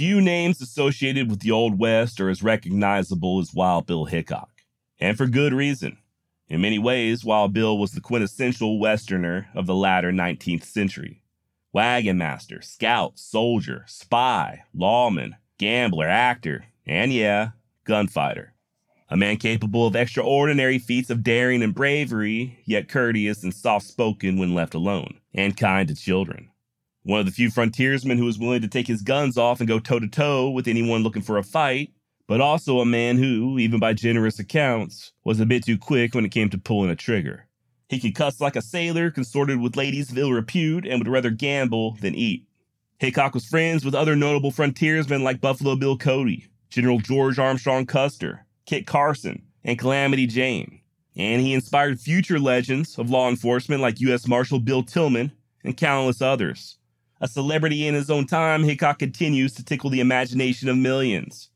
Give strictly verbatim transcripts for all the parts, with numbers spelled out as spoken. Few names associated with the Old West are as recognizable as Wild Bill Hickok, and for good reason. In many ways, Wild Bill was the quintessential Westerner of the latter nineteenth century. Wagon master, scout, soldier, spy, lawman, gambler, actor, and yeah, gunfighter. A man capable of extraordinary feats of daring and bravery, yet courteous and soft-spoken when left alone, and kind to children. One of the few frontiersmen who was willing to take his guns off and go toe-to-toe with anyone looking for a fight, but also a man who, even by generous accounts, was a bit too quick when it came to pulling a trigger. He could cuss like a sailor, consorted with ladies of ill repute, and would rather gamble than eat. Hickok was friends with other notable frontiersmen like Buffalo Bill Cody, General George Armstrong Custer, Kit Carson, and Calamity Jane. And he inspired future legends of law enforcement like U S Marshal Bill Tilghman and countless others. A celebrity in his own time, Hickok continues to tickle the imagination of millions.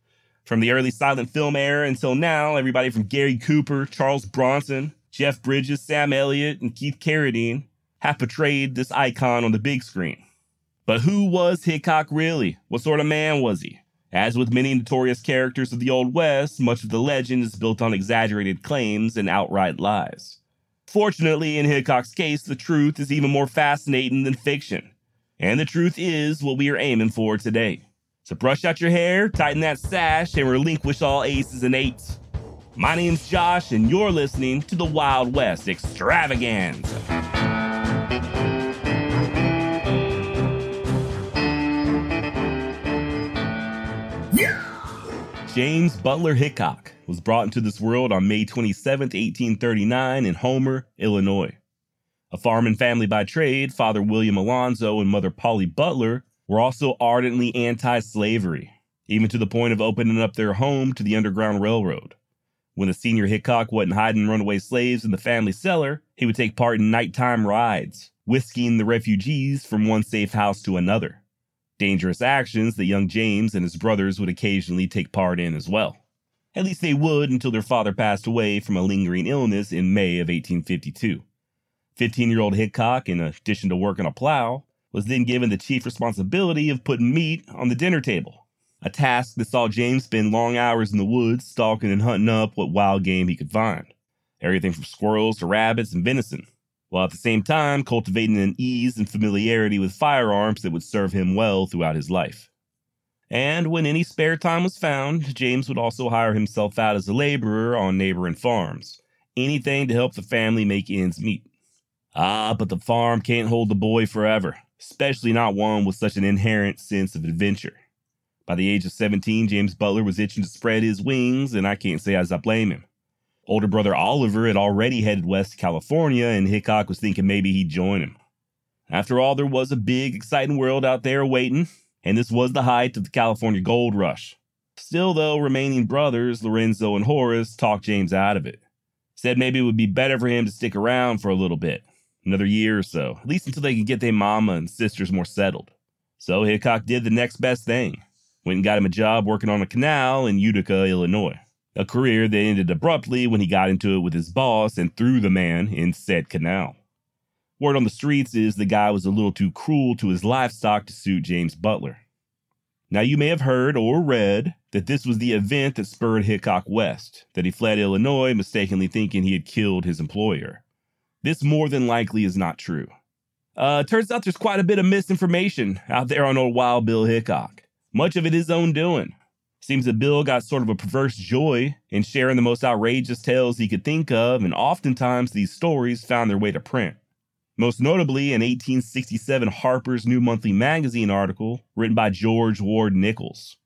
From the early silent film era until now, everybody from Gary Cooper, Charles Bronson, Jeff Bridges, Sam Elliott, and Keith Carradine have portrayed this icon on the big screen. But who was Hickok really? What sort of man was he? As with many notorious characters of the Old West, much of the legend is built on exaggerated claims and outright lies. Fortunately, in Hickok's case, the truth is even more fascinating than fiction. And the truth is what we are aiming for today. So brush out your hair, tighten that sash, and relinquish all aces and eights. My name's Josh, and you're listening to the Wild West Extravaganza. Yeah! James Butler Hickok was brought into this world on May twenty-seventh, eighteen thirty-nine in Homer, Illinois. A farming family by trade, Father William Alonzo and Mother Polly Butler were also ardently anti-slavery, even to the point of opening up their home to the Underground Railroad. When the senior Hickok wasn't hiding runaway slaves in the family cellar, he would take part in nighttime rides, whisking the refugees from one safe house to another. Dangerous actions that young James and his brothers would occasionally take part in as well. At least they would until their father passed away from a lingering illness in May of eighteen fifty-two. fifteen-year-old Hickok, in addition to working a plow, was then given the chief responsibility of putting meat on the dinner table, a task that saw James spend long hours in the woods stalking and hunting up what wild game he could find, everything from squirrels to rabbits and venison, while at the same time cultivating an ease and familiarity with firearms that would serve him well throughout his life. And when any spare time was found, James would also hire himself out as a laborer on neighboring farms, anything to help the family make ends meet. Ah, but the farm can't hold the boy forever, especially not one with such an inherent sense of adventure. By the age of seventeen, James Butler was itching to spread his wings, and I can't say as I blame him. Older brother Oliver had already headed west to California, and Hickok was thinking maybe he'd join him. After all, there was a big, exciting world out there waiting, and this was the height of the California gold rush. Still, though, remaining brothers, Lorenzo and Horace, talked James out of it. Said maybe it would be better for him to stick around for a little bit. Another year or so, at least until they could get their mama and sisters more settled. So Hickok did the next best thing. Went and got him a job working on a canal in Utica, Illinois. A career that ended abruptly when he got into it with his boss and threw the man in said canal. Word on the streets is the guy was a little too cruel to his livestock to suit James Butler. Now you may have heard or read that this was the event that spurred Hickok west, that he fled Illinois mistakenly thinking he had killed his employer. This more than likely is not true. Uh, turns out there's quite a bit of misinformation out there on old Wild Bill Hickok. Much of it his own doing. Seems that Bill got sort of a perverse joy in sharing the most outrageous tales he could think of, and oftentimes these stories found their way to print. Most notably, an eighteen sixty-seven Harper's New Monthly Magazine article written by George Ward Nichols.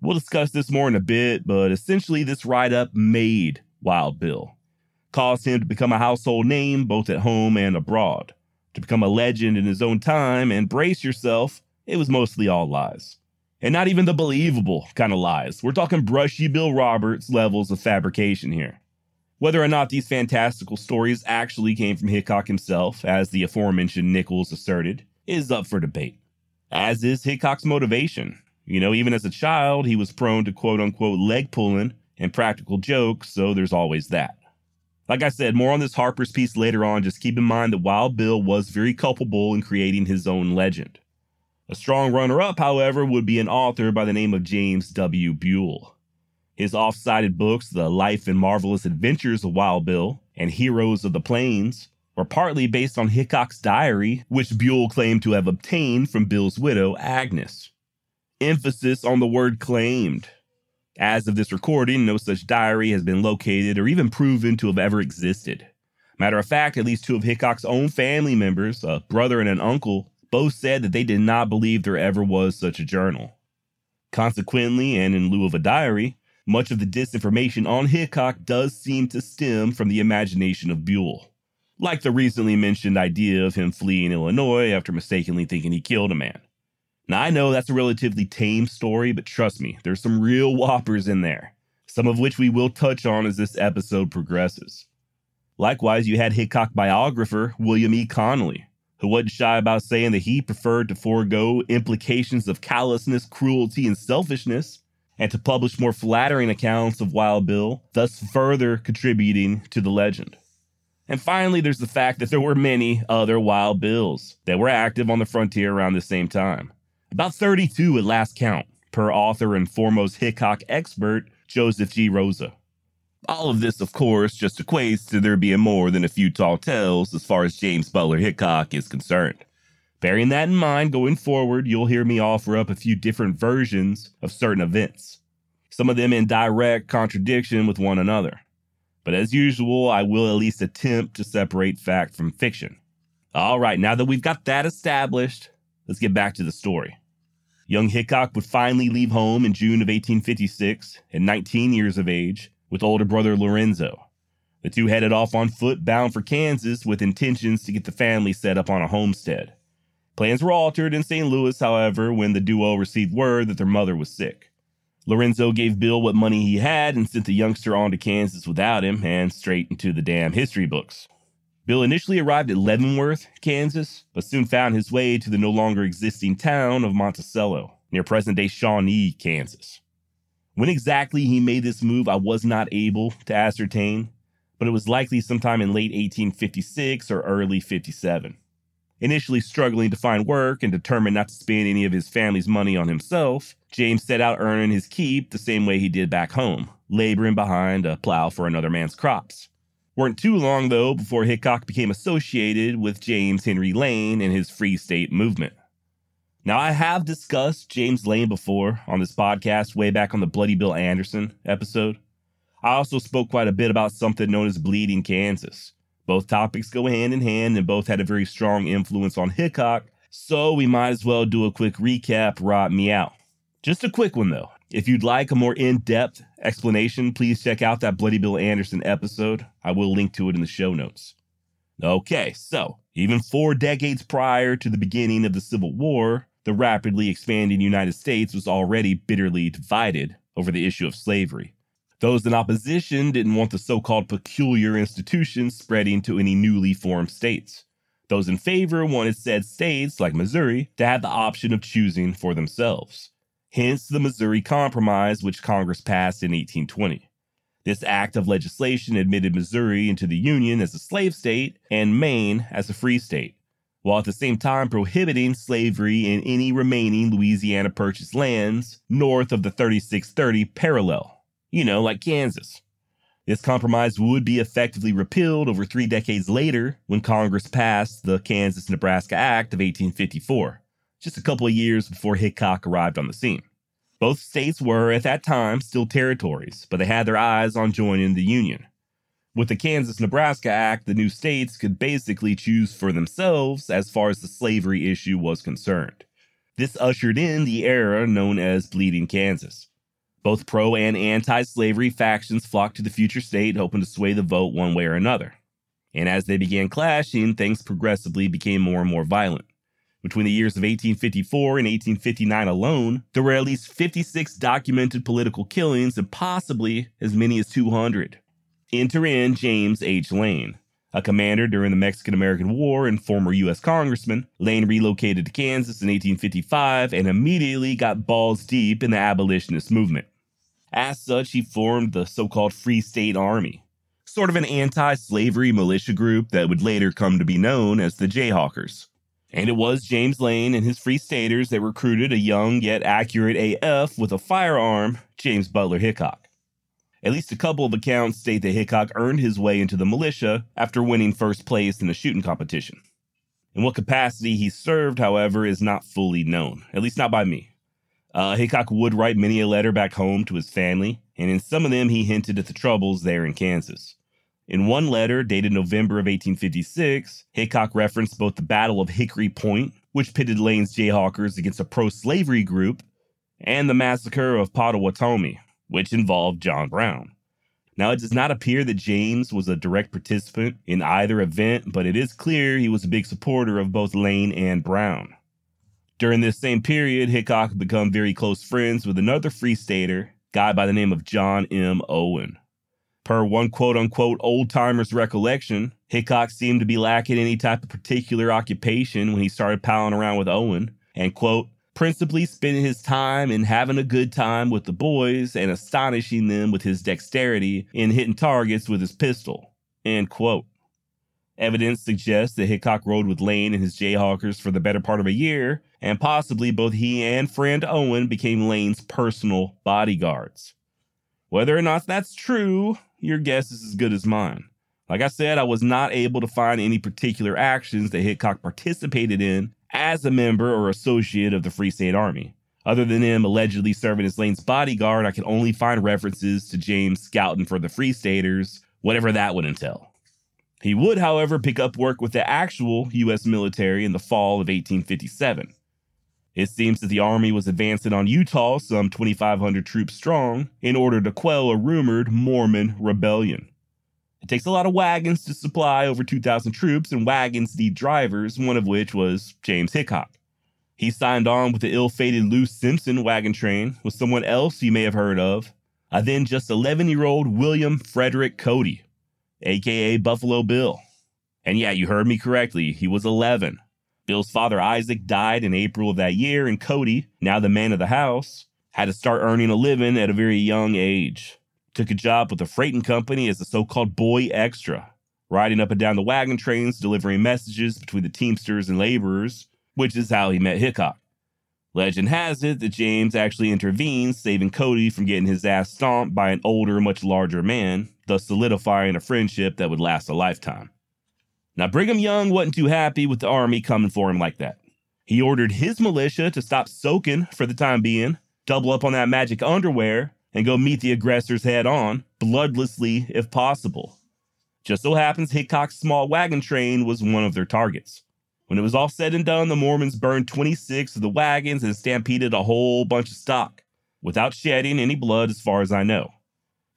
We'll discuss this more in a bit, but essentially this write-up made Wild Bill. Caused him to become a household name both at home and abroad, to become a legend in his own time, and brace yourself, it was mostly all lies. And not even the believable kind of lies. We're talking brushy Bill Roberts levels of fabrication here. Whether or not these fantastical stories actually came from Hickok himself, as the aforementioned Nichols asserted, is up for debate. As is Hickok's motivation. You know, even as a child, he was prone to quote-unquote leg pulling and practical jokes, so there's always that. Like I said, more on this Harper's piece later on, just keep in mind that Wild Bill was very culpable in creating his own legend. A strong runner-up, however, would be an author by the name of James W. Buel. His oft-cited books, The Life and Marvelous Adventures of Wild Bill and Heroes of the Plains, were partly based on Hickok's diary, which Buel claimed to have obtained from Bill's widow, Agnes. Emphasis on the word claimed. As of this recording, no such diary has been located or even proven to have ever existed. Matter of fact, at least two of Hickok's own family members, a brother and an uncle, both said that they did not believe there ever was such a journal. Consequently, and in lieu of a diary, much of the disinformation on Hickok does seem to stem from the imagination of Buel, like the recently mentioned idea of him fleeing Illinois after mistakenly thinking he killed a man. Now, I know that's a relatively tame story, but trust me, there's some real whoppers in there, some of which we will touch on as this episode progresses. Likewise, you had Hickok biographer William E. Connolly, who wasn't shy about saying that he preferred to forego implications of callousness, cruelty, and selfishness, and to publish more flattering accounts of Wild Bill, thus further contributing to the legend. And finally, there's the fact that there were many other Wild Bills that were active on the frontier around the same time. About thirty-two at last count, per author and foremost Hickok expert, Joseph G. Rosa. All of this, of course, just equates to there being more than a few tall tales as far as James Butler Hickok is concerned. Bearing that in mind, going forward, you'll hear me offer up a few different versions of certain events, some of them in direct contradiction with one another. But as usual, I will at least attempt to separate fact from fiction. All right, now that we've got that established, let's get back to the story. Young Hickok would finally leave home in June of eighteen fifty-six at nineteen years of age, with older brother Lorenzo. The two headed off on foot, bound for Kansas, with intentions to get the family set up on a homestead. Plans were altered in Saint Louis, however, when the duo received word that their mother was sick. Lorenzo gave Bill what money he had and sent the youngster on to Kansas without him and straight into the damn history books. Bill initially arrived at Leavenworth, Kansas, but soon found his way to the no longer existing town of Monticello, near present-day Shawnee, Kansas. When exactly he made this move, I was not able to ascertain, but it was likely sometime in late eighteen fifty-six or early fifty-seven. Initially struggling to find work and determined not to spend any of his family's money on himself, James set out earning his keep the same way he did back home, laboring behind a plow for another man's crops. Weren't too long, though, before Hickok became associated with James Henry Lane and his Free State movement. Now, I have discussed James Lane before on this podcast way back on the Bloody Bill Anderson episode. I also spoke quite a bit about something known as Bleeding Kansas. Both topics go hand in hand and both had a very strong influence on Hickok, so we might as well do a quick recap right meow. Just a quick one, though. If you'd like a more in-depth explanation, please check out that Bloody Bill Anderson episode. I will link to it in the show notes. Okay, so even four decades prior to the beginning of the Civil War, the rapidly expanding United States was already bitterly divided over the issue of slavery. Those in opposition didn't want the so-called peculiar institution spreading to any newly formed states. Those in favor wanted said states, like Missouri, to have the option of choosing for themselves. Hence the Missouri Compromise, which Congress passed in eighteen twenty. This act of legislation admitted Missouri into the Union as a slave state and Maine as a free state, while at the same time prohibiting slavery in any remaining Louisiana purchased lands north of the thirty-six thirty parallel, you know, like Kansas. This compromise would be effectively repealed over three decades later when Congress passed the Kansas-Nebraska Act of eighteen fifty-four, just a couple of years before Hickok arrived on the scene. Both states were, at that time, still territories, but they had their eyes on joining the Union. With the Kansas-Nebraska Act, the new states could basically choose for themselves as far as the slavery issue was concerned. This ushered in the era known as Bleeding Kansas. Both pro- and anti-slavery factions flocked to the future state, hoping to sway the vote one way or another. And as they began clashing, things progressively became more and more violent. Between the years of eighteen fifty-four and eighteen fifty-nine alone, there were at least fifty-six documented political killings and possibly as many as two hundred. Enter in James H. Lane, a commander during the Mexican-American War and former U S congressman. Lane relocated to Kansas in eighteen fifty-five and immediately got balls deep in the abolitionist movement. As such, he formed the so-called Free State Army, sort of an anti-slavery militia group that would later come to be known as the Jayhawkers. And it was James Lane and his Free Staters that recruited a young yet accurate A F with a firearm, James Butler Hickok. At least a couple of accounts state that Hickok earned his way into the militia after winning first place in a shooting competition. In what capacity he served, however, is not fully known, at least not by me. Uh, Hickok would write many a letter back home to his family, and in some of them he hinted at the troubles there in Kansas. In one letter, dated November of eighteen fifty-six, Hickok referenced both the Battle of Hickory Point, which pitted Lane's Jayhawkers against a pro-slavery group, and the massacre of Pottawatomie, which involved John Brown. Now, it does not appear that James was a direct participant in either event, but it is clear he was a big supporter of both Lane and Brown. During this same period, Hickok had become very close friends with another Free Stater, a guy by the name of John M. Owen. Per one quote-unquote old-timer's recollection, Hickok seemed to be lacking any type of particular occupation when he started palling around with Owen, and, quote, principally spending his time and having a good time with the boys and astonishing them with his dexterity in hitting targets with his pistol, end quote. Evidence suggests that Hickok rode with Lane and his Jayhawkers for the better part of a year, and possibly both he and friend Owen became Lane's personal bodyguards. Whether or not that's true, your guess is as good as mine. Like I said, I was not able to find any particular actions that Hickok participated in as a member or associate of the Free State Army. Other than him allegedly serving as Lane's bodyguard, I can only find references to James scouting for the Free Staters, whatever that would entail. He would, however, pick up work with the actual U S military in the fall of eighteen fifty-seven. It seems that the Army was advancing on Utah, some twenty-five hundred troops strong, in order to quell a rumored Mormon rebellion. It takes a lot of wagons to supply over two thousand troops, and wagons need drivers, one of which was James Hickok. He signed on with the ill-fated Lew Simpson wagon train with someone else you may have heard of, a then just eleven-year-old William Frederick Cody, a k a. Buffalo Bill. And yeah, you heard me correctly, he was eleven. Bill's father Isaac died in April of that year, and Cody, now the man of the house, had to start earning a living at a very young age. Took a job with a freighting company as a so-called boy extra, riding up and down the wagon trains, delivering messages between the teamsters and laborers, which is how he met Hickok. Legend has it that James actually intervenes, saving Cody from getting his ass stomped by an older, much larger man, thus solidifying a friendship that would last a lifetime. Now, Brigham Young wasn't too happy with the Army coming for him like that. He ordered his militia to stop soaking for the time being, double up on that magic underwear, and go meet the aggressors head-on, bloodlessly if possible. Just so happens Hickok's small wagon train was one of their targets. When it was all said and done, the Mormons burned twenty-six of the wagons and stampeded a whole bunch of stock, without shedding any blood as far as I know.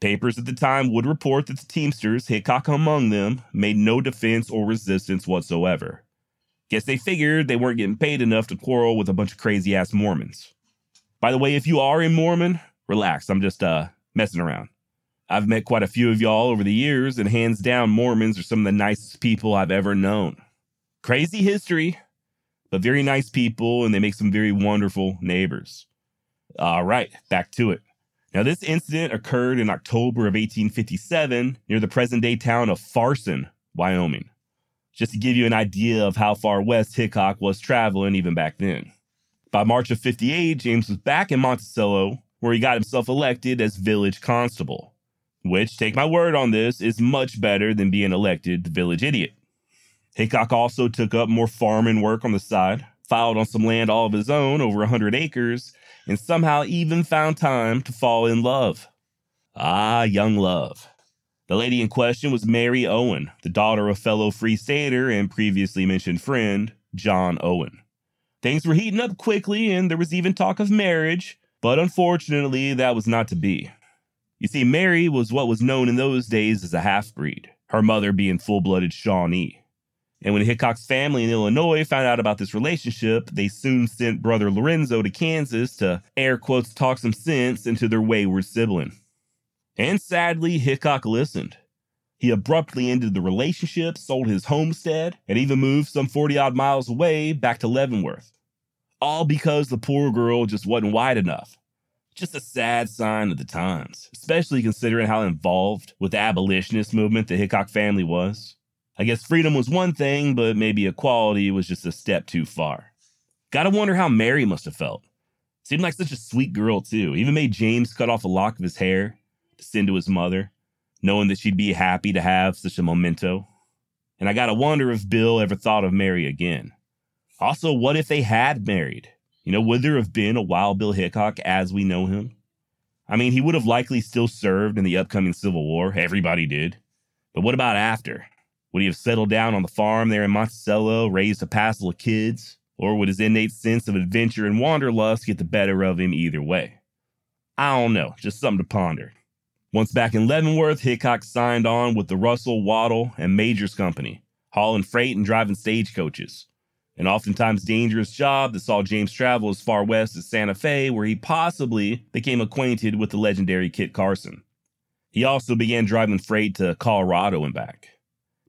Papers at the time would report that the Teamsters, Hickok among them, made no defense or resistance whatsoever. Guess they figured they weren't getting paid enough to quarrel with a bunch of crazy-ass Mormons. By the way, if you are a Mormon, relax, I'm just uh messing around. I've met quite a few of y'all over the years, and hands down, Mormons are some of the nicest people I've ever known. Crazy history, but very nice people, and they make some very wonderful neighbors. All right, back to it. Now, this incident occurred in October of eighteen fifty-seven near the present-day town of Farson, Wyoming. Just to give you an idea of how far west Hickok was traveling even back then. By March of fifty-eight, James was back in Monticello, where he got himself elected as village constable, which, take my word on this, is much better than being elected the village idiot. Hickok also took up more farming work on the side, filed on some land all of his own, over one hundred acres, and somehow even found time to fall in love. Ah, young love. The lady in question was Mary Owen, the daughter of fellow Free Stater and previously mentioned friend, John Owen. Things were heating up quickly, and there was even talk of marriage, but unfortunately, that was not to be. You see, Mary was what was known in those days as a half-breed, her mother being full-blooded Shawnee. And when Hickok's family in Illinois found out about this relationship, they soon sent brother Lorenzo to Kansas to, air quotes, talk some sense into their wayward sibling. And sadly, Hickok listened. He abruptly ended the relationship, sold his homestead, and even moved some forty-odd miles away back to Leavenworth. All because the poor girl just wasn't wide enough. Just a sad sign of the times, especially considering how involved with the abolitionist movement the Hickok family was. I guess freedom was one thing, but maybe equality was just a step too far. Gotta wonder how Mary must have felt. Seemed like such a sweet girl, too. Even made James cut off a lock of his hair to send to his mother, knowing that she'd be happy to have such a memento. And I gotta wonder if Bill ever thought of Mary again. Also, what if they had married? You know, would there have been a Wild Bill Hickok as we know him? I mean, he would have likely still served in the upcoming Civil War. Everybody did. But what about after? Would he have settled down on the farm there in Monticello, raised a passel of kids? Or would his innate sense of adventure and wanderlust get the better of him either way? I don't know, just something to ponder. Once back in Leavenworth, Hickok signed on with the Russell, Waddell, and Majors Company, hauling freight and driving stagecoaches. An oftentimes dangerous job that saw James travel as far west as Santa Fe, where he possibly became acquainted with the legendary Kit Carson. He also began driving freight to Colorado and back.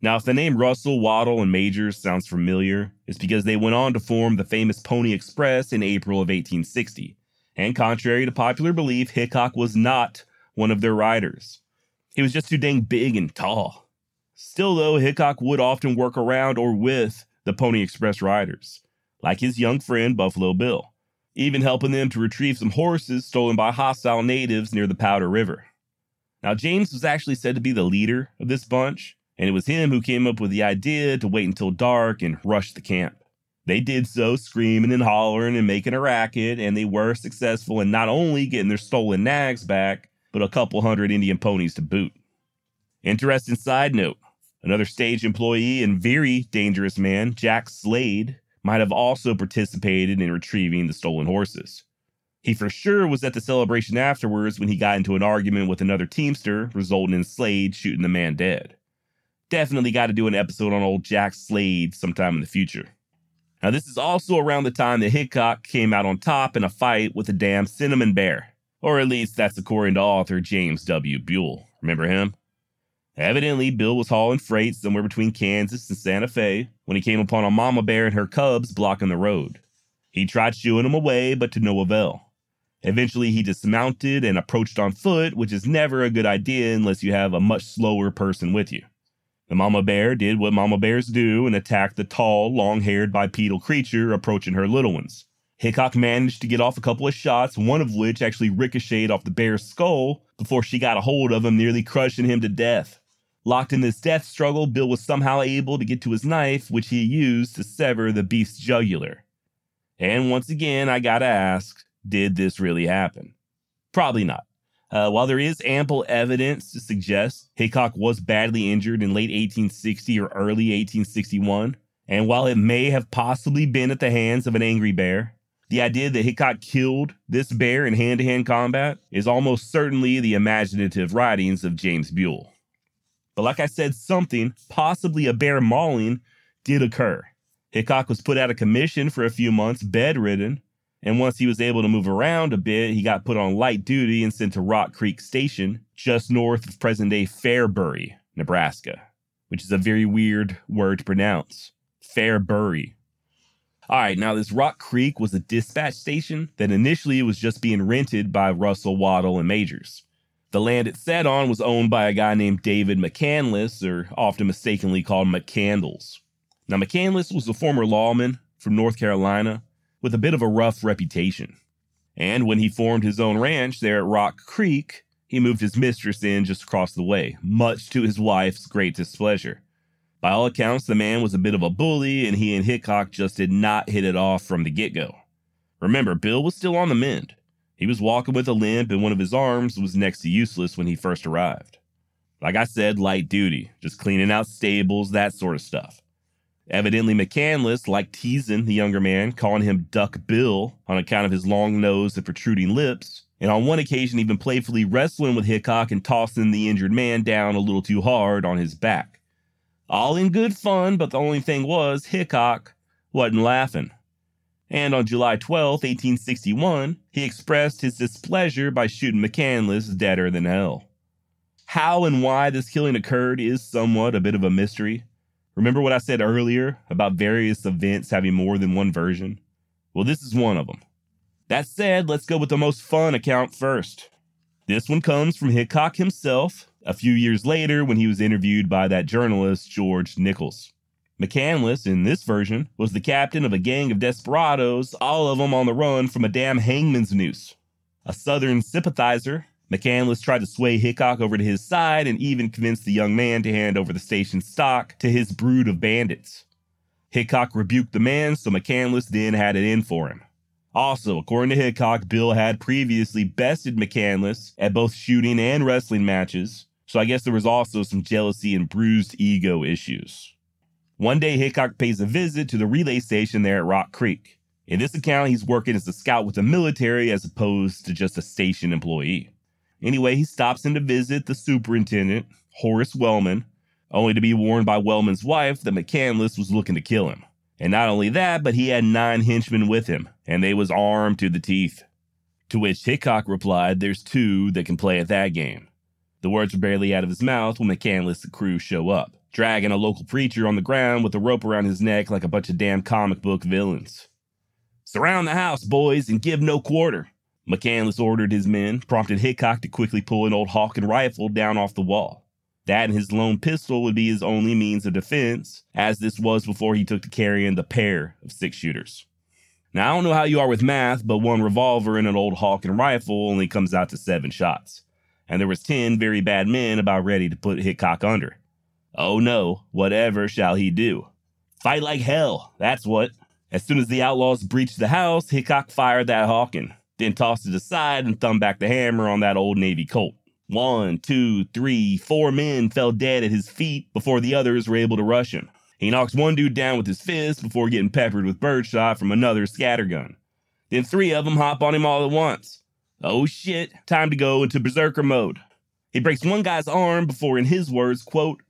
Now, if the name Russell, Waddell, and Majors sounds familiar, it's because they went on to form the famous Pony Express in April of eighteen sixty. And contrary to popular belief, Hickok was not one of their riders. He was just too dang big and tall. Still, though, Hickok would often work around or with the Pony Express riders, like his young friend Buffalo Bill, even helping them to retrieve some horses stolen by hostile natives near the Powder River. Now, James was actually said to be the leader of this bunch, and it was him who came up with the idea to wait until dark and rush the camp. They did so, screaming and hollering and making a racket, and they were successful in not only getting their stolen nags back, but a couple hundred Indian ponies to boot. Interesting side note. Another stage employee and very dangerous man, Jack Slade, might have also participated in retrieving the stolen horses. He for sure was at the celebration afterwards when he got into an argument with another teamster, resulting in Slade shooting the man dead. Definitely got to do an episode on old Jack Slade sometime in the future. Now, this is also around the time that Hickok came out on top in a fight with a damn cinnamon bear. Or at least that's according to author James W. Buel. Remember him? Evidently, Bill was hauling freight somewhere between Kansas and Santa Fe when he came upon a mama bear and her cubs blocking the road. He tried shooing them away, but to no avail. Eventually, he dismounted and approached on foot, which is never a good idea unless you have a much slower person with you. The mama bear did what mama bears do and attacked the tall, long-haired bipedal creature approaching her little ones. Hickok managed to get off a couple of shots, one of which actually ricocheted off the bear's skull before she got a hold of him, nearly crushing him to death. Locked in this death struggle, Bill was somehow able to get to his knife, which he used to sever the beast's jugular. And once again, I gotta ask, did this really happen? Probably not. Uh, while there is ample evidence to suggest Hickok was badly injured in late eighteen sixty or early eighteen sixty-one, and while it may have possibly been at the hands of an angry bear, the idea that Hickok killed this bear in hand-to-hand combat is almost certainly the imaginative writings of James Buel. But like I said, something, possibly a bear mauling, did occur. Hickok was put out of commission for a few months, bedridden, and once he was able to move around a bit, he got put on light duty and sent to Rock Creek Station, just north of present-day Fairbury, Nebraska, which is a very weird word to pronounce. Fairbury. All right, now this Rock Creek was a dispatch station that initially was just being rented by Russell, Waddell, and Majors. The land it sat on was owned by a guy named David McCandless, or often mistakenly called McCandles. Now, McCandless was a former lawman from North Carolina with a bit of a rough reputation. And when he formed his own ranch there at Rock Creek, he moved his mistress in just across the way, much to his wife's great displeasure. By all accounts, the man was a bit of a bully, and he and Hickok just did not hit it off from the get-go. Remember, Bill was still on the mend. He was walking with a limp, and one of his arms was next to useless when he first arrived. Like I said, light duty, just cleaning out stables, that sort of stuff. Evidently, McCandless liked teasing the younger man, calling him Duck Bill on account of his long nose and protruding lips, and on one occasion even playfully wrestling with Hickok and tossing the injured man down a little too hard on his back. All in good fun, but the only thing was, Hickok wasn't laughing. And on July twelfth, eighteen sixty-one, he expressed his displeasure by shooting McCandless deader than hell. How and why this killing occurred is somewhat a bit of a mystery. Remember what I said earlier about various events having more than one version? Well, this is one of them. That said, let's go with the most fun account first. This one comes from Hickok himself a few years later when he was interviewed by that journalist, George Nichols. McCandless, in this version, was the captain of a gang of desperados, all of them on the run from a damn hangman's noose. A Southern sympathizer, McCandless tried to sway Hickok over to his side and even convinced the young man to hand over the station's stock to his brood of bandits. Hickok rebuked the man, so McCandless then had it in for him. Also, according to Hickok, Bill had previously bested McCandless at both shooting and wrestling matches, so I guess there was also some jealousy and bruised ego issues. One day, Hickok pays a visit to the relay station there at Rock Creek. In this account, he's working as a scout with the military as opposed to just a station employee. Anyway, he stops in to visit the superintendent, Horace Wellman, only to be warned by Wellman's wife that McCandless was looking to kill him. And not only that, but he had nine henchmen with him, and they was armed to the teeth. To which Hickok replied, there's two that can play at that game. The words were barely out of his mouth when McCandless and crew show up, dragging a local preacher on the ground with a rope around his neck like a bunch of damn comic book villains. Surround the house, boys, and give no quarter. McCandless ordered his men, prompted Hickok to quickly pull an old Hawken rifle down off the wall. That and his lone pistol would be his only means of defense, as this was before he took to carrying the pair of six-shooters. Now, I don't know how you are with math, but one revolver and an old Hawken rifle only comes out to seven shots. And there was ten very bad men about ready to put Hickok under. Oh no, whatever shall he do? Fight like hell, that's what. As soon as the outlaws breached the house, Hickok fired that Hawken, then tossed it aside and thumbed back the hammer on that old Navy Colt. One, two, three, four men fell dead at his feet before the others were able to rush him. He knocks one dude down with his fist before getting peppered with birdshot from another scattergun. Then three of them hop on him all at once. Oh shit, time to go into berserker mode. He breaks one guy's arm before, in his words, quote,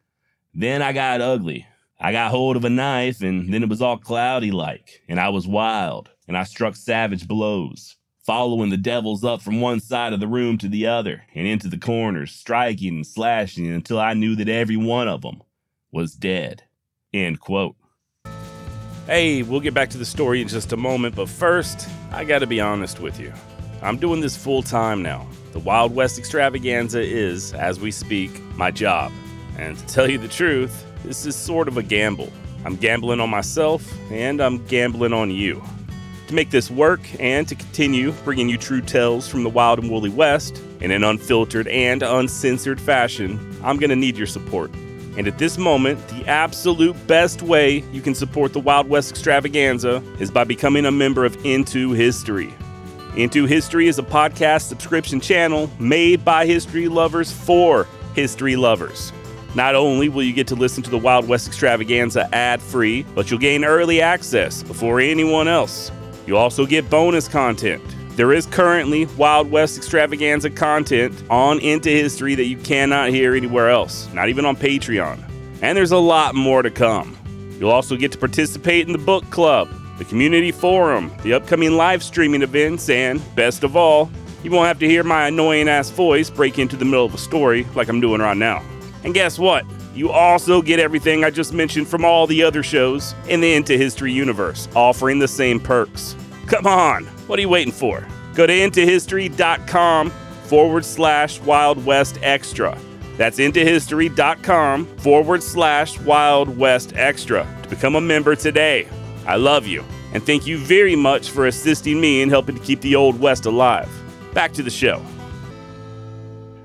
then I got ugly. I got hold of a knife and then it was all cloudy-like, and I was wild, and I struck savage blows, following the devils up from one side of the room to the other and into the corners, striking and slashing until I knew that every one of them was dead. End quote. Hey, we'll get back to the story in just a moment, but first, I gotta be honest with you. I'm doing this full time now. The Wild West Extravaganza is, as we speak, my job. And to tell you the truth, this is sort of a gamble. I'm gambling on myself, and I'm gambling on you. To make this work and to continue bringing you true tales from the wild and woolly West in an unfiltered and uncensored fashion, I'm going to need your support. And at this moment, the absolute best way you can support the Wild West Extravaganza is by becoming a member of Into History. Into History is a podcast subscription channel made by history lovers for history lovers. Not only will you get to listen to the Wild West Extravaganza ad-free, but you'll gain early access before anyone else. You also get bonus content. There is currently Wild West Extravaganza content on Into History that you cannot hear anywhere else, not even on Patreon. And there's a lot more to come. You'll also get to participate in the book club, the community forum, the upcoming live streaming events, and best of all, you won't have to hear my annoying ass voice break into the middle of a story like I'm doing right now. And guess what? You also get everything I just mentioned from all the other shows in the Into History universe, offering the same perks. Come on, what are you waiting for? Go to intohistory.com forward slash Wild West Extra. That's intohistory.com forward slash Wild West Extra to become a member today. I love you, and thank you very much for assisting me in helping to keep the Old West alive. Back to the show.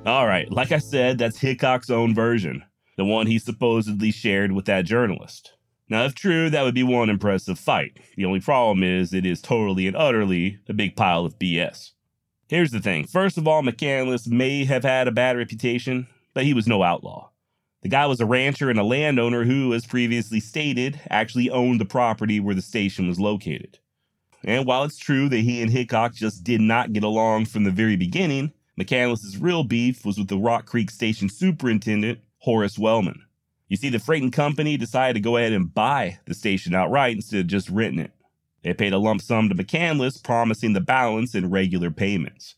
All right, like I said, that's Hickok's own version, the one he supposedly shared with that journalist. Now, if true, that would be one impressive fight. The only problem is it is totally and utterly a big pile of B S. Here's the thing. First of all, McCandless may have had a bad reputation, but he was no outlaw. The guy was a rancher and a landowner who, as previously stated, actually owned the property where the station was located. And while it's true that he and Hickok just did not get along from the very beginning, McCandless' real beef was with the Rock Creek Station superintendent, Horace Wellman. You see, the freight and company decided to go ahead and buy the station outright instead of just renting it. They paid a lump sum to McCandless, promising the balance in regular payments.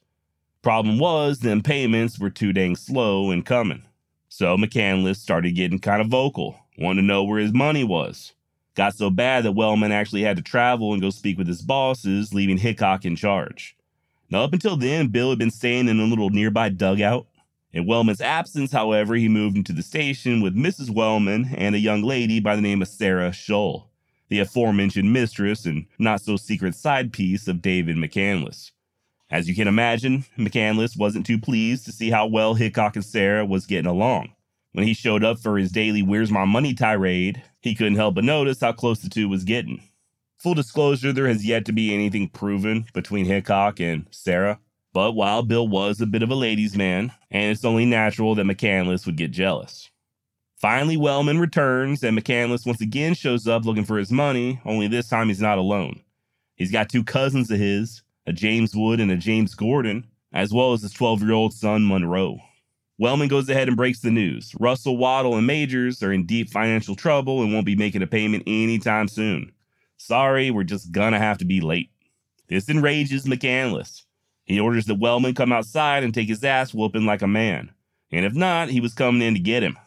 Problem was, them payments were too dang slow in coming. So McCandless started getting kind of vocal, wanting to know where his money was. Got so bad that Wellman actually had to travel and go speak with his bosses, leaving Hickok in charge. Now, up until then, Bill had been staying in a little nearby dugout. In Wellman's absence, however, he moved into the station with Missus Wellman and a young lady by the name of Sarah Shull, the aforementioned mistress and not-so-secret side piece of David McCandless. As you can imagine, McCandless wasn't too pleased to see how well Hickok and Sarah was getting along. When he showed up for his daily "Where's My Money" tirade, he couldn't help but notice how close the two was getting. Full disclosure, there has yet to be anything proven between Hickok and Sarah, but Wild Bill was a bit of a ladies' man, and it's only natural that McCandless would get jealous. Finally, Wellman returns, and McCandless once again shows up looking for his money, only this time he's not alone. He's got two cousins of his, a James Wood and a James Gordon, as well as his twelve-year-old son, Monroe. Wellman goes ahead and breaks the news. Russell, Waddle, and Majors are in deep financial trouble and won't be making a payment anytime soon. Sorry, we're just gonna have to be late. This enrages McCandless. He orders that Wellman come outside and take his ass whooping like a man. And if not, he was coming in to get him.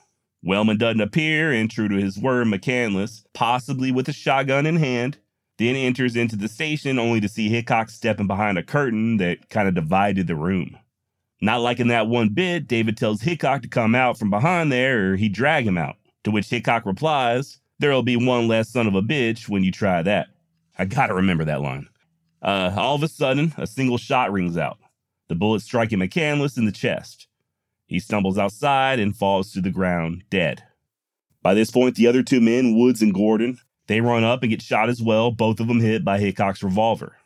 Wellman doesn't appear, and true to his word, McCandless, possibly with a shotgun in hand, then enters into the station only to see Hickok stepping behind a curtain that kind of divided the room. Not liking that one bit, David tells Hickok to come out from behind there or he'd drag him out, to which Hickok replies, "There'll be one less son of a bitch when you try that." I gotta remember that line. Uh, all of a sudden, a single shot rings out, the bullet striking McCandless in the chest. He stumbles outside and falls to the ground, dead. By this point, the other two men, Woods and Gordon, they run up and get shot as well, both of them hit by Hickok's revolver.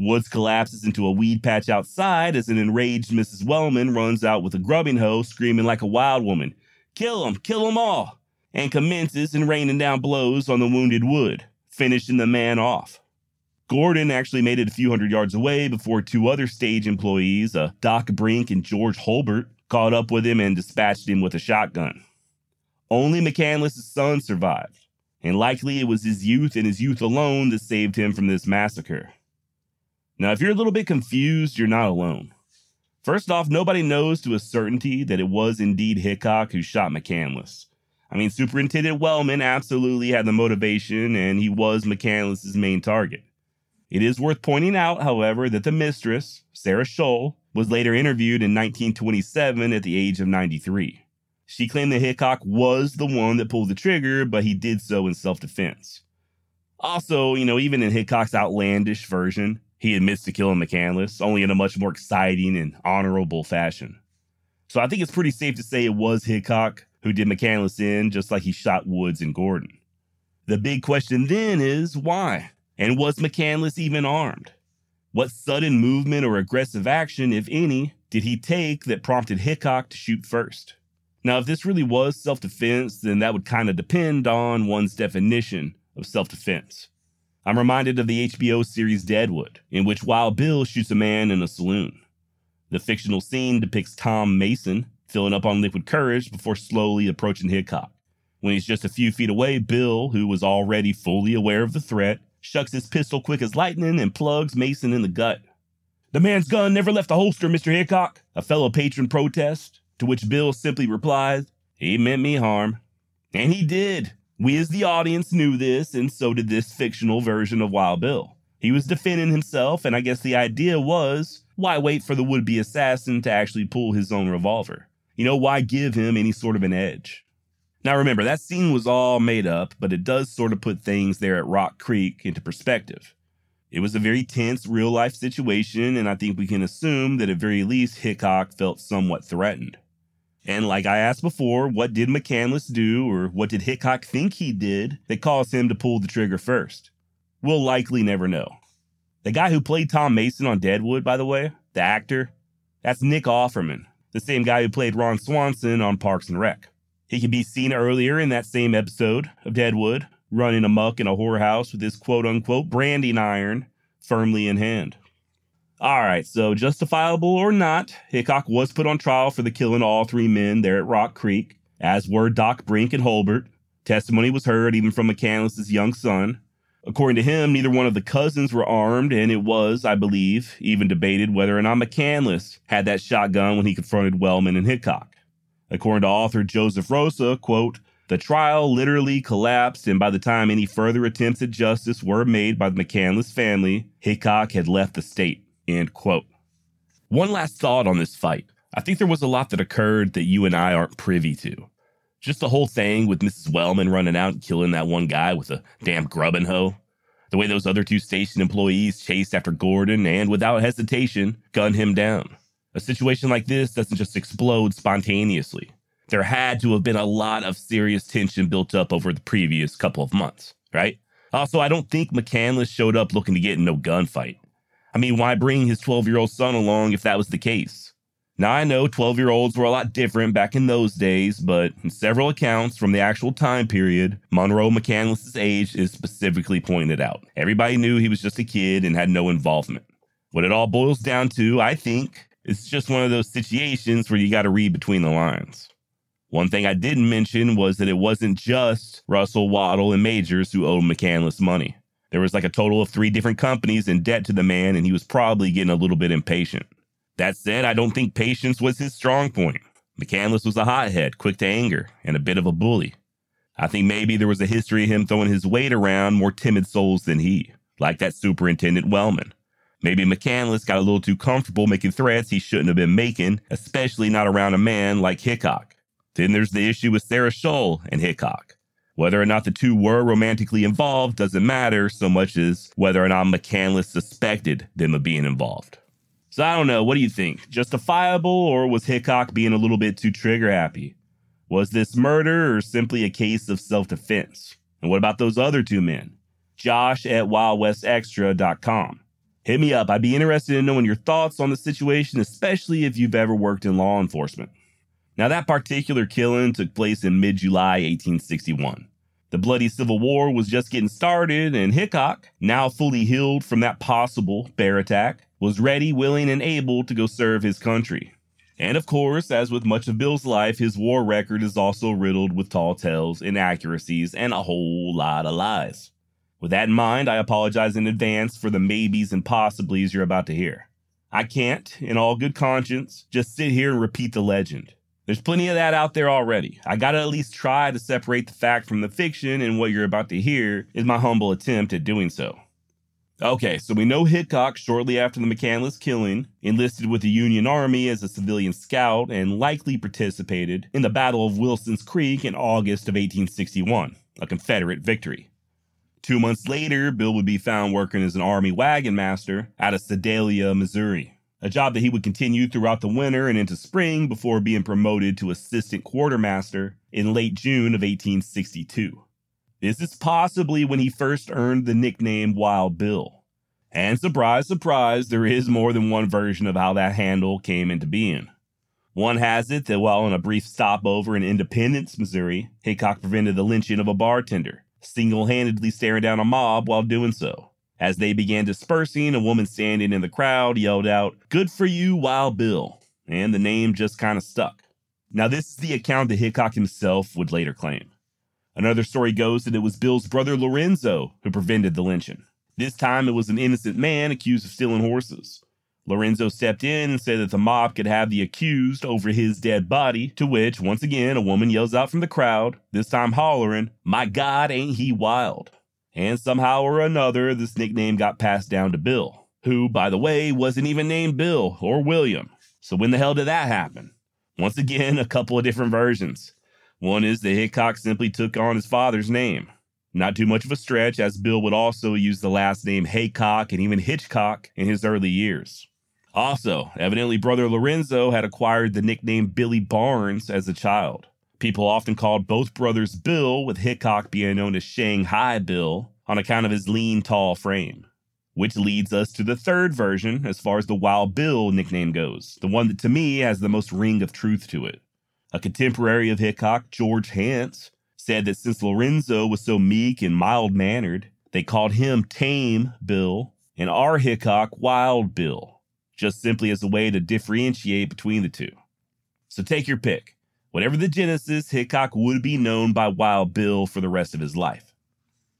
Woods collapses into a weed patch outside as an enraged Missus Wellman runs out with a grubbing hoe, screaming like a wild woman, "Kill 'em, kill 'em all!" and commences in raining down blows on the wounded Wood, finishing the man off. Gordon actually made it a few hundred yards away before two other stage employees, uh, Doc Brink and George Holbert, caught up with him and dispatched him with a shotgun. Only McCandless' son survived, and likely it was his youth and his youth alone that saved him from this massacre. Now, if you're a little bit confused, you're not alone. First off, nobody knows to a certainty that it was indeed Hickok who shot McCandless. I mean, Superintendent Wellman absolutely had the motivation, and he was McCandless' main target. It is worth pointing out, however, that the mistress, Sarah Shull, was later interviewed in nineteen twenty-seven at the age of ninety-three. She claimed that Hickok was the one that pulled the trigger, but he did so in self-defense. Also, you know, even in Hickok's outlandish version, he admits to killing McCandless, only in a much more exciting and honorable fashion. So I think it's pretty safe to say it was Hickok who did McCandless in, just like he shot Woods and Gordon. The big question then is why? And was McCandless even armed? What sudden movement or aggressive action, if any, did he take that prompted Hickok to shoot first? Now, if this really was self-defense, then that would kind of depend on one's definition of self-defense. I'm reminded of the H B O series Deadwood, in which Wild Bill shoots a man in a saloon. The fictional scene depicts Tom Mason filling up on liquid courage before slowly approaching Hickok. When he's just a few feet away, Bill, who was already fully aware of the threat, shucks his pistol quick as lightning and plugs Mason in the gut. "The man's gun never left the holster, Mister Hickok," a fellow patron protests, to which Bill simply replies, "He meant me harm." And he did. We as the audience knew this, and so did this fictional version of Wild Bill. He was defending himself, and I guess the idea was, why wait for the would-be assassin to actually pull his own revolver? You know, why give him any sort of an edge? Now remember, that scene was all made up, but it does sort of put things there at Rock Creek into perspective. It was a very tense, real-life situation, and I think we can assume that at very least Hickok felt somewhat threatened. And like I asked before, what did McCandless do, or what did Hickok think he did that caused him to pull the trigger first? We'll likely never know. The guy who played Tom Mason on Deadwood, by the way, the actor, that's Nick Offerman, the same guy who played Ron Swanson on Parks and Rec. He can be seen earlier in that same episode of Deadwood, running amok in a whorehouse with his quote-unquote branding iron firmly in hand. All right, so justifiable or not, Hickok was put on trial for the killing of all three men there at Rock Creek, as were Doc Brink and Holbert. Testimony was heard even from McCandless' young son. According to him, neither one of the cousins were armed, and it was, I believe, even debated whether or not McCandless had that shotgun when he confronted Wellman and Hickok. According to author Joseph Rosa, quote, "The trial literally collapsed, and by the time any further attempts at justice were made by the McCandless family, Hickok had left the state," end quote. One last thought on this fight. I think there was a lot that occurred that you and I aren't privy to. Just the whole thing with Missus Wellman running out and killing that one guy with a damn grubbing hoe. The way those other two station employees chased after Gordon and, without hesitation, gunned him down. A situation like this doesn't just explode spontaneously. There had to have been a lot of serious tension built up over the previous couple of months, right? Also, I don't think McCandless showed up looking to get in no gunfight. I mean, why bring his twelve-year-old son along if that was the case? Now, I know twelve-year-olds were a lot different back in those days, but in several accounts from the actual time period, Monroe McCandless's age is specifically pointed out. Everybody knew he was just a kid and had no involvement. What it all boils down to, I think, is just one of those situations where you got to read between the lines. One thing I didn't mention was that it wasn't just Russell, Waddle, and Majors who owed McCandless money. There was like a total of three different companies in debt to the man, and he was probably getting a little bit impatient. That said, I don't think patience was his strong point. McCandless was a hothead, quick to anger, and a bit of a bully. I think maybe there was a history of him throwing his weight around more timid souls than he, like that Superintendent Wellman. Maybe McCandless got a little too comfortable making threats he shouldn't have been making, especially not around a man like Hickok. Then there's the issue with Sarah Shull and Hickok. Whether or not the two were romantically involved doesn't matter so much as whether or not McCandless suspected them of being involved. So I don't know, what do you think? Justifiable, or was Hickok being a little bit too trigger happy? Was this murder or simply a case of self-defense? And what about those other two men? Josh at wild west extra dot com. Hit me up, I'd be interested in knowing your thoughts on the situation, especially if you've ever worked in law enforcement. Now, that particular killing took place in mid-July eighteen sixty-one. The bloody Civil War was just getting started, and Hickok, now fully healed from that possible bear attack, was ready, willing, and able to go serve his country. And of course, as with much of Bill's life, his war record is also riddled with tall tales, inaccuracies, and a whole lot of lies. With that in mind, I apologize in advance for the maybes and possiblies you're about to hear. I can't, in all good conscience, just sit here and repeat the legend. There's plenty of that out there already. I gotta at least try to separate the fact from the fiction, and what you're about to hear is my humble attempt at doing so. Okay, so we know Hickok, shortly after the McCandless killing, enlisted with the Union Army as a civilian scout and likely participated in the Battle of Wilson's Creek in August of eighteen sixty-one, a Confederate victory. Two months later, Bill would be found working as an Army wagon master out of Sedalia, Missouri, a job that he would continue throughout the winter and into spring before being promoted to assistant quartermaster in late June of eighteen sixty-two. This is possibly when he first earned the nickname Wild Bill. And surprise, surprise, there is more than one version of how that handle came into being. One has it that while on a brief stopover in Independence, Missouri, Hickok prevented the lynching of a bartender, single-handedly staring down a mob while doing so. As they began dispersing, a woman standing in the crowd yelled out, "Good for you, Wild Bill," and the name just kind of stuck. Now, this is the account that Hickok himself would later claim. Another story goes that it was Bill's brother Lorenzo who prevented the lynching. This time, it was an innocent man accused of stealing horses. Lorenzo stepped in and said that the mob could have the accused over his dead body, to which, once again, a woman yells out from the crowd, this time hollering, "My God, ain't he wild!" And somehow or another, this nickname got passed down to Bill, who, by the way, wasn't even named Bill or William. So when the hell did that happen? Once again, a couple of different versions. One is that Hickok simply took on his father's name. Not too much of a stretch, as Bill would also use the last name Haycock and even Hitchcock in his early years. Also, evidently brother Lorenzo had acquired the nickname Billy Barnes as a child. People often called both brothers Bill, with Hickok being known as Shanghai Bill on account of his lean, tall frame. Which leads us to the third version as far as the Wild Bill nickname goes, the one that to me has the most ring of truth to it. A contemporary of Hickok, George Hance, said that since Lorenzo was so meek and mild-mannered, they called him Tame Bill and our Hickok Wild Bill, just simply as a way to differentiate between the two. So take your pick. Whatever the genesis, Hickok would be known by Wild Bill for the rest of his life.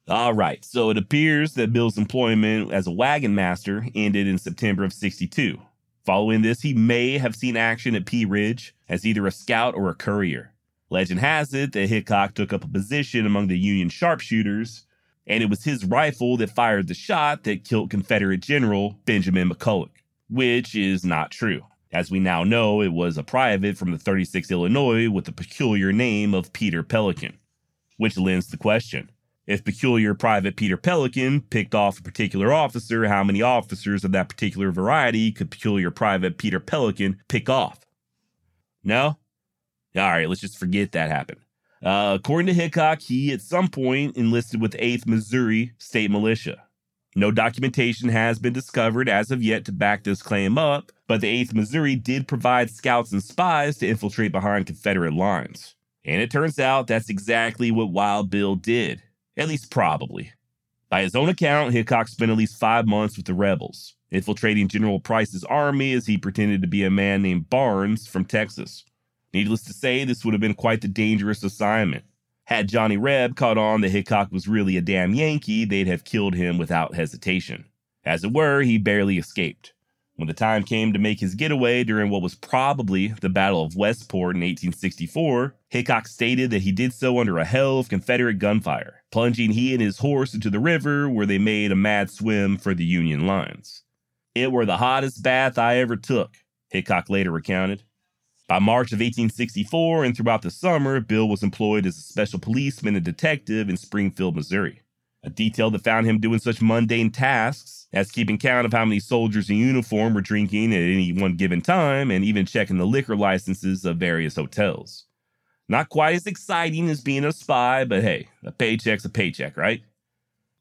All right, so it appears that Bill's employment as a wagon master ended in September of sixty-two. Following this, he may have seen action at Pea Ridge as either a scout or a courier. Legend has it that Hickok took up a position among the Union sharpshooters, and it was his rifle that fired the shot that killed Confederate General Benjamin McCulloch, which is not true. As we now know, it was a private from the thirty-sixth Illinois with the peculiar name of Peter Pelican, which lends the question. If peculiar private Peter Pelican picked off a particular officer, how many officers of that particular variety could peculiar private Peter Pelican pick off? No? All right, let's just forget that happened. Uh, according to Hickok, he at some point enlisted with the eighth Missouri State Militia. No documentation has been discovered as of yet to back this claim up, but the eighth Missouri did provide scouts and spies to infiltrate behind Confederate lines. And it turns out that's exactly what Wild Bill did, at least probably. By his own account, Hickok spent at least five months with the rebels, infiltrating General Price's army as he pretended to be a man named Barnes from Texas. Needless to say, this would have been quite the dangerous assignment. Had Johnny Reb caught on that Hickok was really a damn Yankee, they'd have killed him without hesitation. As it were, he barely escaped. When the time came to make his getaway during what was probably the Battle of Westport in eighteen sixty-four, Hickok stated that he did so under a hell of Confederate gunfire, plunging he and his horse into the river where they made a mad swim for the Union lines. "It were the hottest bath I ever took," Hickok later recounted. By March of eighteen sixty-four and throughout the summer, Bill was employed as a special policeman and detective in Springfield, Missouri, a detail that found him doing such mundane tasks as keeping count of how many soldiers in uniform were drinking at any one given time and even checking the liquor licenses of various hotels. Not quite as exciting as being a spy, but hey, a paycheck's a paycheck, right?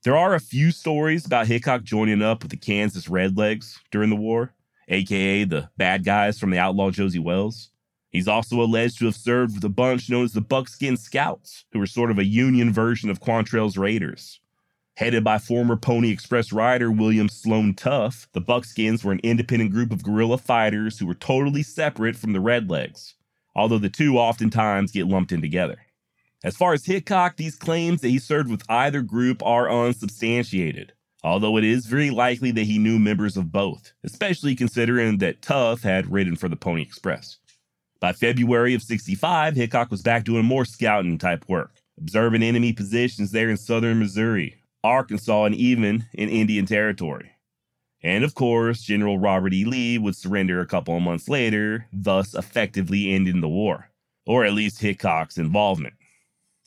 There are a few stories about Hickok joining up with the Kansas Redlegs during the war, aka the bad guys from the outlaw Josie Wells. He's also alleged to have served with a bunch known as the Buckskin Scouts, who were sort of a Union version of Quantrell's Raiders. Headed by former Pony Express rider William Sloan Tuff, the Buckskins were an independent group of guerrilla fighters who were totally separate from the Redlegs, although the two oftentimes get lumped in together. As far as Hickok, these claims that he served with either group are unsubstantiated, although it is very likely that he knew members of both, especially considering that Tuff had ridden for the Pony Express. By February of sixty-five, Hickok was back doing more scouting-type work, observing enemy positions there in southern Missouri, Arkansas, and even in Indian Territory. And of course, General Robert E. Lee would surrender a couple of months later, thus effectively ending the war, or at least Hickok's involvement.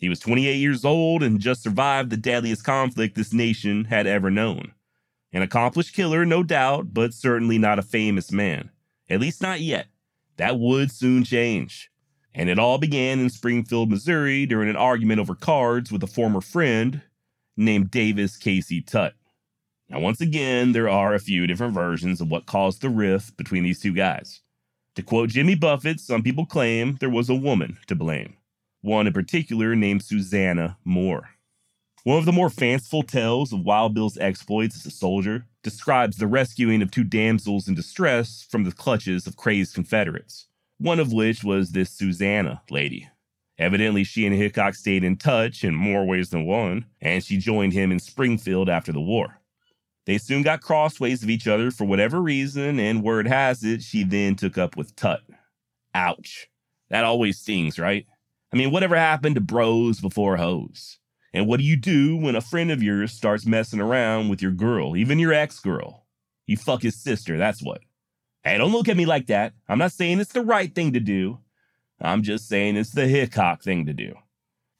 He was twenty-eight years old and just survived the deadliest conflict this nation had ever known. An accomplished killer, no doubt, but certainly not a famous man, at least not yet. That would soon change. And it all began in Springfield, Missouri during an argument over cards with a former friend named Davis Casey Tutt. Now, once again, there are a few different versions of what caused the rift between these two guys. To quote Jimmy Buffett, some people claim there was a woman to blame, one in particular named Susanna Moore. One of the more fanciful tales of Wild Bill's exploits as a soldier describes the rescuing of two damsels in distress from the clutches of crazed Confederates, one of which was this Susanna lady. Evidently, she and Hickok stayed in touch in more ways than one, and she joined him in Springfield after the war. They soon got crossways of each other for whatever reason, and word has it, she then took up with Tutt. Ouch. That always stings, right? I mean, whatever happened to bros before hoes? And what do you do when a friend of yours starts messing around with your girl, even your ex-girl? You fuck his sister, that's what. Hey, don't look at me like that. I'm not saying it's the right thing to do. I'm just saying it's the Hickok thing to do.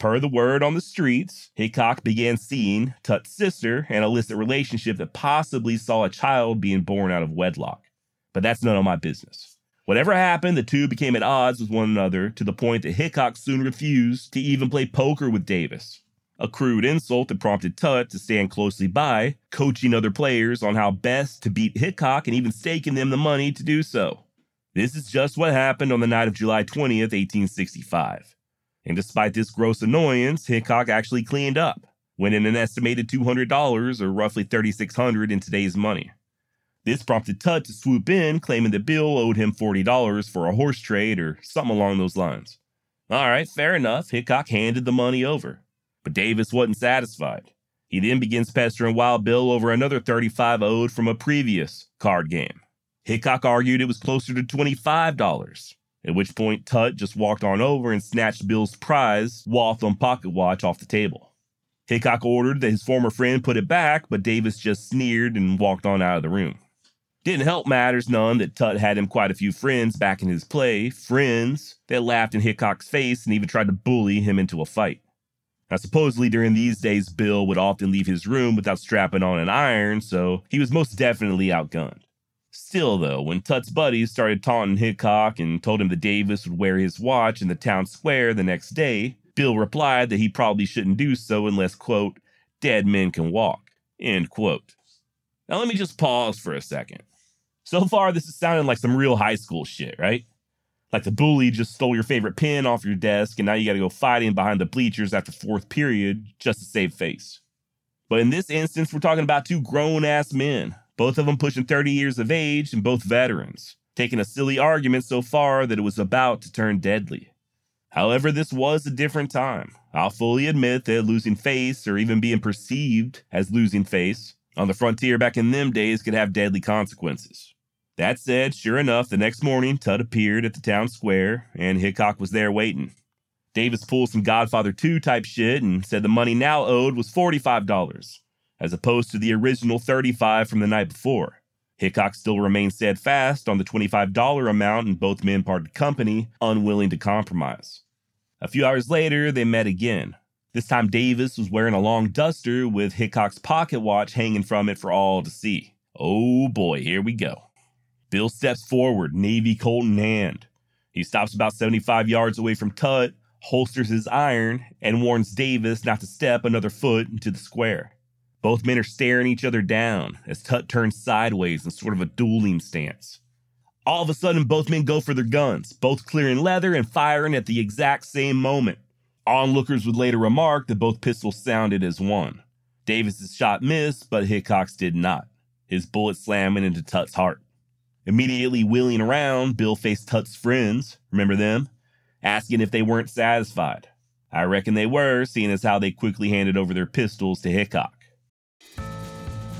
Per the word on the streets, Hickok began seeing Tutt's sister and an illicit relationship that possibly saw a child being born out of wedlock. But that's none of my business. Whatever happened, the two became at odds with one another to the point that Hickok soon refused to even play poker with Davis, a crude insult that prompted Tutt to stand closely by, coaching other players on how best to beat Hickok and even staking them the money to do so. This is just what happened on the night of July twentieth, eighteen sixty-five. And despite this gross annoyance, Hickok actually cleaned up, winning an estimated two hundred dollars, or roughly thirty-six hundred dollars in today's money. This prompted Tutt to swoop in, claiming that Bill owed him forty dollars for a horse trade or something along those lines. All right, fair enough. Hickok handed the money over. But Davis wasn't satisfied. He then begins pestering Wild Bill over another thirty-five dollars owed from a previous card game. Hickok argued it was closer to twenty-five dollars, at which point Tutt just walked on over and snatched Bill's prize Waltham pocket watch off the table. Hickok ordered that his former friend put it back, but Davis just sneered and walked on out of the room. Didn't help matters none that Tutt had him quite a few friends back in his play, friends that laughed in Hickok's face and even tried to bully him into a fight. Now, supposedly during these days, Bill would often leave his room without strapping on an iron, so he was most definitely outgunned. Still, though, when Tutt's buddies started taunting Hickok and told him that Davis would wear his watch in the town square the next day, Bill replied that he probably shouldn't do so unless, quote, dead men can walk, end quote. Now, let me just pause for a second. So far, this is sounding like some real high school shit, right? Like the bully just stole your favorite pen off your desk and now you got to go fighting behind the bleachers after fourth period just to save face. But in this instance, we're talking about two grown-ass men, both of them pushing thirty years of age and both veterans, taking a silly argument so far that it was about to turn deadly. However, this was a different time. I'll fully admit that losing face, or even being perceived as losing face, on the frontier back in them days could have deadly consequences. That said, sure enough, the next morning, Tutt appeared at the town square, and Hickok was there waiting. Davis pulled some Godfather two type shit and said the money now owed was forty-five dollars, as opposed to the original thirty-five dollars from the night before. Hickok still remained steadfast on the twenty-five dollars amount, and both men parted company, unwilling to compromise. A few hours later, they met again. This time, Davis was wearing a long duster with Hickok's pocket watch hanging from it for all to see. Oh boy, here we go. Bill steps forward, Navy Colt in hand. He stops about seventy-five yards away from Tutt, holsters his iron, and warns Davis not to step another foot into the square. Both men are staring each other down as Tutt turns sideways in sort of a dueling stance. All of a sudden, both men go for their guns, both clearing leather and firing at the exact same moment. Onlookers would later remark that both pistols sounded as one. Davis's shot missed, but Hickok's did not, his bullet slamming into Tutt's heart. Immediately wheeling around, Bill faced Tutt's friends, remember them, asking if they weren't satisfied. I reckon they were, seeing as how they quickly handed over their pistols to Hickok.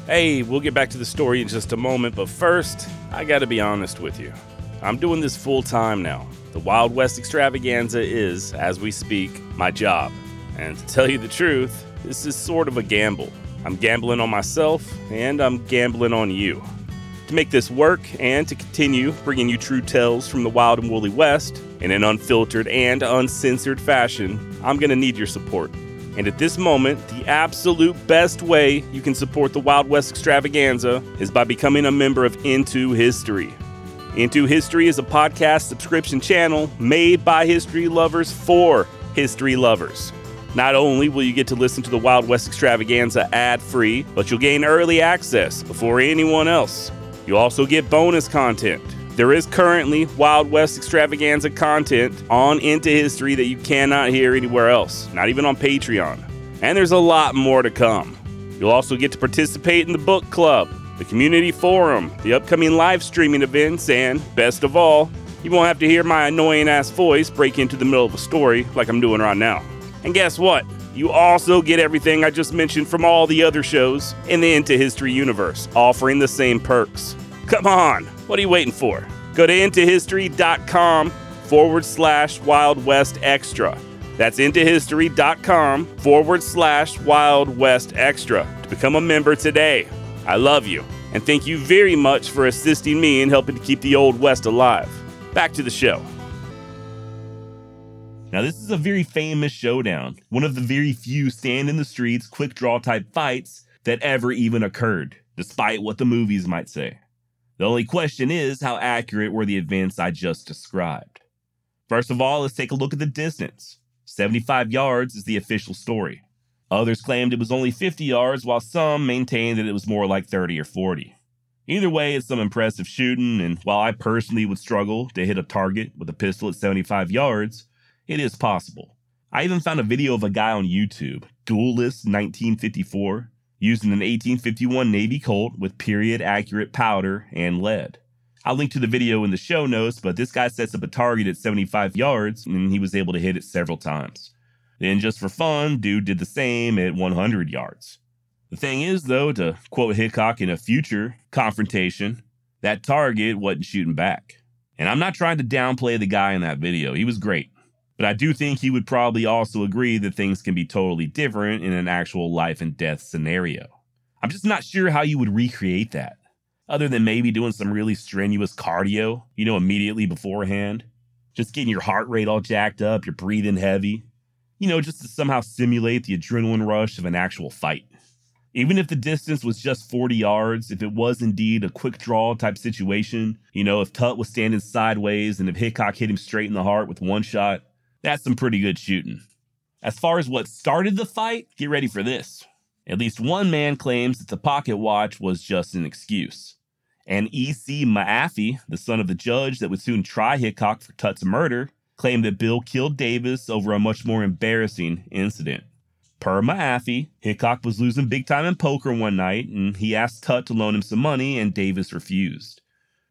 Hey, we'll get back to the story in just a moment, but first, I gotta be honest with you. I'm doing this full time now. The Wild West Extravaganza is, as we speak, my job. And to tell you the truth, this is sort of a gamble. I'm gambling on myself, and I'm gambling on you. To make this work and to continue bringing you true tales from the wild and woolly West in an unfiltered and uncensored fashion, I'm going to need your support. And at this moment, the absolute best way you can support the Wild West Extravaganza is by becoming a member of Into History. Into History is a podcast subscription channel made by history lovers for history lovers. Not only will you get to listen to the Wild West Extravaganza ad-free, but you'll gain early access before anyone else. You also get bonus content. There is currently Wild West Extravaganza content on Into History that you cannot hear anywhere else, not even on Patreon. And there's a lot more to come. You'll also get to participate in the book club, the community forum, the upcoming live streaming events, and best of all, you won't have to hear my annoying ass voice break into the middle of a story like I'm doing right now. And guess what? You also get everything I just mentioned from all the other shows in the Into History universe, offering the same perks. Come on, what are you waiting for? Go to intohistory.com forward slash Wild West Extra. That's intohistory.com forward slash Wild West Extra to become a member today. I love you, and thank you very much for assisting me in helping to keep the Old West alive. Back to the show. Now, this is a very famous showdown, one of the very few stand-in-the-streets, quick-draw type fights that ever even occurred, despite what the movies might say. The only question is, how accurate were the events I just described? First of all, let's take a look at the distance. seventy-five yards is the official story. Others claimed it was only fifty yards, while some maintained that it was more like thirty or forty. Either way, it's some impressive shooting, and while I personally would struggle to hit a target with a pistol at seventy-five yards, it is possible. I even found a video of a guy on YouTube, Duelist nineteen fifty-four, using an eighteen fifty-one Navy Colt with period-accurate powder and lead. I'll link to the video in the show notes, but this guy sets up a target at seventy-five yards, and he was able to hit it several times. Then, just for fun, dude did the same at one hundred yards. The thing is, though, to quote Hickok in a future confrontation, that target wasn't shooting back. And I'm not trying to downplay the guy in that video. He was great. But I do think he would probably also agree that things can be totally different in an actual life and death scenario. I'm just not sure how you would recreate that. other than maybe doing some really strenuous cardio, you know, immediately beforehand. Just getting your heart rate all jacked up, you're breathing heavy, you know, just to somehow simulate the adrenaline rush of an actual fight. Even if the distance was just forty yards, if it was indeed a quick draw type situation, you know, if Tutt was standing sideways and if Hickok hit him straight in the heart with one shot, that's some pretty good shooting. As far as what started the fight, get ready for this. At least one man claims that the pocket watch was just an excuse. And E C. Maffey, the son of the judge that would soon try Hickok for Tutt's murder, claimed that Bill killed Davis over a much more embarrassing incident. Per Maffey, Hickok was losing big time in poker one night, and he asked Tutt to loan him some money, and Davis refused.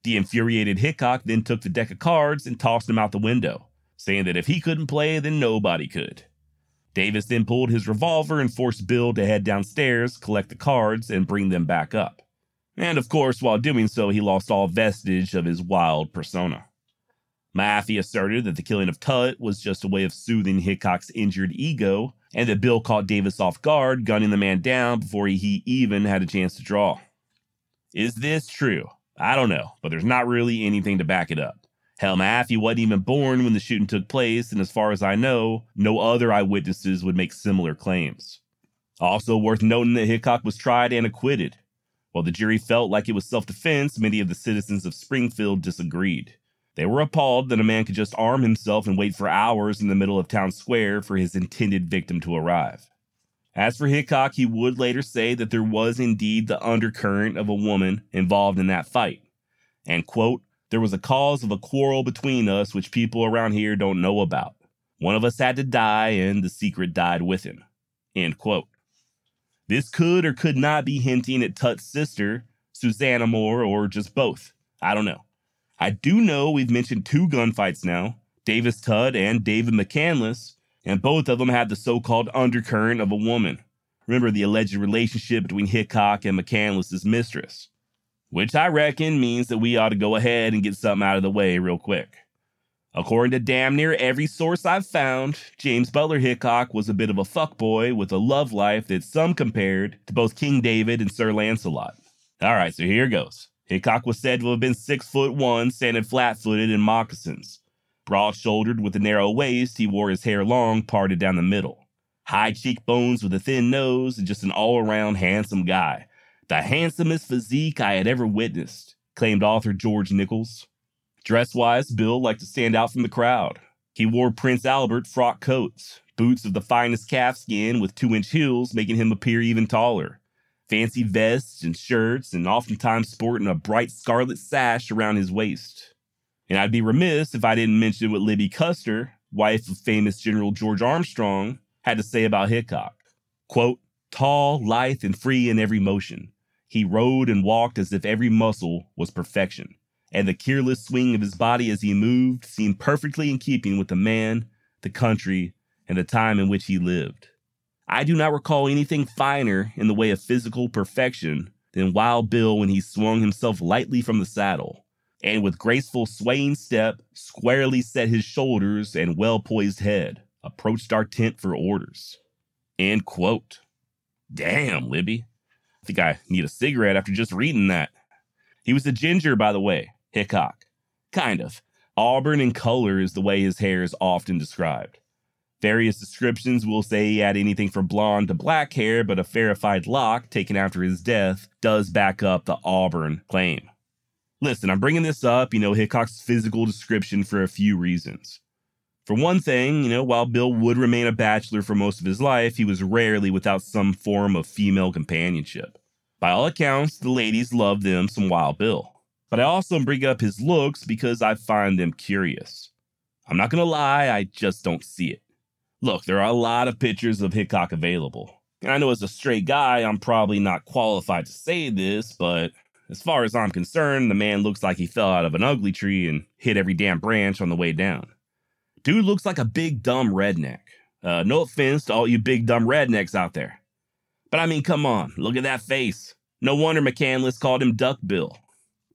The infuriated Hickok then took the deck of cards and tossed him out the window, saying that if he couldn't play, then nobody could. Davis then pulled his revolver and forced Bill to head downstairs, collect the cards, and bring them back up. And of course, while doing so, he lost all vestige of his wild persona. Maffey asserted that the killing of Tutt was just a way of soothing Hickok's injured ego, and that Bill caught Davis off guard, gunning the man down before he even had a chance to draw. Is this true? I don't know, but there's not really anything to back it up. Hell, Maffey wasn't even born when the shooting took place, and as far as I know, no other eyewitnesses would make similar claims. Also worth noting that Hickok was tried and acquitted. While the jury felt like it was self-defense, many of the citizens of Springfield disagreed. They were appalled that a man could just arm himself and wait for hours in the middle of town square for his intended victim to arrive. As for Hickok, he would later say that there was indeed the undercurrent of a woman involved in that fight. And, quote, "There was a cause of a quarrel between us which people around here don't know about. One of us had to die, and the secret died with him." End quote. This could or could not be hinting at Tutt's sister, Susanna Moore, or just both. I don't know. I do know we've mentioned two gunfights now, Davis Tutt and David McCandless, and both of them had the so-called undercurrent of a woman. Remember the alleged relationship between Hickok and McCandless's mistress. Which I reckon means that we ought to go ahead and get something out of the way real quick. According to damn near every source I've found, James Butler Hickok was a bit of a fuckboy with a love life that some compared to both King David and Sir Lancelot. All right, so here goes. Hickok was said to have been six foot one, standing flat-footed in moccasins. Broad-shouldered with a narrow waist, he wore his hair long, parted down the middle. High cheekbones with a thin nose, and just an all-around handsome guy. The handsomest physique I had ever witnessed, claimed author George Nichols. Dress-wise, Bill liked to stand out from the crowd. He wore Prince Albert frock coats, boots of the finest calfskin with two-inch heels, making him appear even taller, fancy vests and shirts, and oftentimes sporting a bright scarlet sash around his waist. And I'd be remiss if I didn't mention what Libby Custer, wife of famous General George Armstrong, had to say about Hickok. Quote, "Tall, lithe, and free in every motion. He rode and walked as if every muscle was perfection, and the careless swing of his body as he moved seemed perfectly in keeping with the man, the country, and the time in which he lived. I do not recall anything finer in the way of physical perfection than Wild Bill when he swung himself lightly from the saddle, and with graceful swaying step squarely set his shoulders and well-poised head, approached our tent for orders." End quote. Damn, Libby. I think I need a cigarette after just reading that. He was a ginger, by the way, Hickok. Kind of. Auburn in color is the way his hair is often described. Various descriptions will say he had anything from blonde to black hair, but a verified lock taken after his death does back up the Auburn claim. Listen, I'm bringing this up, you know, Hickok's physical description for a few reasons. For one thing, you know, while Bill would remain a bachelor for most of his life, he was rarely without some form of female companionship. By all accounts, the ladies loved them some Wild Bill. But I also bring up his looks because I find them curious. I'm not going to lie, I just don't see it. Look, there are a lot of pictures of Hickok available. And I know as a straight guy, I'm probably not qualified to say this, but as far as I'm concerned, the man looks like he fell out of an ugly tree and hit every damn branch on the way down. Dude looks like a big dumb redneck. Uh, no offense to all you big dumb rednecks out there. But I mean, come on, look at that face. No wonder McCandless called him Duck Bill.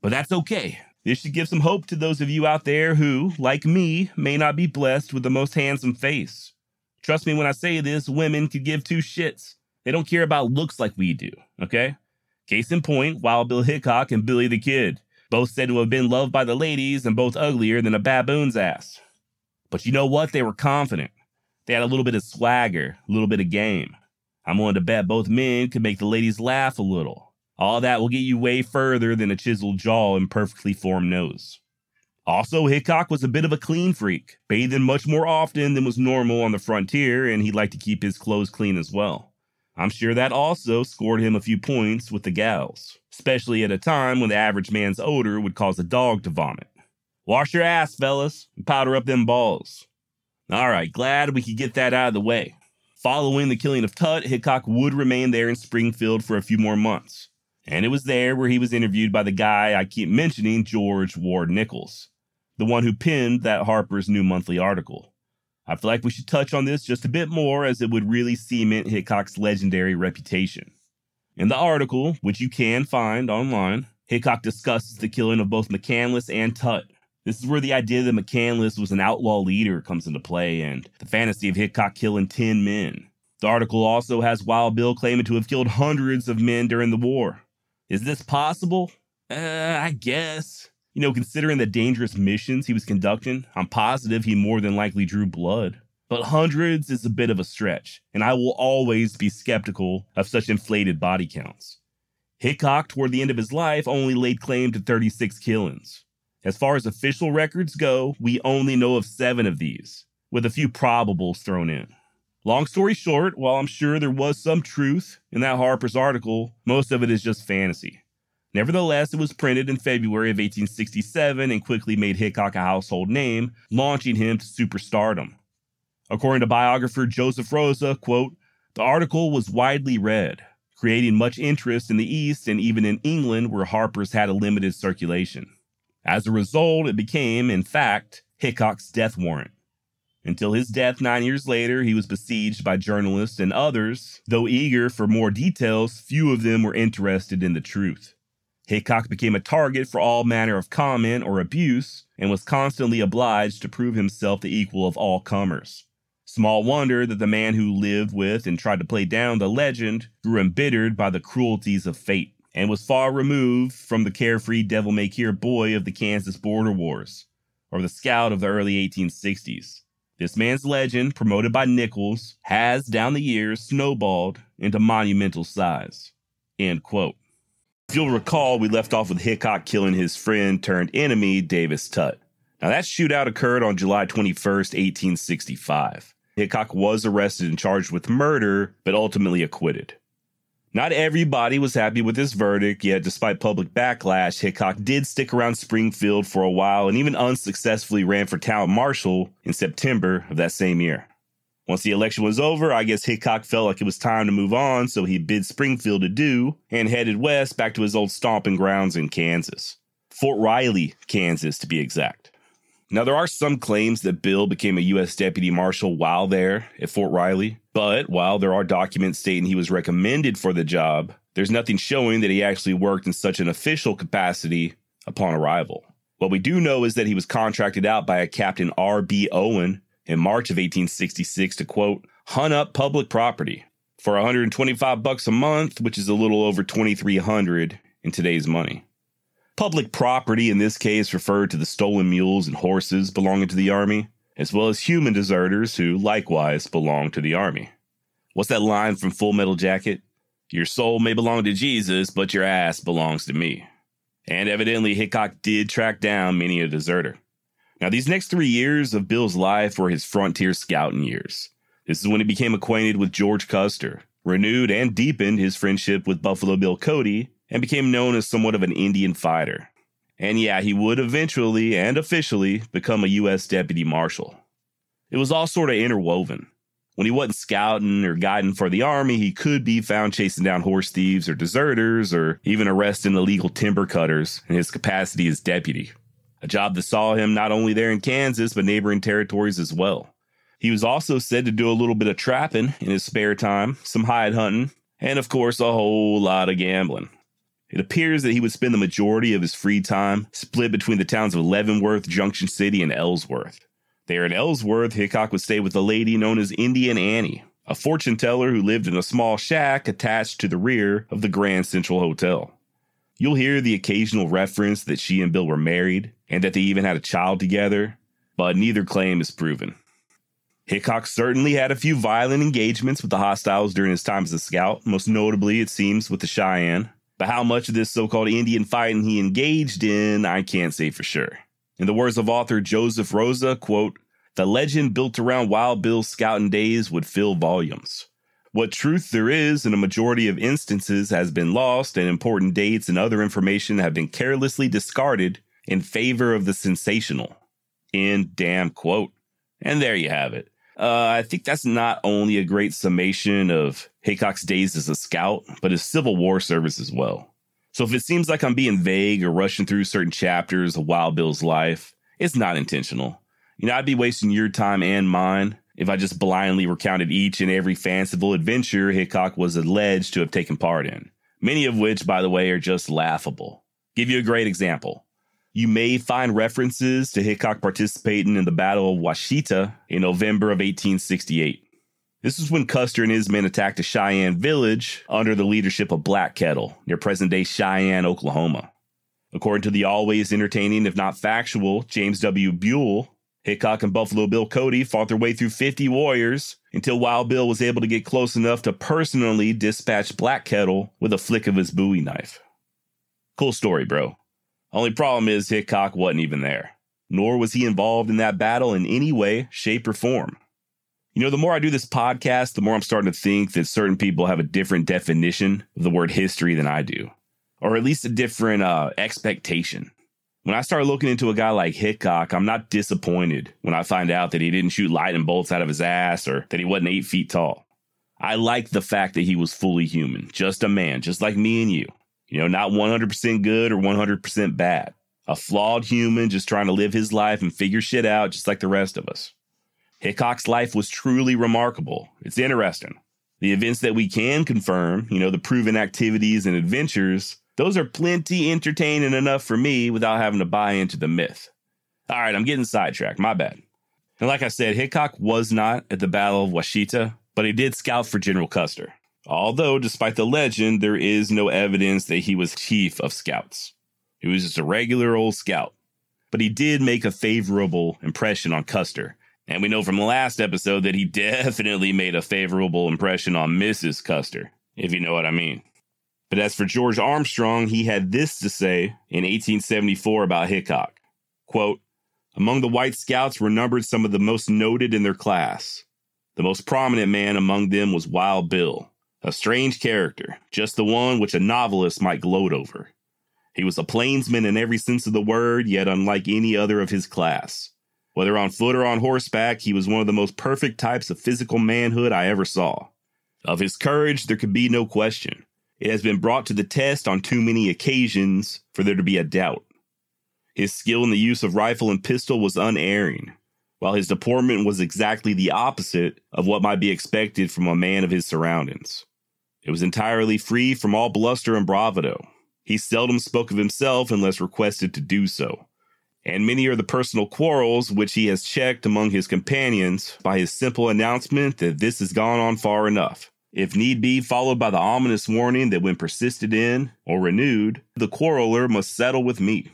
But that's okay. This should give some hope to those of you out there who, like me, may not be blessed with the most handsome face. Trust me when I say this, women could give two shits. They don't care about looks like we do, okay? Case in point, Wild Bill Hickok and Billy the Kid, both said to have been loved by the ladies and both uglier than a baboon's ass. But you know what? They were confident. They had a little bit of swagger, a little bit of game. I'm willing to bet both men could make the ladies laugh a little. All that will get you way further than a chiseled jaw and perfectly formed nose. Also, Hickok was a bit of a clean freak, bathing much more often than was normal on the frontier, and he liked to keep his clothes clean as well. I'm sure that also scored him a few points with the gals, especially at a time when the average man's odor would cause a dog to vomit. Wash your ass, fellas, and powder up them balls. All right, glad we could get that out of the way. Following the killing of Tutt, Hickok would remain there in Springfield for a few more months. And it was there where he was interviewed by the guy I keep mentioning, George Ward Nichols, the one who penned that Harper's New Monthly article. I feel like we should touch on this just a bit more, as it would really cement Hickok's legendary reputation. In the article, which you can find online, Hickok discusses the killing of both McCandless and Tutt. This is where the idea that McCandless was an outlaw leader comes into play, and the fantasy of Hickok killing ten men. The article also has Wild Bill claiming to have killed hundreds of men during the war. Is this possible? Uh, I guess. You know, considering the dangerous missions he was conducting, I'm positive he more than likely drew blood. But hundreds is a bit of a stretch, and I will always be skeptical of such inflated body counts. Hickok, toward the end of his life, only laid claim to thirty-six killings. As far as official records go, we only know of seven of these, with a few probables thrown in. Long story short, while I'm sure there was some truth in that Harper's article, most of it is just fantasy. Nevertheless, it was printed in February of eighteen sixty-seven and quickly made Hickok a household name, launching him to superstardom. According to biographer Joseph Rosa, quote, "The article was widely read, creating much interest in the East and even in England, where Harper's had a limited circulation. As a result, it became, in fact, Hickok's death warrant. Until his death nine years later, he was besieged by journalists and others. Though eager for more details, few of them were interested in the truth. Hickok became a target for all manner of comment or abuse and was constantly obliged to prove himself the equal of all comers. Small wonder that the man who lived with and tried to play down the legend grew embittered by the cruelties of fate and was far removed from the carefree devil-may-care boy of the Kansas border wars or the scout of the early eighteen sixties. This man's legend, promoted by Nichols, has, down the years, snowballed into monumental size." End quote. If you'll recall, we left off with Hickok killing his friend-turned-enemy, Davis Tutt. Now, that shootout occurred on July twenty-first, eighteen sixty-five. Hickok was arrested and charged with murder, but ultimately acquitted. Not everybody was happy with this verdict, yet despite public backlash, Hickok did stick around Springfield for a while and even unsuccessfully ran for town marshal in September of that same year. Once the election was over, I guess Hickok felt like it was time to move on, so he bid Springfield adieu and headed west back to his old stomping grounds in Kansas. Fort Riley, Kansas, to be exact. Now, there are some claims that Bill became a U S deputy marshal while there at Fort Riley, but while there are documents stating he was recommended for the job, there's nothing showing that he actually worked in such an official capacity upon arrival. What we do know is that he was contracted out by a Captain R B Owen in March of eighteen sixty-six to, quote, "hunt up public property" for one hundred twenty-five bucks a month, which is a little over twenty-three hundred dollars in today's money. Public property in this case referred to the stolen mules and horses belonging to the Army, as well as human deserters who likewise belonged to the Army. What's that line from Full Metal Jacket? "Your soul may belong to Jesus, but your ass belongs to me." And evidently, Hickok did track down many a deserter. Now, these next three years of Bill's life were his frontier scouting years. This is when he became acquainted with George Custer, renewed and deepened his friendship with Buffalo Bill Cody, and became known as somewhat of an Indian fighter. And yeah, he would eventually and officially become a U S deputy marshal. It was all sort of interwoven. When he wasn't scouting or guiding for the Army, he could be found chasing down horse thieves or deserters or even arresting illegal timber cutters in his capacity as deputy, a job that saw him not only there in Kansas, but neighboring territories as well. He was also said to do a little bit of trapping in his spare time, some hide hunting, and of course, a whole lot of gambling. It appears that he would spend the majority of his free time split between the towns of Leavenworth, Junction City, and Ellsworth. There in Ellsworth, Hickok would stay with a lady known as Indian Annie, a fortune teller who lived in a small shack attached to the rear of the Grand Central Hotel. You'll hear the occasional reference that she and Bill were married and that they even had a child together, but neither claim is proven. Hickok certainly had a few violent engagements with the hostiles during his time as a scout, most notably, it seems, with the Cheyenne. But how much of this so-called Indian fighting he engaged in, I can't say for sure. In the words of author Joseph Rosa, quote, "The legend built around Wild Bill's scouting days would fill volumes. What truth there is in a majority of instances has been lost, and important dates and other information have been carelessly discarded in favor of the sensational." End damn quote. And there you have it. Uh, I think that's not only a great summation of Hickok's days as a scout, but his Civil War service as well. So if it seems like I'm being vague or rushing through certain chapters of Wild Bill's life, it's not intentional. You know, I'd be wasting your time and mine if I just blindly recounted each and every fanciful adventure Hickok was alleged to have taken part in, many of which, by the way, are just laughable. Give you a great example. You may find references to Hickok participating in the Battle of Washita in November of eighteen sixty-eight. This is when Custer and his men attacked a Cheyenne village under the leadership of Black Kettle near present-day Cheyenne, Oklahoma. According to the always entertaining, if not factual, James W. Buel, Hickok and Buffalo Bill Cody fought their way through fifty warriors until Wild Bill was able to get close enough to personally dispatch Black Kettle with a flick of his Bowie knife. Cool story, bro. Only problem is Hickok wasn't even there, nor was he involved in that battle in any way, shape, or form. You know, the more I do this podcast, the more I'm starting to think that certain people have a different definition of the word history than I do, or at least a different uh, expectation. When I start looking into a guy like Hickok, I'm not disappointed when I find out that he didn't shoot lightning bolts out of his ass or that he wasn't eight feet tall. I like the fact that he was fully human, just a man, just like me and you. You know, not one hundred percent good or one hundred percent bad. A flawed human just trying to live his life and figure shit out just like the rest of us. Hickok's life was truly remarkable. It's interesting. The events that we can confirm, you know, the proven activities and adventures, those are plenty entertaining enough for me without having to buy into the myth. All right, I'm getting sidetracked. My bad. And like I said, Hickok was not at the Battle of Washita, but he did scout for General Custer. Although, despite the legend, there is no evidence that he was chief of scouts. He was just a regular old scout. But he did make a favorable impression on Custer. And we know from the last episode that he definitely made a favorable impression on Missus Custer, if you know what I mean. But as for George Armstrong, he had this to say in eighteen seventy-four about Hickok. Quote, "Among the white scouts were numbered some of the most noted in their class. The most prominent man among them was Wild Bill. A strange character, just the one which a novelist might gloat over. He was a plainsman in every sense of the word, yet unlike any other of his class. Whether on foot or on horseback, he was one of the most perfect types of physical manhood I ever saw. Of his courage, there could be no question. It has been brought to the test on too many occasions for there to be a doubt. His skill in the use of rifle and pistol was unerring, while his deportment was exactly the opposite of what might be expected from a man of his surroundings. It was entirely free from all bluster and bravado. He seldom spoke of himself unless requested to do so. And many are the personal quarrels which he has checked among his companions by his simple announcement that this has gone on far enough, if need be, followed by the ominous warning that when persisted in or renewed, the quarreler must settle with me.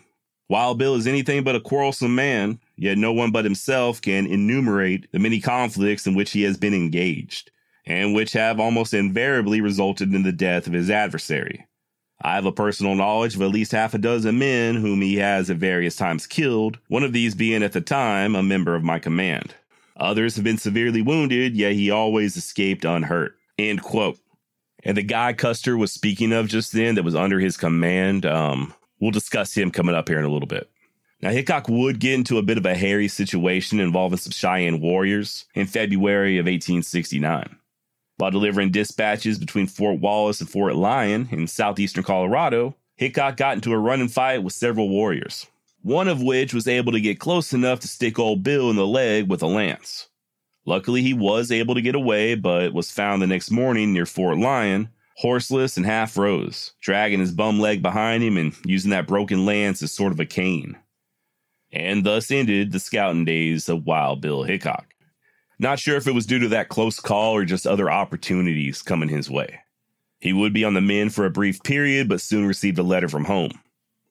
Wild Bill is anything but a quarrelsome man, yet no one but himself can enumerate the many conflicts in which he has been engaged, and which have almost invariably resulted in the death of his adversary. I have a personal knowledge of at least half a dozen men whom he has at various times killed, one of these being at the time a member of my command. Others have been severely wounded, yet he always escaped unhurt." End quote. And the guy Custer was speaking of just then that was under his command, um, we'll discuss him coming up here in a little bit. Now, Hickok would get into a bit of a hairy situation involving some Cheyenne warriors in February of eighteen sixty-nine. While delivering dispatches between Fort Wallace and Fort Lyon in southeastern Colorado, Hickok got into a running fight with several warriors, one of which was able to get close enough to stick old Bill in the leg with a lance. Luckily, he was able to get away, but was found the next morning near Fort Lyon, horseless and half rose, dragging his bum leg behind him and using that broken lance as sort of a cane. And thus ended the scouting days of Wild Bill Hickok. Not sure if it was due to that close call or just other opportunities coming his way. He would be on the mend for a brief period, but soon received a letter from home.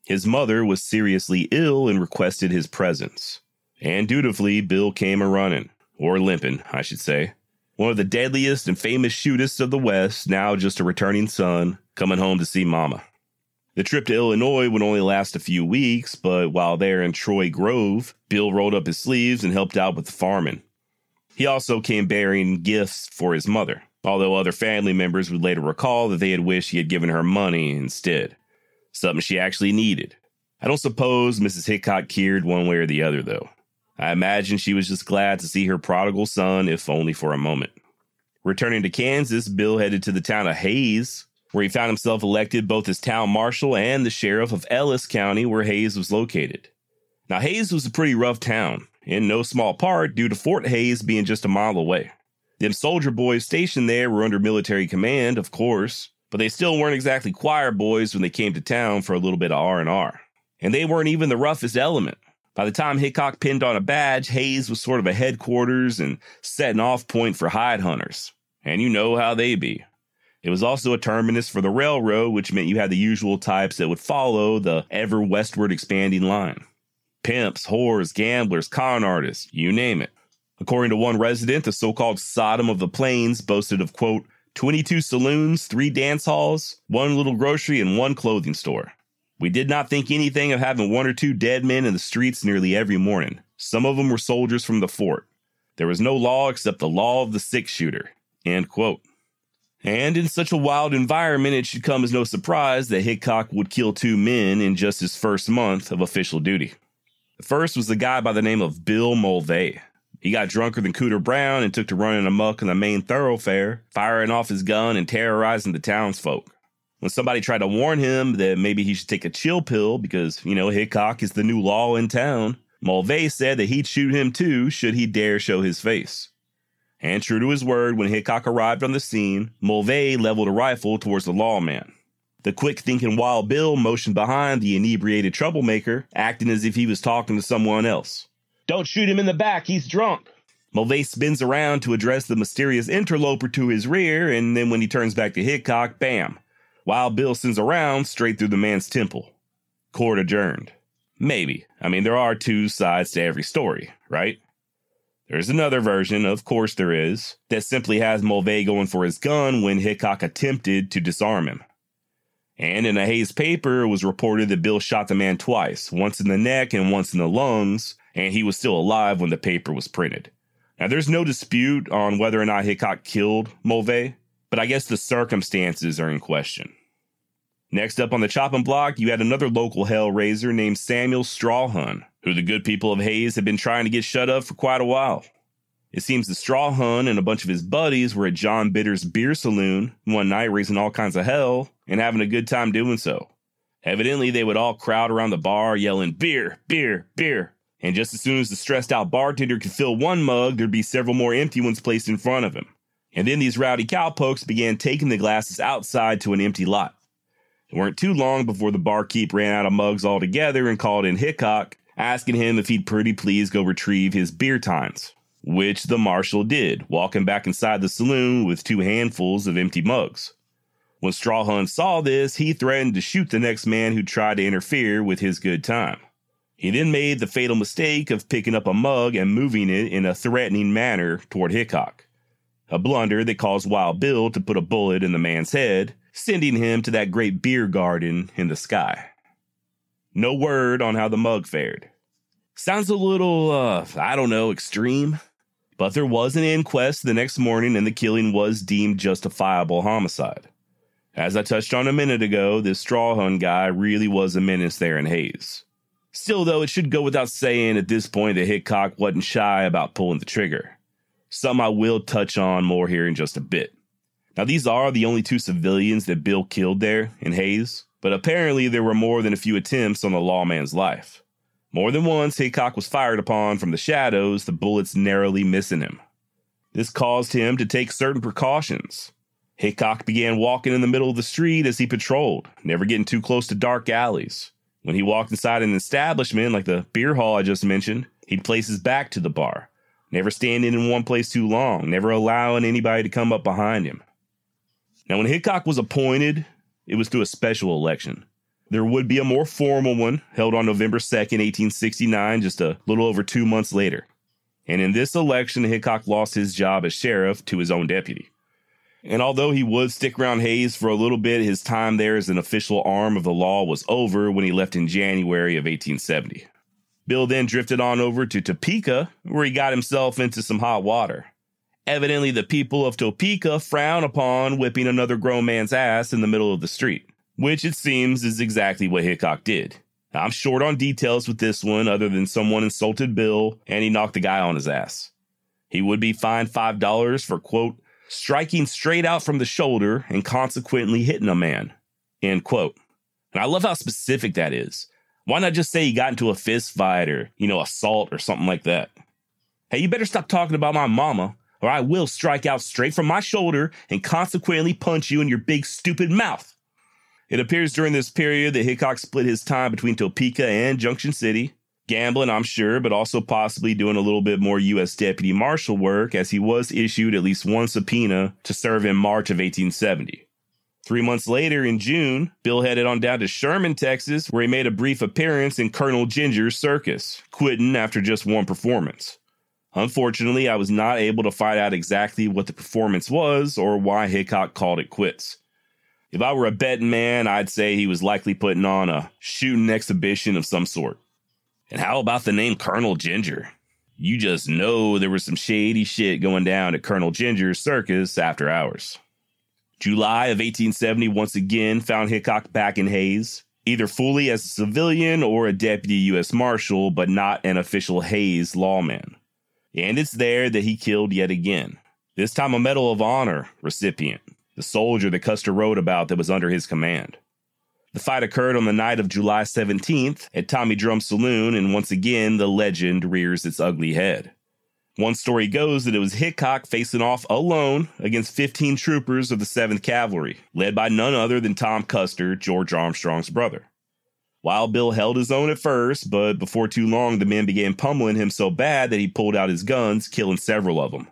His mother was seriously ill and requested his presence. And dutifully, Bill came a-running, or limping, I should say. One of the deadliest and famous shooters of the West, now just a returning son, coming home to see Mama. The trip to Illinois would only last a few weeks, but while there in Troy Grove, Bill rolled up his sleeves and helped out with the farming. He also came bearing gifts for his mother, although other family members would later recall that they had wished he had given her money instead. Something she actually needed. I don't suppose Missus Hickok cared one way or the other, though. I imagine she was just glad to see her prodigal son, if only for a moment. Returning to Kansas, Bill headed to the town of Hayes, where he found himself elected both as town marshal and the sheriff of Ellis County, where Hayes was located. Now, Hayes was a pretty rough town, in no small part due to Fort Hayes being just a mile away. Them soldier boys stationed there were under military command, of course, but they still weren't exactly choir boys when they came to town for a little bit of R and R. And they weren't even the roughest element. By the time Hickok pinned on a badge, Hayes was sort of a headquarters and setting off point for hide hunters. And you know how they be. It was also a terminus for the railroad, which meant you had the usual types that would follow the ever westward expanding line. Pimps, whores, gamblers, con artists, you name it. According to one resident, the so-called Sodom of the Plains boasted of, quote, twenty-two saloons, three dance halls, one little grocery, and one clothing store. We did not think anything of having one or two dead men in the streets nearly every morning. Some of them were soldiers from the fort. There was no law except the law of the six-shooter, end quote. And in such a wild environment, it should come as no surprise that Hickok would kill two men in just his first month of official duty. The first was a guy by the name of Bill Mulvey. He got drunker than Cooter Brown and took to running amok on the main thoroughfare, firing off his gun and terrorizing the townsfolk. When somebody tried to warn him that maybe he should take a chill pill because, you know, Hickok is the new law in town, Mulvey said that he'd shoot him too should he dare show his face. And true to his word, when Hickok arrived on the scene, Mulvey leveled a rifle towards the lawman. The quick-thinking Wild Bill motioned behind the inebriated troublemaker, acting as if he was talking to someone else. Don't shoot him in the back, he's drunk. Mulvey spins around to address the mysterious interloper to his rear, and then when he turns back to Hickok, bam. Wild Bill sends a round straight through the man's temple. Court adjourned. Maybe. I mean, there are two sides to every story, right? There's another version, of course there is, that simply has Mulvey going for his gun when Hickok attempted to disarm him. And in a Hayes paper, it was reported that Bill shot the man twice, once in the neck and once in the lungs, and he was still alive when the paper was printed. Now, there's no dispute on whether or not Hickok killed Mulvey, but I guess the circumstances are in question. Next up on the chopping block, you had another local hellraiser named Samuel Strawhun, who the good people of Hayes had been trying to get shut up for quite a while. It seems that Strawhun and a bunch of his buddies were at John Bitter's beer saloon one night raising all kinds of hell and having a good time doing so. Evidently, they would all crowd around the bar yelling, beer, beer, beer. And just as soon as the stressed-out bartender could fill one mug, there'd be several more empty ones placed in front of him. And then these rowdy cowpokes began taking the glasses outside to an empty lot. It weren't too long before the barkeep ran out of mugs altogether and called in Hickok, asking him if he'd pretty please go retrieve his beer tines, which the marshal did, walking back inside the saloon with two handfuls of empty mugs. When Strawhun saw this, he threatened to shoot the next man who tried to interfere with his good time. He then made the fatal mistake of picking up a mug and moving it in a threatening manner toward Hickok, a blunder that caused Wild Bill to put a bullet in the man's head, sending him to that great beer garden in the sky. No word on how the mug fared. Sounds a little, uh, I don't know, extreme. But there was an inquest the next morning and the killing was deemed justifiable homicide. As I touched on a minute ago, this Strawhun guy really was a menace there in Hayes. Still, though, it should go without saying at this point that Hickok wasn't shy about pulling the trigger. Something I will touch on more here in just a bit. Now, these are the only two civilians that Bill killed there in Hayes, but apparently there were more than a few attempts on the lawman's life. More than once, Hickok was fired upon from the shadows, the bullets narrowly missing him. This caused him to take certain precautions. Hickok began walking in the middle of the street as he patrolled, never getting too close to dark alleys. When he walked inside an establishment like the beer hall I just mentioned, he'd place his back to the bar, never standing in one place too long, never allowing anybody to come up behind him. Now, when Hickok was appointed, it was through a special election. There would be a more formal one held on November second, eighteen sixty-nine, just a little over two months later. And in this election, Hickok lost his job as sheriff to his own deputy. And although he would stick around Hayes for a little bit, his time there as an official arm of the law was over when he left in January of eighteen seventy. Bill then drifted on over to Topeka, where he got himself into some hot water. Evidently, the people of Topeka frown upon whipping another grown man's ass in the middle of the street, which it seems is exactly what Hickok did. Now, I'm short on details with this one other than someone insulted Bill and he knocked the guy on his ass. He would be fined five dollars for, quote, striking straight out from the shoulder and consequently hitting a man, end quote. And I love how specific that is. Why not just say he got into a fist fight or, you know, assault or something like that? Hey, you better stop talking about my mama, or I will strike out straight from my shoulder and consequently punch you in your big stupid mouth. It appears during this period that Hickok split his time between Topeka and Junction City, gambling, I'm sure, but also possibly doing a little bit more U S deputy marshal work, as he was issued at least one subpoena to serve in March of eighteen seventy. Three months later, in June, Bill headed on down to Sherman, Texas, where he made a brief appearance in Colonel Ginger's circus, quitting after just one performance. Unfortunately, I was not able to find out exactly what the performance was or why Hickok called it quits. If I were a betting man, I'd say he was likely putting on a shooting exhibition of some sort. And how about the name Colonel Ginger? You just know there was some shady shit going down at Colonel Ginger's circus after hours. July of eighteen seventy once again found Hickok back in Hayes, either fully as a civilian or a deputy U S marshal, but not an official Hayes lawman. And it's there that he killed yet again, this time a Medal of Honor recipient, the soldier that Custer wrote about that was under his command. The fight occurred on the night of July seventeenth at Tommy Drum Saloon, and once again, the legend rears its ugly head. One story goes that it was Hickok facing off alone against fifteen troopers of the seventh Cavalry, led by none other than Tom Custer, George Armstrong's brother. Wild Bill held his own at first, but before too long, the men began pummeling him so bad that he pulled out his guns, killing several of them.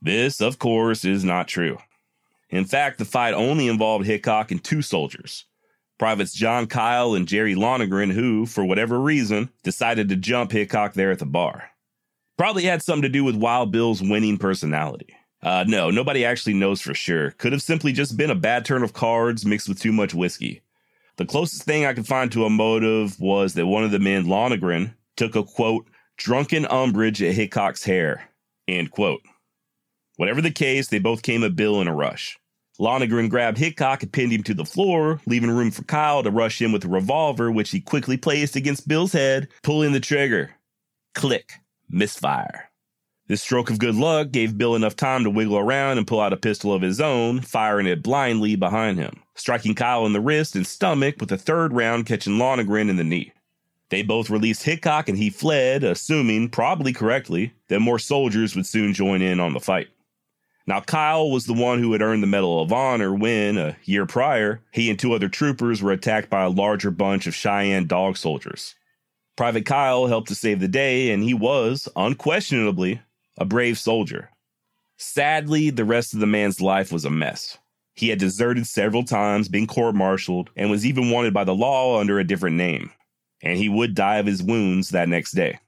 This, of course, is not true. In fact, the fight only involved Hickok and two soldiers, Privates John Kyle and Jerry Lonergan, who, for whatever reason, decided to jump Hickok there at the bar. Probably had something to do with Wild Bill's winning personality. Uh, no, nobody actually knows for sure. Could have simply just been a bad turn of cards mixed with too much whiskey. The closest thing I could find to a motive was that one of the men, Lonergan, took a, quote, drunken umbrage at Hickok's hair, end quote. Whatever the case, they both came at Bill in a rush. Lonergan grabbed Hickok and pinned him to the floor, leaving room for Kyle to rush in with a revolver, which he quickly placed against Bill's head, pulling the trigger. Click. Misfire. This stroke of good luck gave Bill enough time to wiggle around and pull out a pistol of his own, firing it blindly behind him, striking Kyle in the wrist and stomach with a third round catching Lonergan in the knee. They both released Hickok and he fled, assuming, probably correctly, that more soldiers would soon join in on the fight. Now, Kyle was the one who had earned the Medal of Honor when, a year prior, he and two other troopers were attacked by a larger bunch of Cheyenne dog soldiers. Private Kyle helped to save the day, and he was, unquestionably, a brave soldier. Sadly, the rest of the man's life was a mess. He had deserted several times, been court-martialed, and was even wanted by the law under a different name. And he would die of his wounds that next day.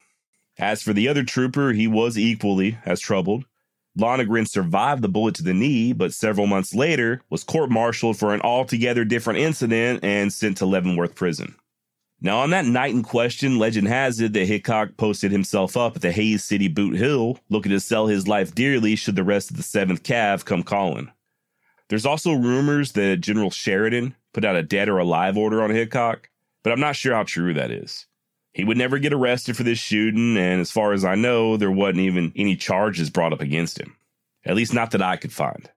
As for the other trooper, he was equally as troubled. Lonergan survived the bullet to the knee, but several months later was court-martialed for an altogether different incident and sent to Leavenworth Prison. Now, on that night in question, legend has it that Hickok posted himself up at the Hayes City Boot Hill, looking to sell his life dearly should the rest of the seventh Cav come calling. There's also rumors that General Sheridan put out a dead or alive order on Hickok, but I'm not sure how true that is. He would never get arrested for this shooting, and as far as I know, there wasn't even any charges brought up against him. At least not that I could find.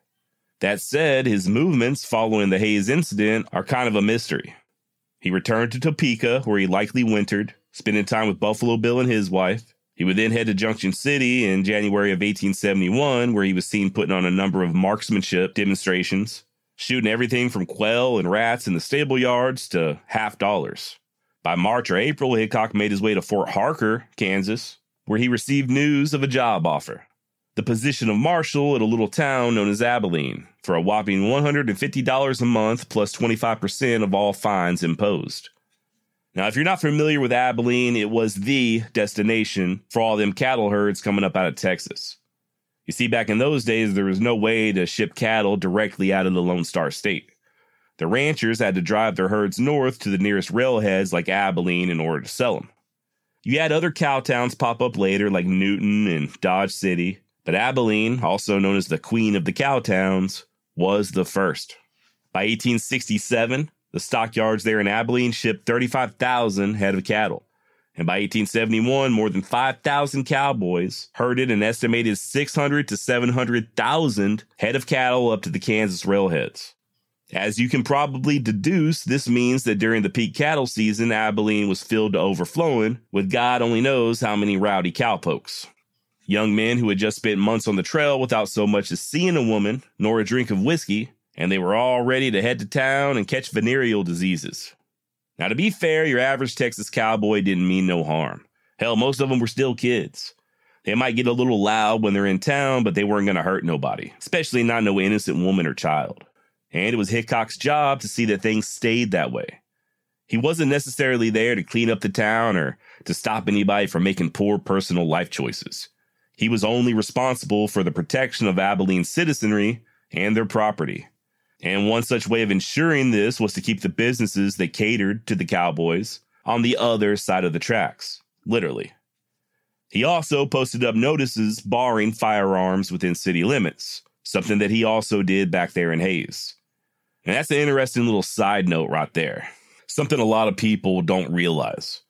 That said, his movements following the Hayes incident are kind of a mystery. He returned to Topeka, where he likely wintered, spending time with Buffalo Bill and his wife. He would then head to Junction City in January of eighteen seventy-one, where he was seen putting on a number of marksmanship demonstrations, shooting everything from quail and rats in the stable yards to half dollars. By March or April, Hickok made his way to Fort Harker, Kansas, where he received news of a job offer, the position of marshal at a little town known as Abilene, for a whopping one hundred fifty dollars a month plus twenty-five percent of all fines imposed. Now, if you're not familiar with Abilene, it was the destination for all them cattle herds coming up out of Texas. You see, back in those days, there was no way to ship cattle directly out of the Lone Star State. The ranchers had to drive their herds north to the nearest railheads like Abilene in order to sell them. You had other cow towns pop up later like Newton and Dodge City, but Abilene, also known as the Queen of the Cow Towns, was the first. By eighteen sixty-seven, the stockyards there in Abilene shipped thirty-five thousand head of cattle. And by eighteen seventy-one, more than five thousand cowboys herded an estimated six hundred to seven hundred thousand head of cattle up to the Kansas railheads. As you can probably deduce, this means that during the peak cattle season, Abilene was filled to overflowing with God only knows how many rowdy cowpokes. Young men who had just spent months on the trail without so much as seeing a woman nor a drink of whiskey, and they were all ready to head to town and catch venereal diseases. Now, to be fair, your average Texas cowboy didn't mean no harm. Hell, most of them were still kids. They might get a little loud when they're in town, but they weren't going to hurt nobody, especially not no innocent woman or child. And it was Hickok's job to see that things stayed that way. He wasn't necessarily there to clean up the town or to stop anybody from making poor personal life choices. He was only responsible for the protection of Abilene's citizenry and their property. And one such way of ensuring this was to keep the businesses that catered to the cowboys on the other side of the tracks, literally. He also posted up notices barring firearms within city limits, something that he also did back there in Hayes. And that's an interesting little side note right there, something a lot of people don't realize.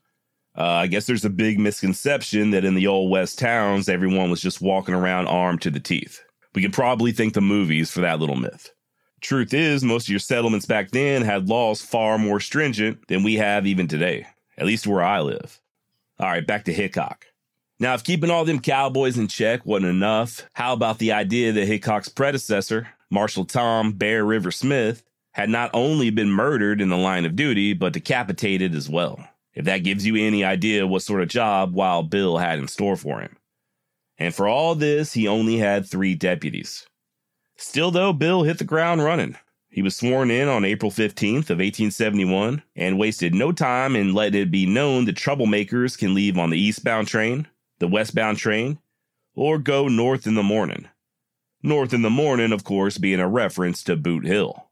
Uh, I guess there's a big misconception that in the old West towns, everyone was just walking around armed to the teeth. We can probably thank the movies for that little myth. Truth is, most of your settlements back then had laws far more stringent than we have even today, at least where I live. All right, back to Hickok. Now, if keeping all them cowboys in check wasn't enough, how about the idea that Hickok's predecessor, Marshal Tom Bear River Smith, had not only been murdered in the line of duty, but decapitated as well? If that gives you any idea what sort of job Wild Bill had in store for him. And for all this, he only had three deputies. Still, though, Bill hit the ground running. He was sworn in on April fifteenth of eighteen seventy-one and wasted no time in letting it be known that troublemakers can leave on the eastbound train, the westbound train, or go north in the morning. North in the morning, of course, being a reference to Boot Hill.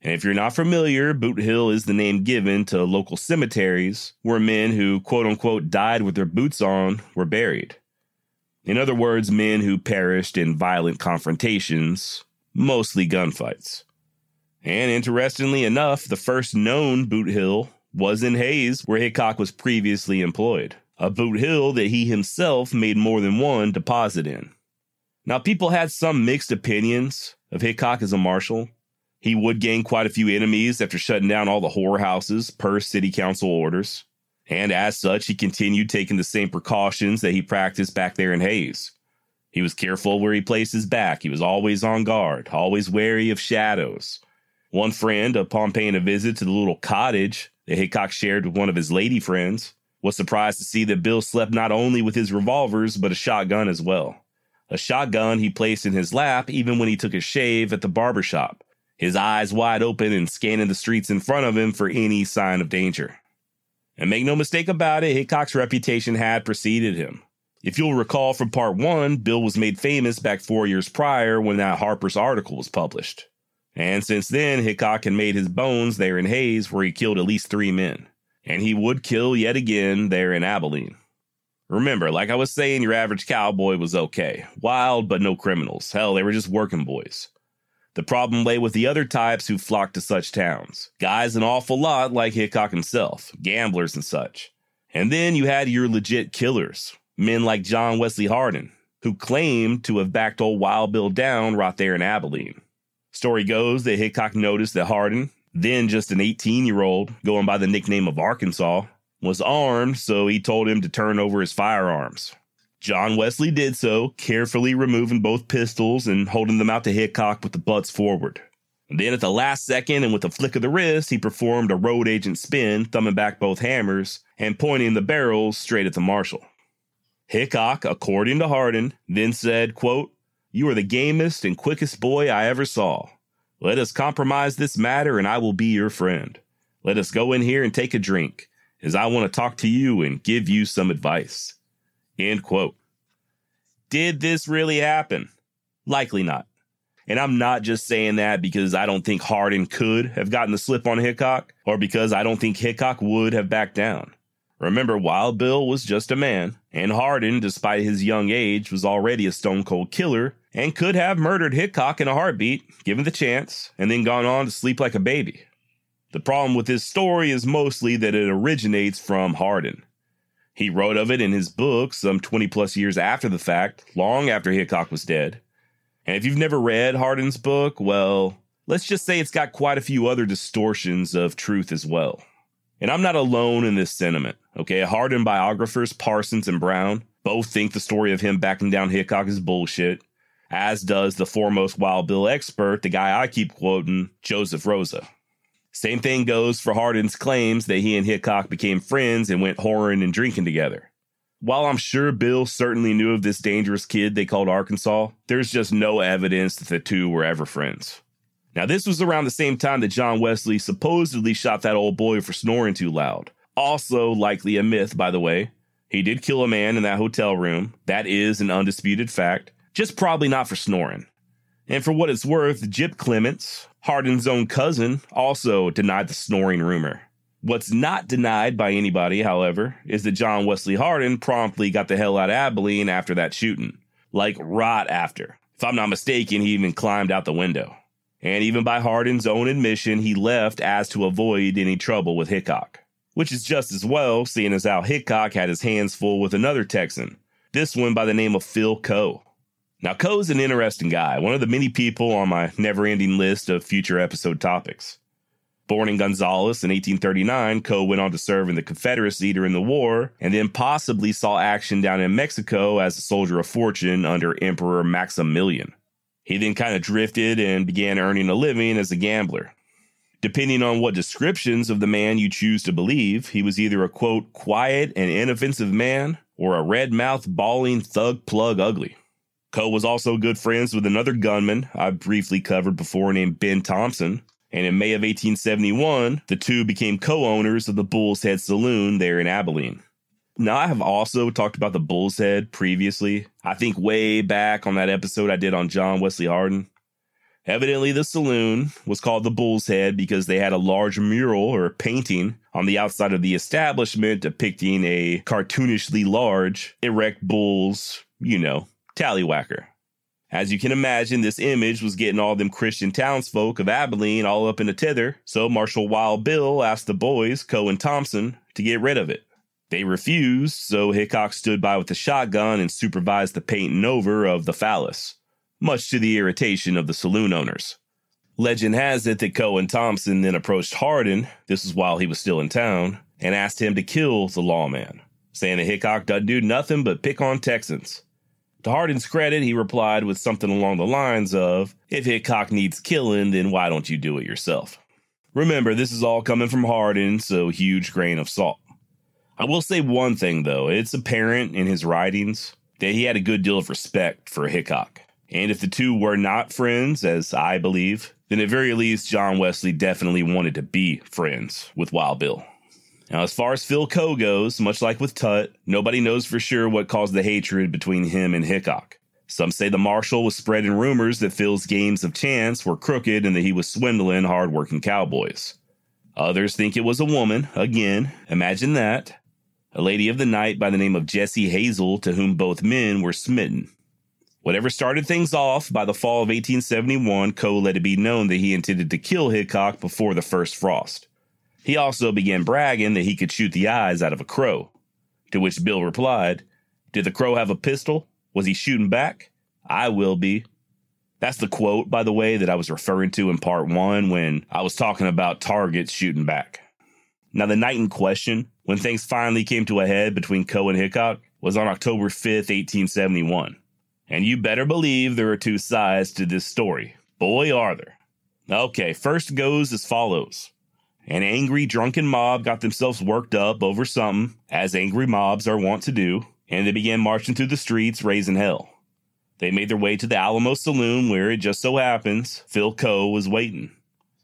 And if you're not familiar, Boot Hill is the name given to local cemeteries where men who, quote-unquote, died with their boots on were buried. In other words, men who perished in violent confrontations, mostly gunfights. And interestingly enough, the first known Boot Hill was in Hayes, where Hickok was previously employed, a Boot Hill that he himself made more than one deposit in. Now, people had some mixed opinions of Hickok as a marshal. He would gain quite a few enemies after shutting down all the whorehouses per city council orders. And as such, he continued taking the same precautions that he practiced back there in Hayes. He was careful where he placed his back. He was always on guard, always wary of shadows. One friend, upon paying a visit to the little cottage that Hickok shared with one of his lady friends, was surprised to see that Bill slept not only with his revolvers, but a shotgun as well. A shotgun he placed in his lap even when he took a shave at the barber shop, his eyes wide open and scanning the streets in front of him for any sign of danger. And make no mistake about it, Hickok's reputation had preceded him. If you'll recall from part one, Bill was made famous back four years prior when that Harper's article was published. And since then, Hickok had made his bones there in Hayes, where he killed at least three men. And he would kill yet again there in Abilene. Remember, like I was saying, your average cowboy was okay. Wild, but no criminals. Hell, they were just working boys. The problem lay with the other types who flocked to such towns. Guys an awful lot like Hickok himself, gamblers and such. And then you had your legit killers, men like John Wesley Hardin, who claimed to have backed old Wild Bill down right there in Abilene. Story goes that Hickok noticed that Hardin, then just an eighteen-year-old, going by the nickname of Arkansas, was armed, so he told him to turn over his firearms. John Wesley did so, carefully removing both pistols and holding them out to Hickok with the butts forward. And then at the last second and with a flick of the wrist, he performed a road agent spin, thumbing back both hammers and pointing the barrels straight at the marshal. Hickok, according to Hardin, then said, quote, "You are the gamest and quickest boy I ever saw. Let us compromise this matter and I will be your friend. Let us go in here and take a drink, as I want to talk to you and give you some advice." End quote. Did this really happen? Likely not. And I'm not just saying that because I don't think Hardin could have gotten the slip on Hickok, or because I don't think Hickok would have backed down. Remember, Wild Bill was just a man, and Hardin, despite his young age, was already a stone-cold killer and could have murdered Hickok in a heartbeat, given the chance, and then gone on to sleep like a baby. The problem with this story is mostly that it originates from Hardin. He wrote of it in his book some twenty plus years after the fact, long after Hickok was dead. And if you've never read Hardin's book, well, let's just say it's got quite a few other distortions of truth as well. And I'm not alone in this sentiment, okay? Hardin biographers Parsons and Brown both think the story of him backing down Hickok is bullshit, as does the foremost Wild Bill expert, the guy I keep quoting, Joseph Rosa. Same thing goes for Hardin's claims that he and Hickok became friends and went whoring and drinking together. While I'm sure Bill certainly knew of this dangerous kid they called Arkansas, there's just no evidence that the two were ever friends. Now, this was around the same time that John Wesley supposedly shot that old boy for snoring too loud. Also likely a myth, by the way. He did kill a man in that hotel room. That is an undisputed fact. Just probably not for snoring. And for what it's worth, Jip Clements, Hardin's own cousin, also denied the snoring rumor. What's not denied by anybody, however, is that John Wesley Hardin promptly got the hell out of Abilene after that shooting. Like, right after. If I'm not mistaken, he even climbed out the window. And even by Hardin's own admission, he left as to avoid any trouble with Hickok. Which is just as well, seeing as how Hickok had his hands full with another Texan. This one by the name of Phil Coe. Now, Coe's an interesting guy, one of the many people on my never-ending list of future episode topics. Born in Gonzales in eighteen thirty-nine, Coe went on to serve in the Confederacy during the war and then possibly saw action down in Mexico as a soldier of fortune under Emperor Maximilian. He then kind of drifted and began earning a living as a gambler. Depending on what descriptions of the man you choose to believe, he was either a, quote, quiet and inoffensive man or a red-mouthed, bawling, thug-plug ugly. Coe was also good friends with another gunman I briefly covered before named Ben Thompson. And in May of eighteen seventy-one, the two became co-owners of the Bull's Head Saloon there in Abilene. Now, I have also talked about the Bull's Head previously, I think way back on that episode I did on John Wesley Hardin. Evidently, the saloon was called the Bull's Head because they had a large mural or painting on the outside of the establishment depicting a cartoonishly large, erect bull's, you know, tallywhacker. As you can imagine, this image was getting all them Christian townsfolk of Abilene all up in a tither, so Marshal Wild Bill asked the boys, Coe and Thompson, to get rid of it. They refused, so Hickok stood by with a shotgun and supervised the painting over of the phallus, much to the irritation of the saloon owners. Legend has it that Coe and Thompson then approached Hardin, this is while he was still in town, and asked him to kill the lawman, saying that Hickok doesn't do nothing but pick on Texans. To Hardin's credit, he replied with something along the lines of, "If Hickok needs killing, then why don't you do it yourself?" Remember, this is all coming from Hardin, so huge grain of salt. I will say one thing, though. It's apparent in his writings that he had a good deal of respect for Hickok. And if the two were not friends, as I believe, then at very least, John Wesley definitely wanted to be friends with Wild Bill. Now, as far as Phil Coe goes, much like with Tutt, nobody knows for sure what caused the hatred between him and Hickok. Some say the marshal was spreading rumors that Phil's games of chance were crooked and that he was swindling hard-working cowboys. Others think it was a woman, again, imagine that, a lady of the night by the name of Jessie Hazel, to whom both men were smitten. Whatever started things off, by the fall of eighteen seventy-one, Coe let it be known that he intended to kill Hickok before the first frost. He also began bragging that he could shoot the eyes out of a crow, to which Bill replied, "Did the crow have a pistol? Was he shooting back? I will be." That's the quote, by the way, that I was referring to in part one when I was talking about targets shooting back. Now, the night in question, when things finally came to a head between Coe and Hickok, was on October fifth, eighteen seventy-one. And you better believe there are two sides to this story. Boy, are there. Okay, first goes as follows. An angry, drunken mob got themselves worked up over something, as angry mobs are wont to do, and they began marching through the streets, raising hell. They made their way to the Alamo Saloon, where it just so happens Phil Coe was waiting.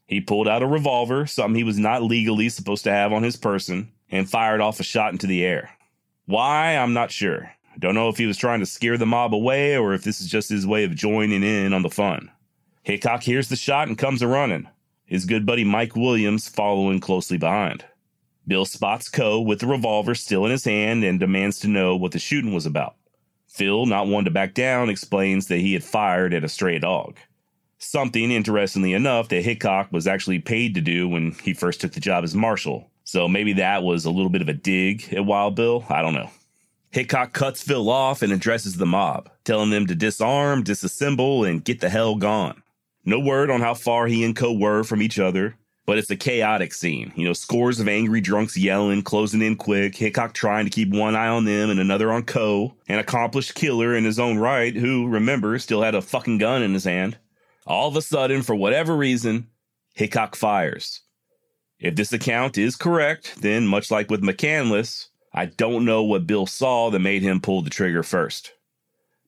He pulled out a revolver, something he was not legally supposed to have on his person, and fired off a shot into the air. Why, I'm not sure. Don't know if he was trying to scare the mob away or if this is just his way of joining in on the fun. Hickok hears the shot and comes a-running, his good buddy Mike Williams following closely behind. Bill spots Coe with the revolver still in his hand and demands to know what the shooting was about. Phil, not one to back down, explains that he had fired at a stray dog. Something, interestingly enough, that Hickok was actually paid to do when he first took the job as marshal. So maybe that was a little bit of a dig at Wild Bill. I don't know. Hickok cuts Phil off and addresses the mob, telling them to disarm, disassemble, and get the hell gone. No word on how far he and Coe were from each other, but it's a chaotic scene. You know, scores of angry drunks yelling, closing in quick, Hickok trying to keep one eye on them and another on Coe, an accomplished killer in his own right who, remember, still had a fucking gun in his hand. All of a sudden, for whatever reason, Hickok fires. If this account is correct, then much like with McCandless, I don't know what Bill saw that made him pull the trigger first.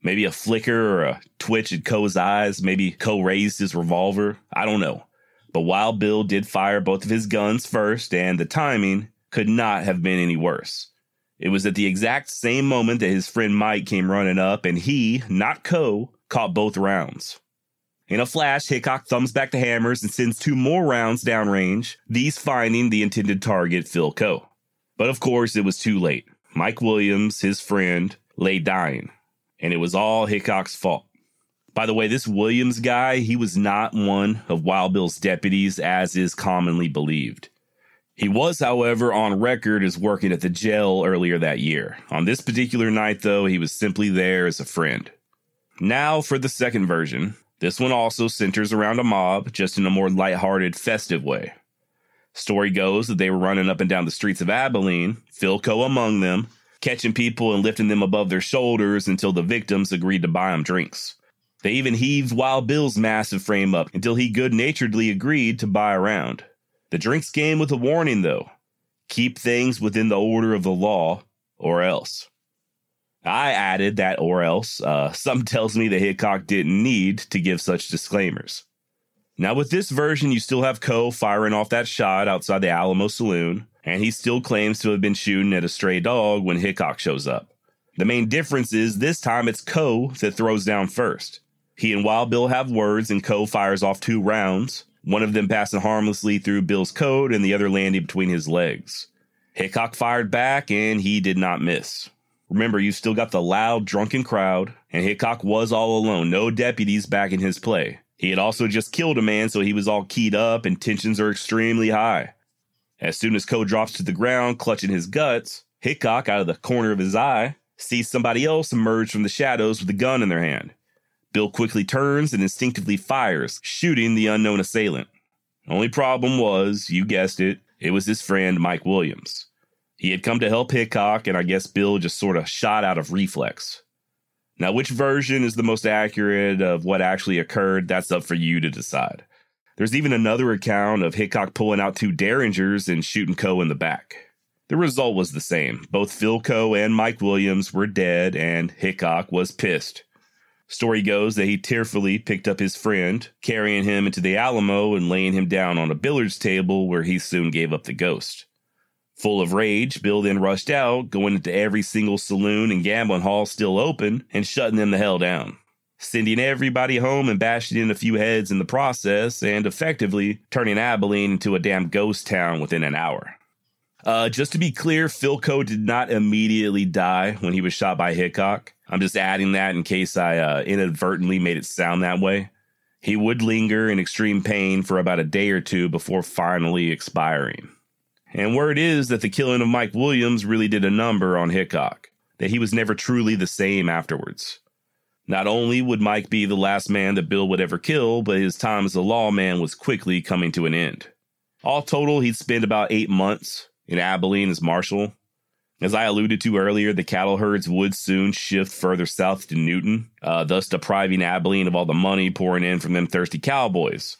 Maybe a flicker or a twitch in Coe's eyes. Maybe Coe raised his revolver. I don't know. But Wild Bill did fire both of his guns first, and the timing could not have been any worse. It was at the exact same moment that his friend Mike came running up, and he, not Coe, caught both rounds. In a flash, Hickok thumbs back the hammers and sends two more rounds downrange, these finding the intended target, Phil Coe. But of course, it was too late. Mike Williams, his friend, lay dying, and it was all Hickok's fault. By the way, this Williams guy, he was not one of Wild Bill's deputies, as is commonly believed. He was, however, on record as working at the jail earlier that year. On this particular night, though, he was simply there as a friend. Now for the second version. This one also centers around a mob, just in a more lighthearted, festive way. Story goes that they were running up and down the streets of Abilene, Phil Coe among them, catching people and lifting them above their shoulders until the victims agreed to buy them drinks. They even heaved Wild Bill's massive frame up until he good-naturedly agreed to buy a round. The drinks came with a warning, though. Keep things within the order of the law, or else. I added that or else. Uh, something tells me that Hickok didn't need to give such disclaimers. Now with this version, you still have Coe firing off that shot outside the Alamo Saloon, and he still claims to have been shooting at a stray dog when Hickok shows up. The main difference is this time it's Coe that throws down first. He and Wild Bill have words, and Coe fires off two rounds, one of them passing harmlessly through Bill's coat and the other landing between his legs. Hickok fired back, and he did not miss. Remember, you've still got the loud, drunken crowd, and Hickok was all alone, no deputies back in his play. He had also just killed a man, so he was all keyed up, and tensions are extremely high. As soon as Coe drops to the ground, clutching his guts, Hickok, out of the corner of his eye, sees somebody else emerge from the shadows with a gun in their hand. Bill quickly turns and instinctively fires, shooting the unknown assailant. Only problem was, you guessed it, it was his friend Mike Williams. He had come to help Hickok, and I guess Bill just sort of shot out of reflex. Now, which version is the most accurate of what actually occurred, that's up for you to decide. There's even another account of Hickok pulling out two derringers and shooting Coe in the back. The result was the same. Both Phil Coe and Mike Williams were dead, and Hickok was pissed. Story goes that he tearfully picked up his friend, carrying him into the Alamo and laying him down on a billiards table where he soon gave up the ghost. Full of rage, Bill then rushed out, going into every single saloon and gambling hall still open and shutting them the hell down, sending everybody home and bashing in a few heads in the process and effectively turning Abilene into a damn ghost town within an hour. Uh, just to be clear, Phil Coe did not immediately die when he was shot by Hickok. I'm just adding that in case I uh, inadvertently made it sound that way. He would linger in extreme pain for about a day or two before finally expiring. And word is that the killing of Mike Williams really did a number on Hickok, that he was never truly the same afterwards. Not only would Mike be the last man that Bill would ever kill, but his time as a lawman was quickly coming to an end. All total, he'd spend about eight months in Abilene as marshal. As I alluded to earlier, the cattle herds would soon shift further south to Newton, uh, thus depriving Abilene of all the money pouring in from them thirsty cowboys.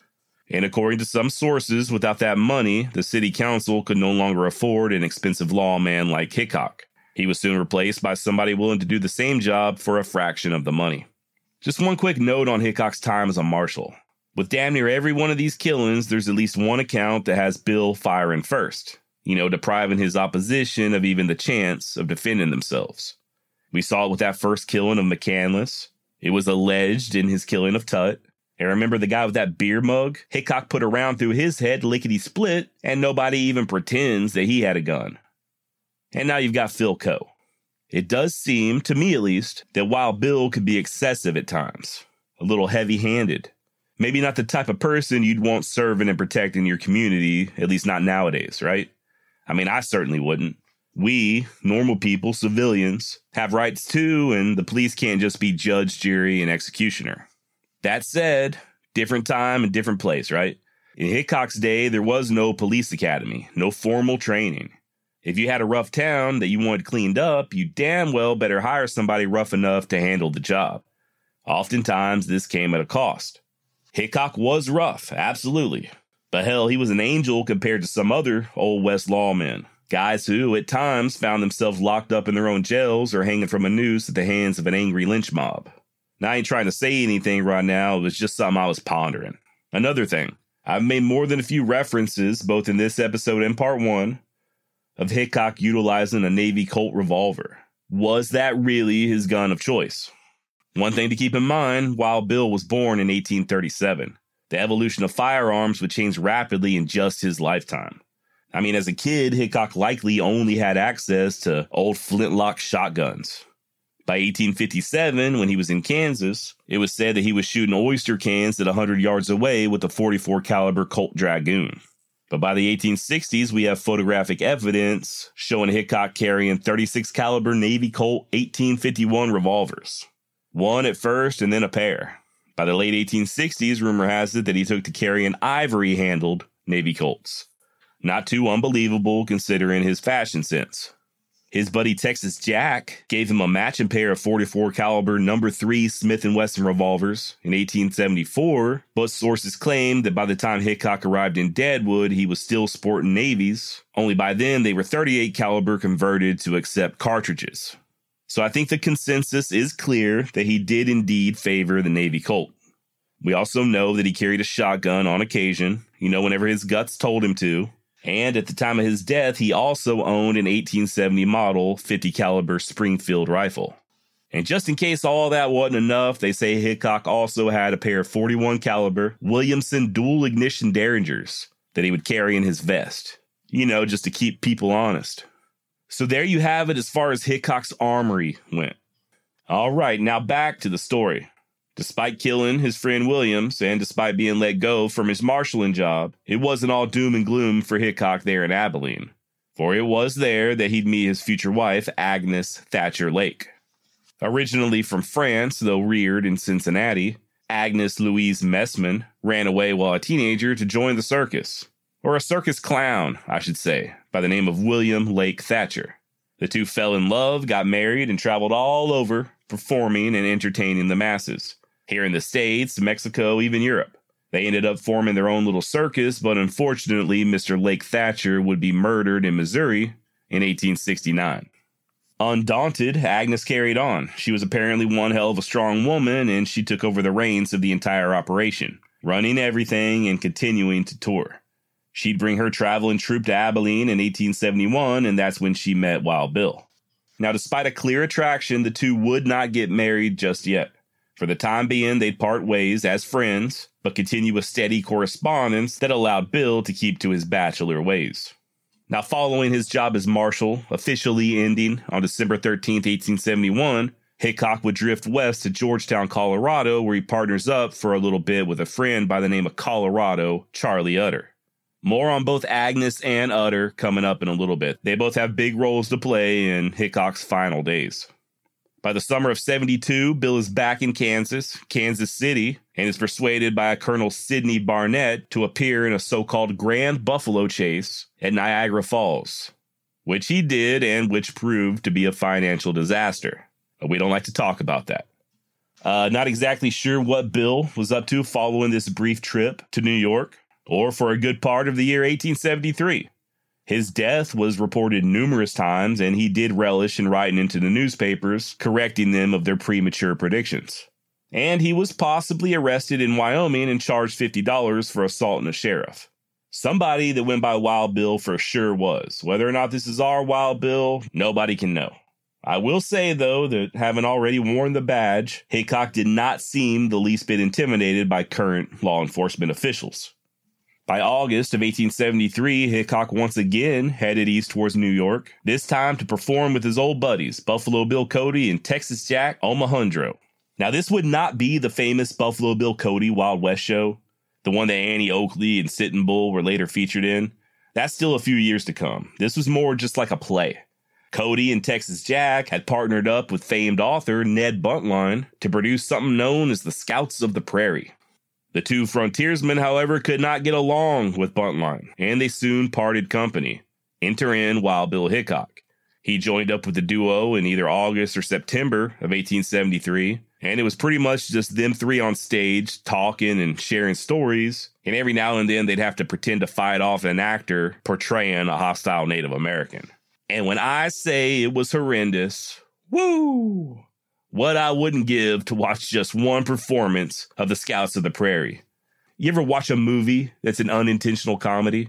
And according to some sources, without that money, the city council could no longer afford an expensive lawman like Hickok. He was soon replaced by somebody willing to do the same job for a fraction of the money. Just one quick note on Hickok's time as a marshal. With damn near every one of these killings, there's at least one account that has Bill firing first, you know, depriving his opposition of even the chance of defending themselves. We saw it with that first killing of McCandless. It was alleged in his killing of Tutt. And remember the guy with that beer mug? Hickok put a round through his head, lickety-split, and nobody even pretends that he had a gun. And now you've got Phil Coe. It does seem, to me at least, that Wild Bill could be excessive at times, a little heavy-handed. Maybe not the type of person you'd want serving and protecting your community, at least not nowadays, right? I mean, I certainly wouldn't. We, normal people, civilians, have rights too, and the police can't just be judge, jury, and executioner. That said, different time and different place, right? In Hickok's day, there was no police academy, no formal training. If you had a rough town that you wanted cleaned up, you damn well better hire somebody rough enough to handle the job. Oftentimes, this came at a cost. Hickok was rough, absolutely. But hell, he was an angel compared to some other old West lawmen. Guys who, at times, found themselves locked up in their own jails or hanging from a noose at the hands of an angry lynch mob. Now, I ain't trying to say anything right now. It was just something I was pondering. Another thing, I've made more than a few references, both in this episode and part one, of Hickok utilizing a Navy Colt revolver. Was that really his gun of choice? One thing to keep in mind, Wild Bill was born in eighteen thirty-seven. The evolution of firearms would change rapidly in just his lifetime. I mean, as a kid, Hickok likely only had access to old flintlock shotguns. By eighteen fifty-seven, when he was in Kansas, it was said that he was shooting oyster cans at one hundred yards away with a forty-four caliber Colt Dragoon. But by the eighteen sixties, we have photographic evidence showing Hickok carrying thirty-six caliber Navy Colt eighteen fifty-one revolvers. One at first and then a pair. By the late eighteen sixties, rumor has it that he took to carrying ivory-handled Navy Colts. Not too unbelievable considering his fashion sense. His buddy Texas Jack gave him a matching pair of forty-four caliber number three Smith and Wesson revolvers in eighteen seventy-four, but sources claim that by the time Hickok arrived in Deadwood, he was still sporting Navies, only by then they were thirty-eight caliber converted to accept cartridges. So I think the consensus is clear that he did indeed favor the Navy Colt. We also know that he carried a shotgun on occasion, you know, whenever his guts told him to. And at the time of his death, he also owned an eighteen seventy model fifty caliber Springfield rifle. And just in case all that wasn't enough, they say Hickok also had a pair of forty-one caliber Williamson dual ignition Derringers that he would carry in his vest, you know, just to keep people honest. So there you have it as far as Hickok's armory went. All right, now back to the story. Despite killing his friend Williams and despite being let go from his marshaling job, it wasn't all doom and gloom for Hickok there in Abilene. For it was there that he'd meet his future wife, Agnes Thatcher Lake. Originally from France, though reared in Cincinnati, Agnes Louise Messman ran away while a teenager to join the circus. Or a circus clown, I should say, by the name of William Lake Thatcher. The two fell in love, got married, and traveled all over, performing and entertaining the masses. Here in the States, Mexico, even Europe. They ended up forming their own little circus, but unfortunately, Mister Lake Thatcher would be murdered in Missouri in eighteen sixty-nine. Undaunted, Agnes carried on. She was apparently one hell of a strong woman, and she took over the reins of the entire operation, running everything and continuing to tour. She'd bring her traveling troupe to Abilene in eighteen seventy-one, and that's when she met Wild Bill. Now, despite a clear attraction, the two would not get married just yet. For the time being, they'd part ways as friends, but continue a steady correspondence that allowed Bill to keep to his bachelor ways. Now, following his job as marshal, officially ending on December thirteenth, eighteen seventy-one, Hickok would drift west to Georgetown, Colorado, where he partners up for a little bit with a friend by the name of Colorado Charlie Utter. More on both Agnes and Utter coming up in a little bit. They both have big roles to play in Hickok's final days. By the summer of seventy-two, Bill is back in Kansas, Kansas City, and is persuaded by a Colonel Sidney Barnett to appear in a so-called Grand Buffalo Chase at Niagara Falls, which he did and which proved to be a financial disaster. But we don't like to talk about that. Uh, not exactly sure what Bill was up to following this brief trip to New York, or for a good part of the year eighteen seventy-three. His death was reported numerous times, and he did relish in writing into the newspapers, correcting them of their premature predictions. And he was possibly arrested in Wyoming and charged fifty dollars for assaulting a sheriff. Somebody that went by Wild Bill for sure was. Whether or not this is our Wild Bill, nobody can know. I will say, though, that having already worn the badge, Hickok did not seem the least bit intimidated by current law enforcement officials. By August of eighteen seventy-three, Hickok once again headed east towards New York, this time to perform with his old buddies, Buffalo Bill Cody and Texas Jack Omohundro. Now, this would not be the famous Buffalo Bill Cody Wild West show, the one that Annie Oakley and Sitting Bull were later featured in. That's still a few years to come. This was more just like a play. Cody and Texas Jack had partnered up with famed author Ned Buntline to produce something known as the Scouts of the Prairie. The two frontiersmen, however, could not get along with Buntline, and they soon parted company. Enter in Wild Bill Hickok. He joined up with the duo in either August or September of eighteen seventy-three, and it was pretty much just them three on stage talking and sharing stories, and every now and then they'd have to pretend to fight off an actor portraying a hostile Native American. And when I say it was horrendous, woo! What I wouldn't give to watch just one performance of the Scouts of the Prairie. You ever watch a movie that's an unintentional comedy?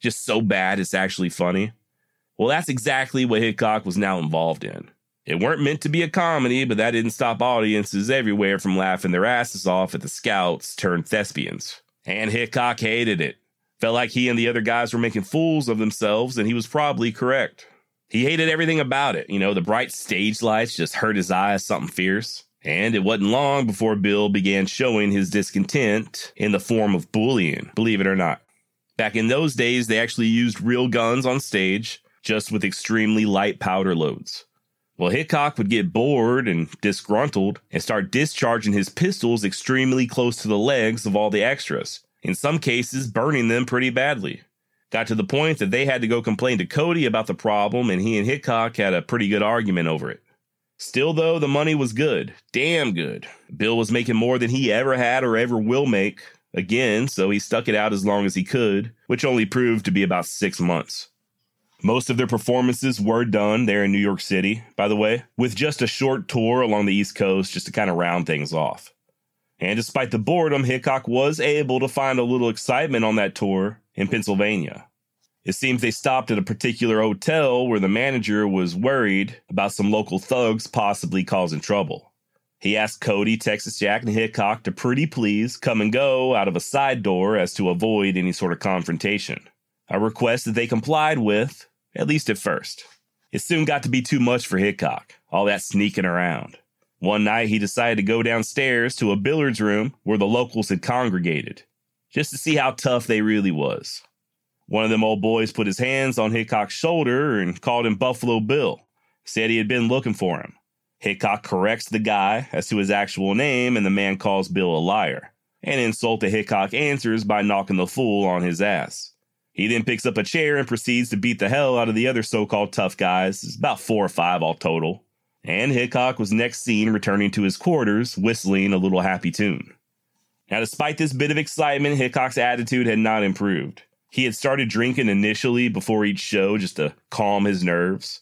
Just so bad it's actually funny? Well, that's exactly what Hickok was now involved in. It weren't meant to be a comedy, but that didn't stop audiences everywhere from laughing their asses off at the Scouts turned thespians. And Hickok hated it. Felt like he and the other guys were making fools of themselves, and he was probably correct. He hated everything about it. You know, the bright stage lights just hurt his eye as something fierce. And it wasn't long before Bill began showing his discontent in the form of bullying, believe it or not. Back in those days, they actually used real guns on stage, just with extremely light powder loads. Well, Hickok would get bored and disgruntled and start discharging his pistols extremely close to the legs of all the extras, in some cases burning them pretty badly. Got to the point that they had to go complain to Cody about the problem, and he and Hickok had a pretty good argument over it. Still, though, the money was good. Damn good. Bill was making more than he ever had or ever will make again, so he stuck it out as long as he could, which only proved to be about six months. Most of their performances were done there in New York City, by the way, with just a short tour along the East Coast just to kind of round things off. And despite the boredom, Hickok was able to find a little excitement on that tour in Pennsylvania. It seems they stopped at a particular hotel where the manager was worried about some local thugs possibly causing trouble. He asked Cody, Texas Jack, and Hickok to pretty please come and go out of a side door as to avoid any sort of confrontation, a request that they complied with, at least at first. It soon got to be too much for Hickok, all that sneaking around. One night, he decided to go downstairs to a billiards room where the locals had congregated, just to see how tough they really was. One of them old boys put his hands on Hickok's shoulder and called him Buffalo Bill, said he had been looking for him. Hickok corrects the guy as to his actual name, and the man calls Bill a liar, an insult that Hickok answers by knocking the fool on his ass. He then picks up a chair and proceeds to beat the hell out of the other so-called tough guys. It's about four or five all total. And Hickok was next seen returning to his quarters, whistling a little happy tune. Now, despite this bit of excitement, Hickok's attitude had not improved. He had started drinking initially before each show just to calm his nerves.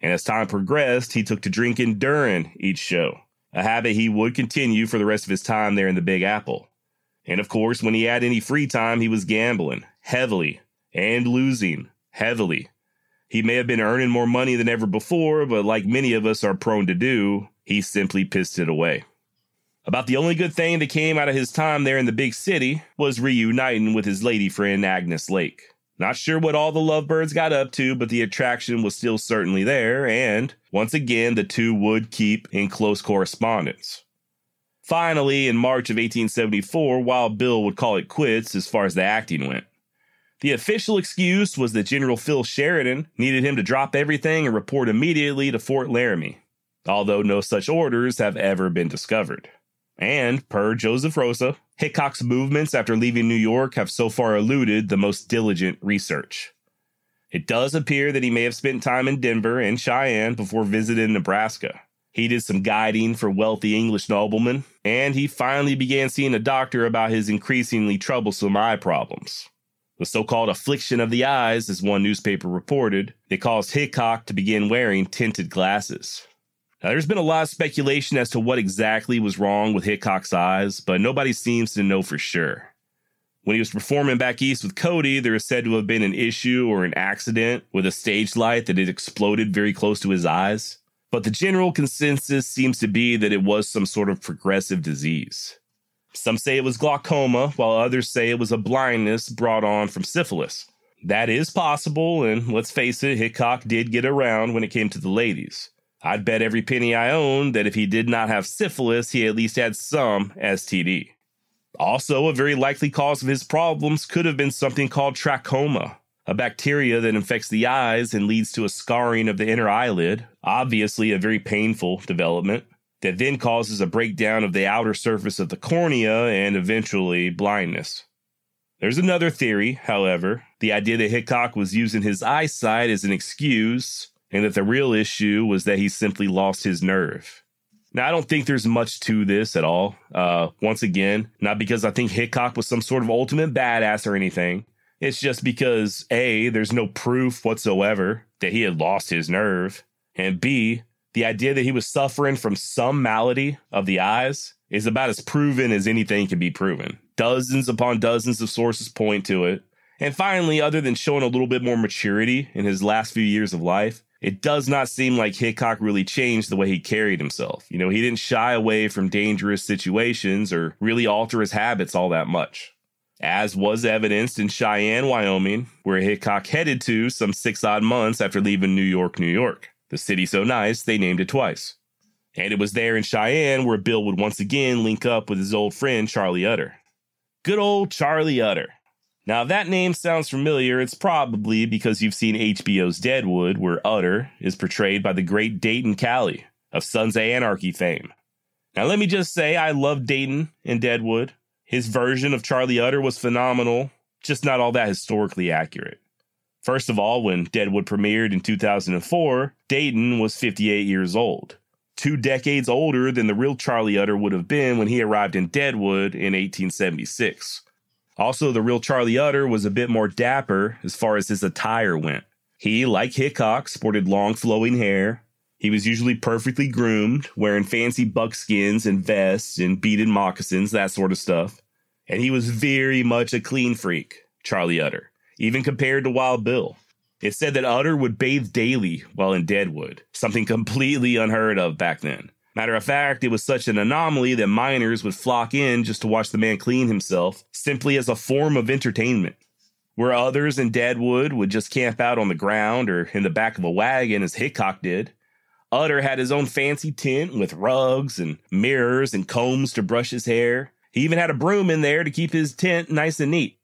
And as time progressed, he took to drinking during each show, a habit he would continue for the rest of his time there in the Big Apple. And of course, when he had any free time, he was gambling heavily and losing heavily. He may have been earning more money than ever before, but like many of us are prone to do, he simply pissed it away. About the only good thing that came out of his time there in the big city was reuniting with his lady friend Agnes Lake. Not sure what all the lovebirds got up to, but the attraction was still certainly there, and once again, the two would keep in close correspondence. Finally, in March of eighteen seventy-four, Wild Bill would call it quits as far as the acting went. The official excuse was that General Phil Sheridan needed him to drop everything and report immediately to Fort Laramie, although no such orders have ever been discovered. And, per Joseph Rosa, Hickok's movements after leaving New York have so far eluded the most diligent research. It does appear that he may have spent time in Denver and Cheyenne before visiting Nebraska. He did some guiding for wealthy English noblemen, and he finally began seeing a doctor about his increasingly troublesome eye problems. The so-called affliction of the eyes, as one newspaper reported, it caused Hickok to begin wearing tinted glasses. Now, there's been a lot of speculation as to what exactly was wrong with Hickok's eyes, but nobody seems to know for sure. When he was performing back east with Cody, there is said to have been an issue or an accident with a stage light that had exploded very close to his eyes. But the general consensus seems to be that it was some sort of progressive disease. Some say it was glaucoma, while others say it was a blindness brought on from syphilis. That is possible, and let's face it, Hickok did get around when it came to the ladies. I'd bet every penny I own that if he did not have syphilis, he at least had some S T D. Also, a very likely cause of his problems could have been something called trachoma, a bacteria that infects the eyes and leads to a scarring of the inner eyelid, obviously a very painful development, that then causes a breakdown of the outer surface of the cornea and eventually blindness. There's another theory, however, the idea that Hickok was using his eyesight as an excuse and that the real issue was that he simply lost his nerve. Now, I don't think there's much to this at all. Uh, once again, not because I think Hickok was some sort of ultimate badass or anything. It's just because, A, there's no proof whatsoever that he had lost his nerve, and B, the idea that he was suffering from some malady of the eyes is about as proven as anything can be proven. Dozens upon dozens of sources point to it. And finally, other than showing a little bit more maturity in his last few years of life, it does not seem like Hickok really changed the way he carried himself. You know, he didn't shy away from dangerous situations or really alter his habits all that much, as was evidenced in Cheyenne, Wyoming, where Hickok headed to some six odd months after leaving New York, New York. The city so nice, they named it twice. And it was there in Cheyenne where Bill would once again link up with his old friend, Charlie Utter. Good old Charlie Utter. Now, if that name sounds familiar, it's probably because you've seen H B O's Deadwood, where Utter is portrayed by the great Dayton Cally of Sons of Anarchy fame. Now, let me just say I love Dayton in Deadwood. His version of Charlie Utter was phenomenal, just not all that historically accurate. First of all, when Deadwood premiered in two thousand four, Dayton was fifty-eight years old, two decades older than the real Charlie Utter would have been when he arrived in Deadwood in eighteen seventy-six. Also, the real Charlie Utter was a bit more dapper as far as his attire went. He, like Hickok, sported long flowing hair. He was usually perfectly groomed, wearing fancy buckskins and vests and beaded moccasins, that sort of stuff. And he was very much a clean freak, Charlie Utter, even compared to Wild Bill. It said that Utter would bathe daily while in Deadwood, something completely unheard of back then. Matter of fact, it was such an anomaly that miners would flock in just to watch the man clean himself, simply as a form of entertainment. Where others in Deadwood would just camp out on the ground or in the back of a wagon as Hickok did, Utter had his own fancy tent with rugs and mirrors and combs to brush his hair. He even had a broom in there to keep his tent nice and neat.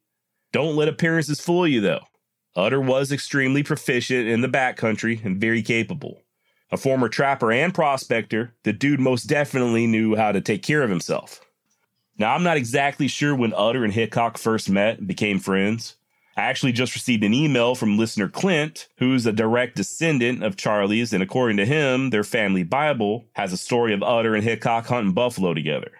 Don't let appearances fool you, though. Utter was extremely proficient in the backcountry and very capable. A former trapper and prospector, the dude most definitely knew how to take care of himself. Now, I'm not exactly sure when Utter and Hickok first met and became friends. I actually just received an email from listener Clint, who's a direct descendant of Charlie's, and according to him, their family Bible has a story of Utter and Hickok hunting buffalo together.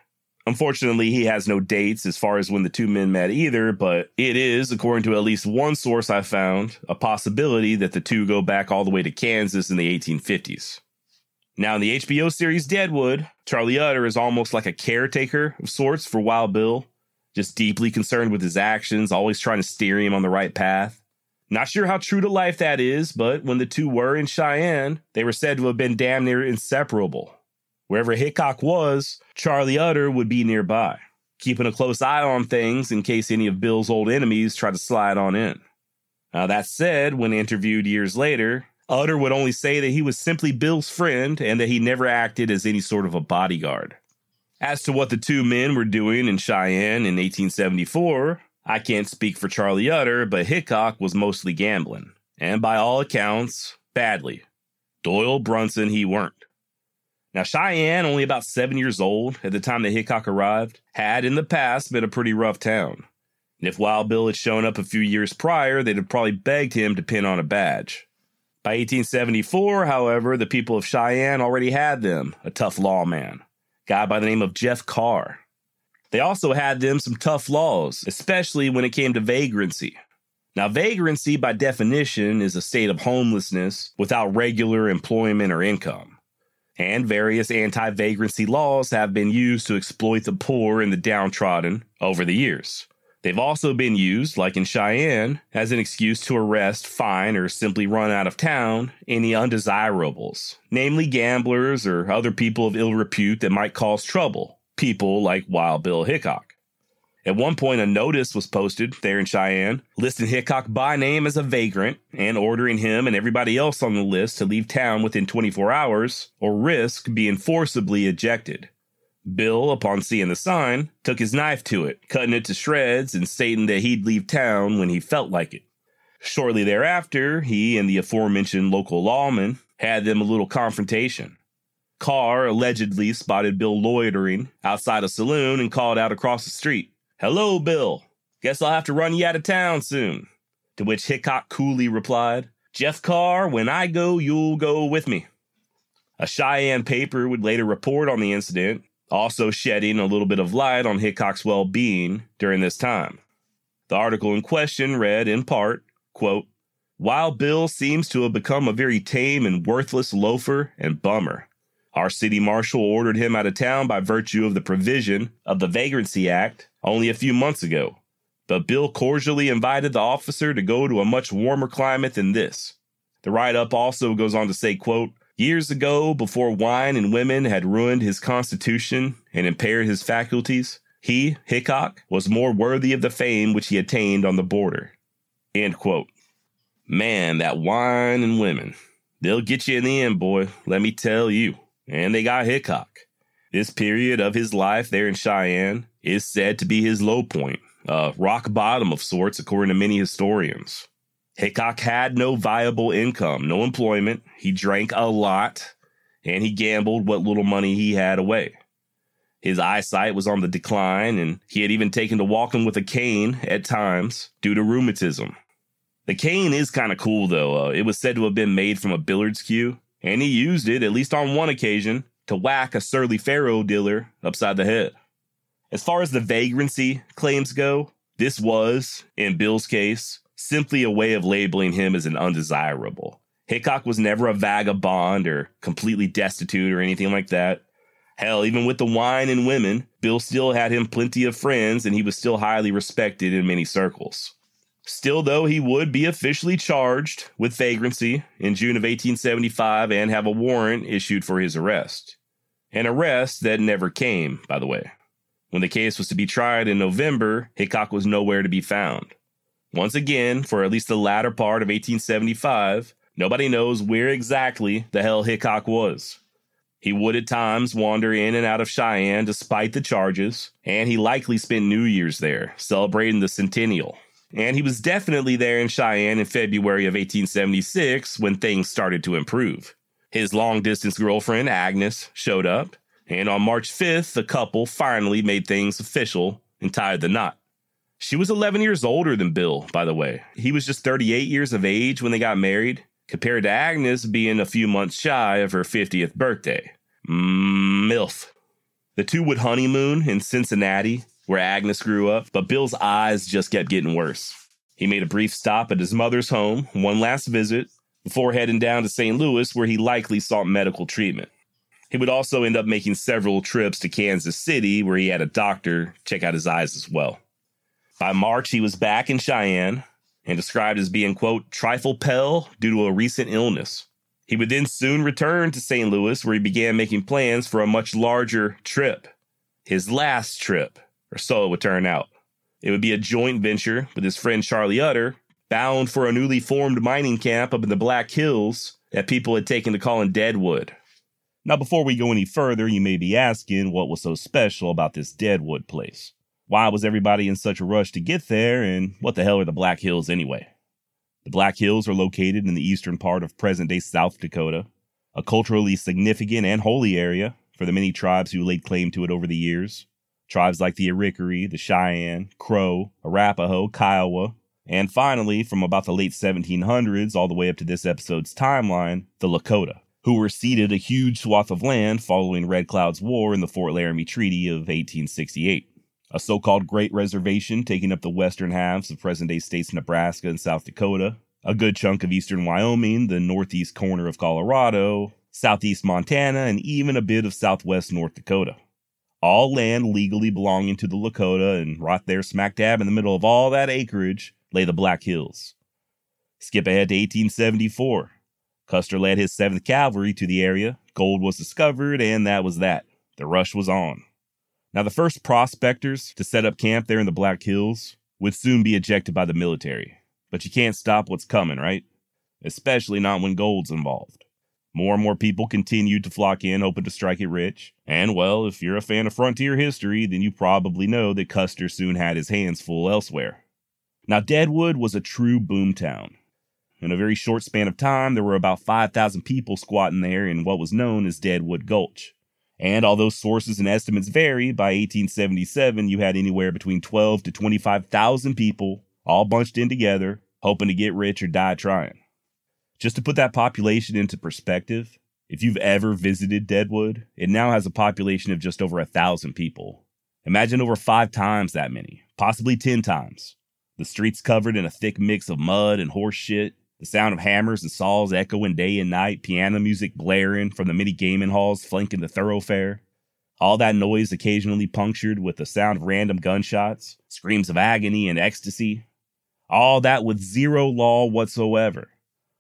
Unfortunately, he has no dates as far as when the two men met either, but it is, according to at least one source I found, a possibility that the two go back all the way to Kansas in the eighteen fifties. Now, in the H B O series Deadwood, Charlie Utter is almost like a caretaker of sorts for Wild Bill, just deeply concerned with his actions, always trying to steer him on the right path. Not sure how true to life that is, but when the two were in Cheyenne, they were said to have been damn near inseparable. Wherever Hickok was, Charlie Utter would be nearby, keeping a close eye on things in case any of Bill's old enemies tried to slide on in. Now, that said, when interviewed years later, Utter would only say that he was simply Bill's friend and that he never acted as any sort of a bodyguard. As to what the two men were doing in Cheyenne in eighteen seventy-four, I can't speak for Charlie Utter, but Hickok was mostly gambling, and by all accounts, badly. Doyle Brunson he weren't. Now, Cheyenne, only about seven years old at the time that Hickok arrived, had in the past been a pretty rough town. And if Wild Bill had shown up a few years prior, they'd have probably begged him to pin on a badge. By eighteen seventy-four, however, the people of Cheyenne already had them, a tough lawman, a guy by the name of Jeff Carr. They also had them some tough laws, especially when it came to vagrancy. Now, vagrancy, by definition, is a state of homelessness without regular employment or income. And various anti-vagrancy laws have been used to exploit the poor and the downtrodden over the years. They've also been used, like in Cheyenne, as an excuse to arrest, fine, or simply run out of town any undesirables, namely gamblers or other people of ill repute that might cause trouble, people like Wild Bill Hickok. At one point, a notice was posted there in Cheyenne, listing Hickok by name as a vagrant and ordering him and everybody else on the list to leave town within twenty-four hours or risk being forcibly ejected. Bill, upon seeing the sign, took his knife to it, cutting it to shreds and stating that he'd leave town when he felt like it. Shortly thereafter, he and the aforementioned local lawman had them a little confrontation. Carr allegedly spotted Bill loitering outside a saloon and called out across the street, "Hello, Bill. Guess I'll have to run you out of town soon." To which Hickok coolly replied, "Jeff Carr, when I go, you'll go with me." A Cheyenne paper would later report on the incident, also shedding a little bit of light on Hickok's well-being during this time. The article in question read, in part, quote, "Wild Bill seems to have become a very tame and worthless loafer and bummer. Our city marshal ordered him out of town by virtue of the provision of the Vagrancy Act only a few months ago, but Bill cordially invited the officer to go to a much warmer climate than this." The write-up also goes on to say, quote, "Years ago, before wine and women had ruined his constitution and impaired his faculties, he, Hickok, was more worthy of the fame which he attained on the border." End quote. Man, that wine and women. They'll get you in the end, boy, let me tell you. And they got Hickok. This period of his life there in Cheyenne is said to be his low point, a rock bottom of sorts, according to many historians. Hickok had no viable income, no employment. He drank a lot, and he gambled what little money he had away. His eyesight was on the decline, and he had even taken to walking with a cane at times due to rheumatism. The cane is kind of cool, though. Uh, it was said to have been made from a billiards cue. And he used it, at least on one occasion, to whack a surly faro dealer upside the head. As far as the vagrancy claims go, this was, in Bill's case, simply a way of labeling him as an undesirable. Hickok was never a vagabond or completely destitute or anything like that. Hell, even with the wine and women, Bill still had him plenty of friends, and he was still highly respected in many circles. Still, though, he would be officially charged with vagrancy in June of eighteen seventy-five and have a warrant issued for his arrest. An arrest that never came, by the way. When the case was to be tried in November, Hickok was nowhere to be found. Once again, for at least the latter part of eighteen seventy-five, nobody knows where exactly the hell Hickok was. He would at times wander in and out of Cheyenne despite the charges, and he likely spent New Year's there, celebrating the centennial. And he was definitely there in Cheyenne in February of eighteen seventy-six when things started to improve. His long-distance girlfriend, Agnes, showed up, and on March fifth, the couple finally made things official and tied the knot. She was eleven years older than Bill, by the way. He was just thirty-eight years of age when they got married, compared to Agnes being a few months shy of her fiftieth birthday. M I L F. The two would honeymoon in Cincinnati, where Agnes grew up, but Bill's eyes just kept getting worse. He made a brief stop at his mother's home, one last visit, before heading down to Saint Louis, where he likely sought medical treatment. He would also end up making several trips to Kansas City, where he had a doctor check out his eyes as well. By March, he was back in Cheyenne and described as being, quote, trifle pale due to a recent illness. He would then soon return to Saint Louis, where he began making plans for a much larger trip. His last trip. Or so it would turn out. It would be a joint venture with his friend Charlie Utter, bound for a newly formed mining camp up in the Black Hills that people had taken to calling Deadwood. Now, before we go any further, you may be asking what was so special about this Deadwood place. Why was everybody in such a rush to get there, and what the hell are the Black Hills anyway? The Black Hills are located in the eastern part of present-day South Dakota, a culturally significant and holy area for the many tribes who laid claim to it over the years. Tribes like the Arikari, the Cheyenne, Crow, Arapaho, Kiowa, and finally, from about the late seventeen hundreds all the way up to this episode's timeline, the Lakota, who were ceded a huge swath of land following Red Cloud's War in the Fort Laramie Treaty of eighteen sixty-eight. a so-called Great Reservation taking up the western halves of present-day states Nebraska and South Dakota, a good chunk of eastern Wyoming, the northeast corner of Colorado, southeast Montana, and even a bit of southwest North Dakota. All land legally belonging to the Lakota, and right there smack dab in the middle of all that acreage lay the Black Hills. Skip ahead to eighteen seventy-four. Custer led his seventh Cavalry to the area, gold was discovered, and that was that. The rush was on. Now, the first prospectors to set up camp there in the Black Hills would soon be ejected by the military. But you can't stop what's coming, right? Especially not when gold's involved. More and more people continued to flock in, hoping to strike it rich. And, well, if you're a fan of frontier history, then you probably know that Custer soon had his hands full elsewhere. Now, Deadwood was a true boomtown. In a very short span of time, there were about five thousand people squatting there in what was known as Deadwood Gulch. And although sources and estimates vary, by eighteen seventy-seven, you had anywhere between twelve thousand to twenty-five thousand people all bunched in together, hoping to get rich or die trying. Just to put that population into perspective, if you've ever visited Deadwood, it now has a population of just over one thousand people. Imagine over five times that many, possibly ten times. The streets covered in a thick mix of mud and horse shit, the sound of hammers and saws echoing day and night, piano music blaring from the many gaming halls flanking the thoroughfare. All that noise occasionally punctured with the sound of random gunshots, screams of agony and ecstasy. All that with zero law whatsoever.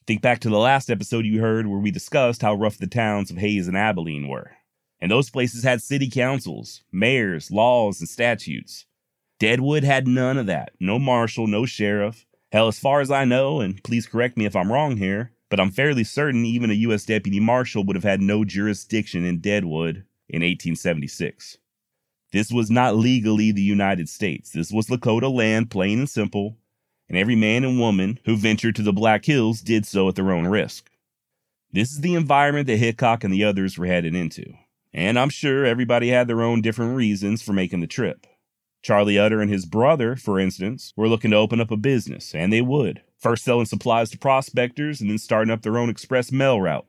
Think back to the last episode you heard where we discussed how rough the towns of Hayes and Abilene were. And those places had city councils, mayors, laws, and statutes. Deadwood had none of that. No marshal, no sheriff. Hell, as far as I know, and please correct me if I'm wrong here, but I'm fairly certain even a U S deputy marshal would have had no jurisdiction in Deadwood in eighteen seventy-six. This was not legally the United States. This was Lakota land, plain and simple, and every man and woman who ventured to the Black Hills did so at their own risk. This is the environment that Hickok and the others were headed into, and I'm sure everybody had their own different reasons for making the trip. Charlie Utter and his brother, for instance, were looking to open up a business, and they would, first selling supplies to prospectors and then starting up their own express mail route.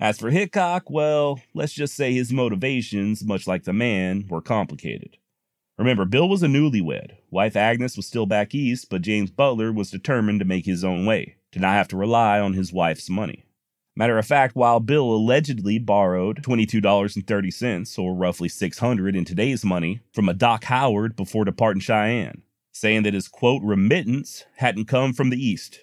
As for Hickok, well, let's just say his motivations, much like the man, were complicated. Remember, Bill was a newlywed. Wife Agnes was still back east, but James Butler was determined to make his own way, to not have to rely on his wife's money. Matter of fact, while Bill allegedly borrowed twenty-two dollars and thirty cents, or roughly six hundred dollars in today's money, from a Doc Howard before departing Cheyenne, saying that his, quote, remittance hadn't come from the East.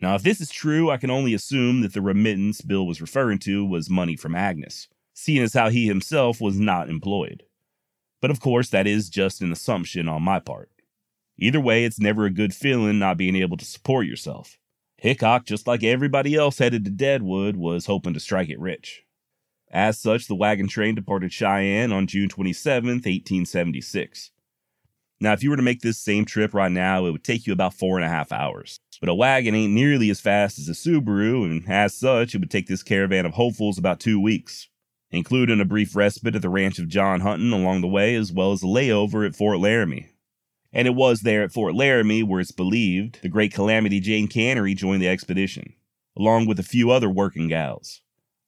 Now, if this is true, I can only assume that the remittance Bill was referring to was money from Agnes, seeing as how he himself was not employed. But of course, that is just an assumption on my part. Either way, it's never a good feeling not being able to support yourself. Hickok, just like everybody else headed to Deadwood, was hoping to strike it rich. As such, the wagon train departed Cheyenne on June twenty-seventh, eighteen seventy-six. Now, if you were to make this same trip right now, it would take you about four and a half hours. But a wagon ain't nearly as fast as a Subaru, and as such, it would take this caravan of hopefuls about two weeks, including a brief respite at the ranch of John Hunton along the way, as well as a layover at Fort Laramie. And it was there at Fort Laramie where it's believed the great Calamity Jane Cannery joined the expedition, along with a few other working gals.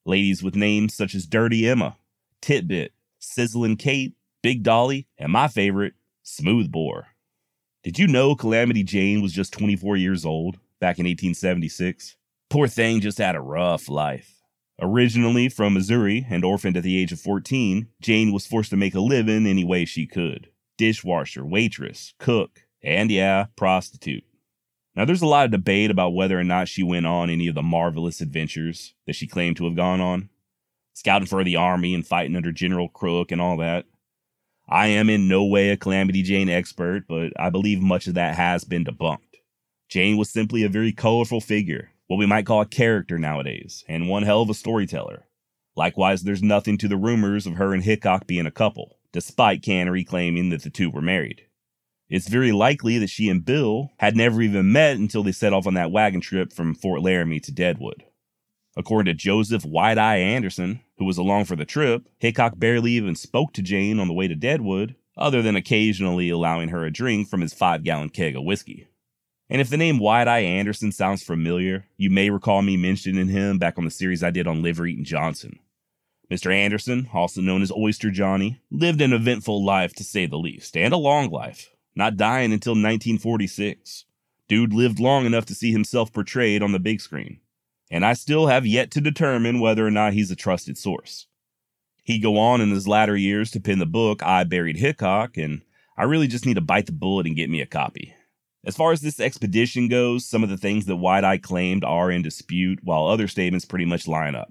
Ladies with names such as Dirty Emma, Titbit, Sizzling Kate, Big Dolly, and my favorite, Smoothbore. Did you know Calamity Jane was just twenty-four years old back in eighteen seventy-six? Poor thing just had a rough life. Originally from Missouri and orphaned at the age of fourteen, Jane was forced to make a living any way she could. Dishwasher, waitress, cook, and yeah, prostitute. Now, there's a lot of debate about whether or not she went on any of the marvelous adventures that she claimed to have gone on, scouting for the army and fighting under General Crook and all that. I am in no way a Calamity Jane expert, but I believe much of that has been debunked. Jane was simply a very colorful figure, what we might call a character nowadays, and one hell of a storyteller. Likewise, there's nothing to the rumors of her and Hickok being a couple, despite Cannery claiming that the two were married. It's very likely that she and Bill had never even met until they set off on that wagon trip from Fort Laramie to Deadwood. According to Joseph White Eye Anderson, who was along for the trip, Hickok barely even spoke to Jane on the way to Deadwood, other than occasionally allowing her a drink from his five-gallon keg of whiskey. And if the name White Eye Anderson sounds familiar, you may recall me mentioning him back on the series I did on Liver Eating Johnson. Mister Anderson, also known as Oyster Johnny, lived an eventful life to say the least, and a long life, not dying until nineteen forty-six. Dude lived long enough to see himself portrayed on the big screen, and I still have yet to determine whether or not he's a trusted source. He'd go on in his latter years to pen the book I Buried Hickok, and I really just need to bite the bullet and get me a copy. As far as this expedition goes, some of the things that White Eye claimed are in dispute, while other statements pretty much line up.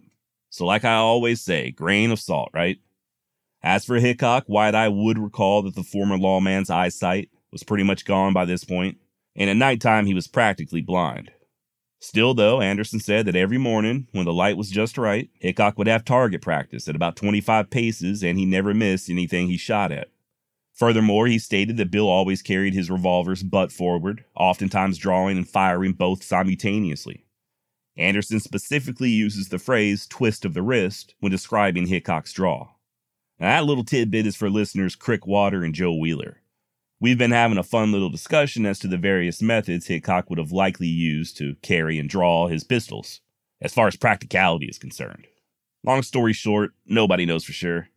So like I always say, grain of salt, right? As for Hickok, White Eye would recall that the former lawman's eyesight was pretty much gone by this point, and at nighttime he was practically blind. Still, though, Anderson said that every morning, when the light was just right, Hickok would have target practice at about twenty-five paces, and he never missed anything he shot at. Furthermore, he stated that Bill always carried his revolver's butt forward, oftentimes drawing and firing both simultaneously. Anderson specifically uses the phrase twist of the wrist when describing Hickok's draw. Now, that little tidbit is for listeners Crick Water and Joe Wheeler. We've been having a fun little discussion as to the various methods Hickok would have likely used to carry and draw his pistols, as far as practicality is concerned. Long story short, nobody knows for sure.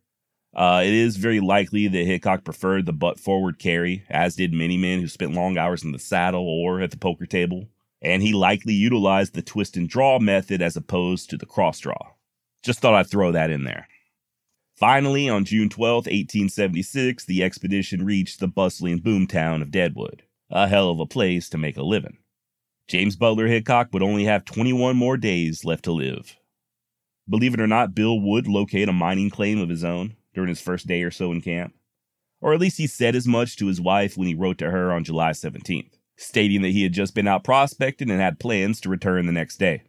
Uh, it is very likely that Hickok preferred the butt-forward carry, as did many men who spent long hours in the saddle or at the poker table, and he likely utilized the twist-and-draw method as opposed to the cross-draw. Just thought I'd throw that in there. Finally, on June twelfth, eighteen seventy-six, the expedition reached the bustling boomtown of Deadwood, a hell of a place to make a living. James Butler Hickok would only have twenty-one more days left to live. Believe it or not, Bill would locate a mining claim of his own during his first day or so in camp, or at least he said as much to his wife when he wrote to her on July seventeenth, stating that he had just been out prospecting and had plans to return the next day.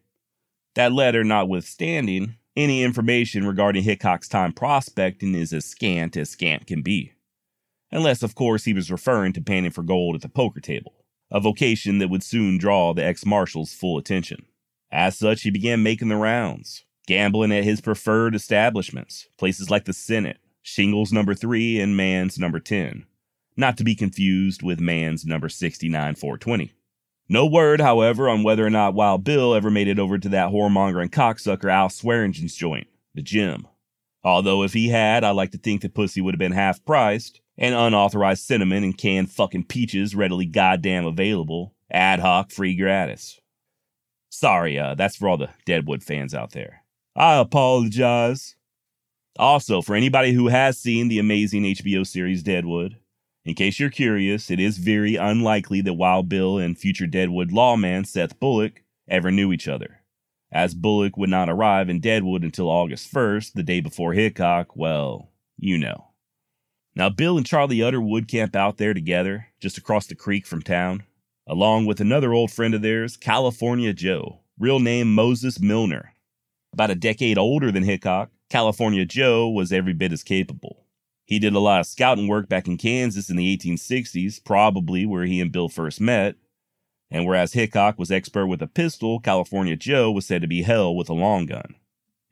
That letter notwithstanding, any information regarding Hickok's time prospecting is as scant as scant can be. Unless, of course, he was referring to panning for gold at the poker table, a vocation that would soon draw the ex-marshal's full attention. As such, he began making the rounds, gambling at his preferred establishments, places like the Senate, Shingles number three, and Man's number ten, not to be confused with Man's number sixty-nine four twenty. No word, however, on whether or not Wild Bill ever made it over to that whoremonger and cocksucker Al Swearingen's joint, the gym. Although if he had, I like to think that pussy would have been half-priced, and unauthorized cinnamon and canned fucking peaches readily goddamn available, ad hoc free gratis. Sorry, uh, that's for all the Deadwood fans out there. I apologize. Also, for anybody who has seen the amazing H B O series Deadwood, in case you're curious, it is very unlikely that Wild Bill and future Deadwood lawman Seth Bullock ever knew each other, as Bullock would not arrive in Deadwood until August first, the day before Hickok, well, you know. Now, Bill and Charlie Utter would camp out there together, just across the creek from town, along with another old friend of theirs, California Joe, real name Moses Milner. About a decade older than Hickok, California Joe was every bit as capable. He did a lot of scouting work back in Kansas in the eighteen sixties, probably where he and Bill first met. And whereas Hickok was expert with a pistol, California Joe was said to be hell with a long gun.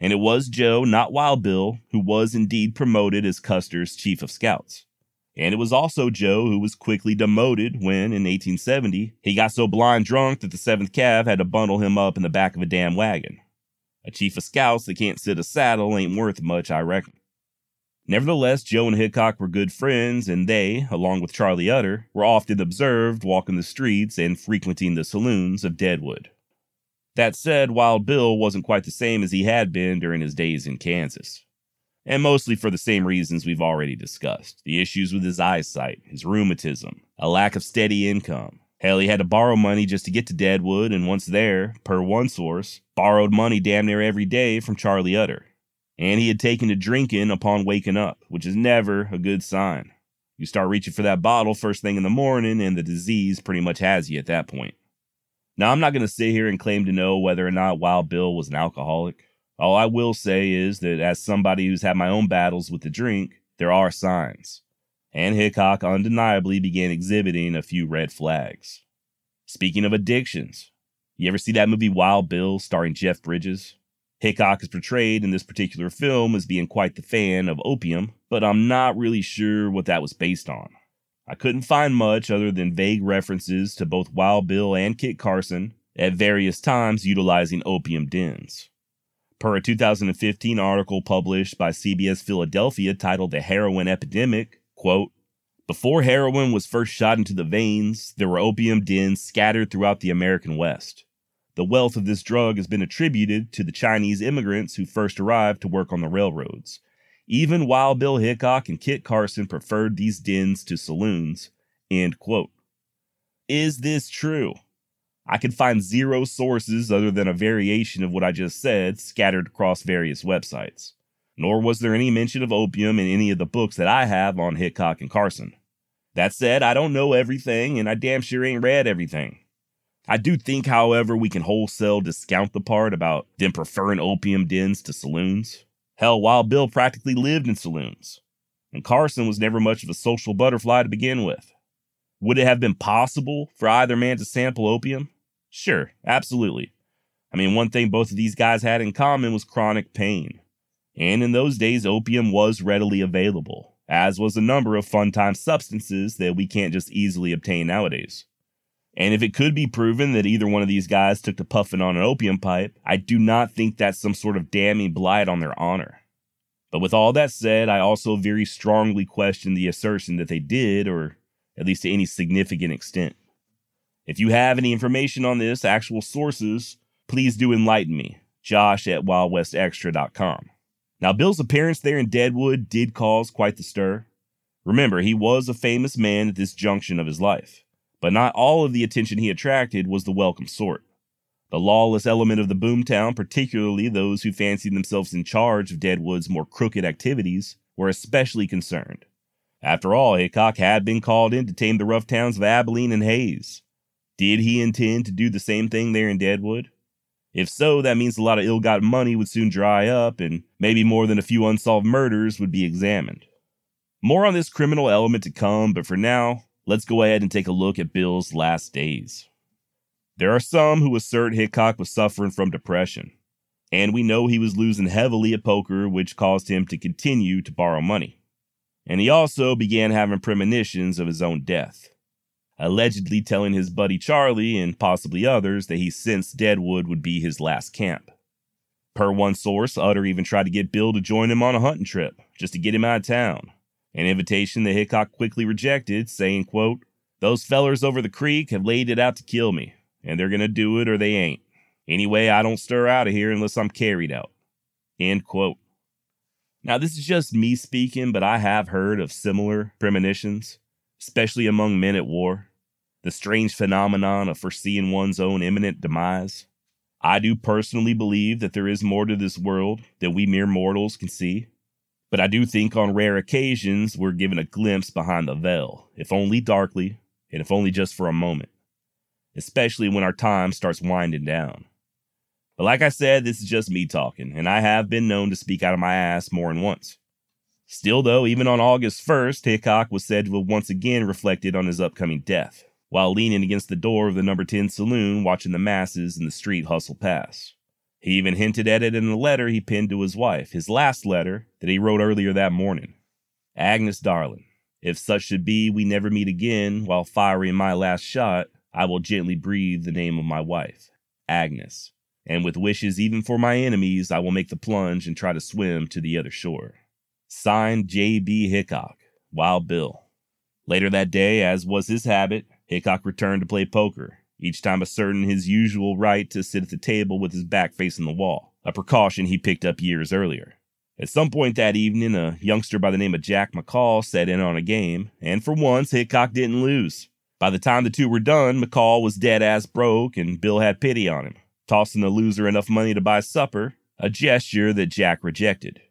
And it was Joe, not Wild Bill, who was indeed promoted as Custer's chief of scouts. And it was also Joe who was quickly demoted when, in eighteen seventy, he got so blind drunk that the seventh Cav had to bundle him up in the back of a damn wagon. A chief of scouts that can't sit a saddle ain't worth much, I reckon. Nevertheless, Joe and Hickok were good friends, and they, along with Charlie Utter, were often observed walking the streets and frequenting the saloons of Deadwood. That said, Wild Bill wasn't quite the same as he had been during his days in Kansas, and mostly for the same reasons we've already discussed: the issues with his eyesight, his rheumatism, a lack of steady income. Hell, he had to borrow money just to get to Deadwood, and once there, per one source, borrowed money damn near every day from Charlie Utter. And he had taken to drinking upon waking up, which is never a good sign. You start reaching for that bottle first thing in the morning, and the disease pretty much has you at that point. Now, I'm not going to sit here and claim to know whether or not Wild Bill was an alcoholic. All I will say is that as somebody who's had my own battles with the drink, there are signs. And Hickok undeniably began exhibiting a few red flags. Speaking of addictions, you ever see that movie Wild Bill starring Jeff Bridges? Hickok is portrayed in this particular film as being quite the fan of opium, but I'm not really sure what that was based on. I couldn't find much other than vague references to both Wild Bill and Kit Carson at various times utilizing opium dens. Per a two thousand fifteen article published by C B S Philadelphia titled The Heroin Epidemic, quote, before heroin was first shot into the veins, there were opium dens scattered throughout the American West. The wealth of this drug has been attributed to the Chinese immigrants who first arrived to work on the railroads. Even Wild Bill Hickok and Kit Carson preferred these dens to saloons, end quote. Is this true? I can find zero sources other than a variation of what I just said scattered across various websites. Nor was there any mention of opium in any of the books that I have on Hickok and Carson. That said, I don't know everything, and I damn sure ain't read everything. I do think, however, we can wholesale discount the part about them preferring opium dens to saloons. Hell, Wild Bill practically lived in saloons, and Carson was never much of a social butterfly to begin with. Would it have been possible for either man to sample opium? Sure, absolutely. I mean, one thing both of these guys had in common was chronic pain. And in those days, opium was readily available, as was a number of fun-time substances that we can't just easily obtain nowadays. And if it could be proven that either one of these guys took to puffing on an opium pipe, I do not think that's some sort of damning blight on their honor. But with all that said, I also very strongly question the assertion that they did, or at least to any significant extent. If you have any information on this, actual sources, please do enlighten me, Josh at wild west extra dot com. Now, Bill's appearance there in Deadwood did cause quite the stir. Remember, he was a famous man at this junction of his life. But not all of the attention he attracted was the welcome sort. The lawless element of the boomtown, particularly those who fancied themselves in charge of Deadwood's more crooked activities, were especially concerned. After all, Hickok had been called in to tame the rough towns of Abilene and Hays. Did he intend to do the same thing there in Deadwood? If so, that means a lot of ill-gotten money would soon dry up, and maybe more than a few unsolved murders would be examined. More on this criminal element to come, but for now, let's go ahead and take a look at Bill's last days. There are some who assert Hickok was suffering from depression, and we know he was losing heavily at poker, which caused him to continue to borrow money. And he also began having premonitions of his own death, allegedly telling his buddy Charlie and possibly others that he sensed Deadwood would be his last camp. Per one source, Utter even tried to get Bill to join him on a hunting trip, just to get him out of town. An invitation that Hickok quickly rejected, saying, quote, those fellers over the creek have laid it out to kill me, and they're going to do it or they ain't. Anyway, I don't stir out of here unless I'm carried out, end quote. Now, this is just me speaking, but I have heard of similar premonitions, especially among men at war, the strange phenomenon of foreseeing one's own imminent demise. I do personally believe that there is more to this world than we mere mortals can see. But I do think on rare occasions we're given a glimpse behind the veil, if only darkly, and if only just for a moment, especially when our time starts winding down. But like I said, this is just me talking, and I have been known to speak out of my ass more than once. Still though, even on August first, Hickok was said to have once again reflected on his upcoming death, while leaning against the door of the number ten saloon watching the masses in the street hustle past. He even hinted at it in a letter he penned to his wife, his last letter that he wrote earlier that morning. Agnes, darling, if such should be we never meet again, while firing my last shot, I will gently breathe the name of my wife, Agnes, and with wishes even for my enemies, I will make the plunge and try to swim to the other shore. Signed, J B Hickok, Wild Bill. Later that day, as was his habit, Hickok returned to play poker, each time asserting his usual right to sit at the table with his back facing the wall, a precaution he picked up years earlier. At some point that evening, a youngster by the name of Jack McCall set in on a game, and for once, Hickok didn't lose. By the time the two were done, McCall was dead-ass broke, and Bill had pity on him, tossing the loser enough money to buy supper, a gesture that Jack rejected.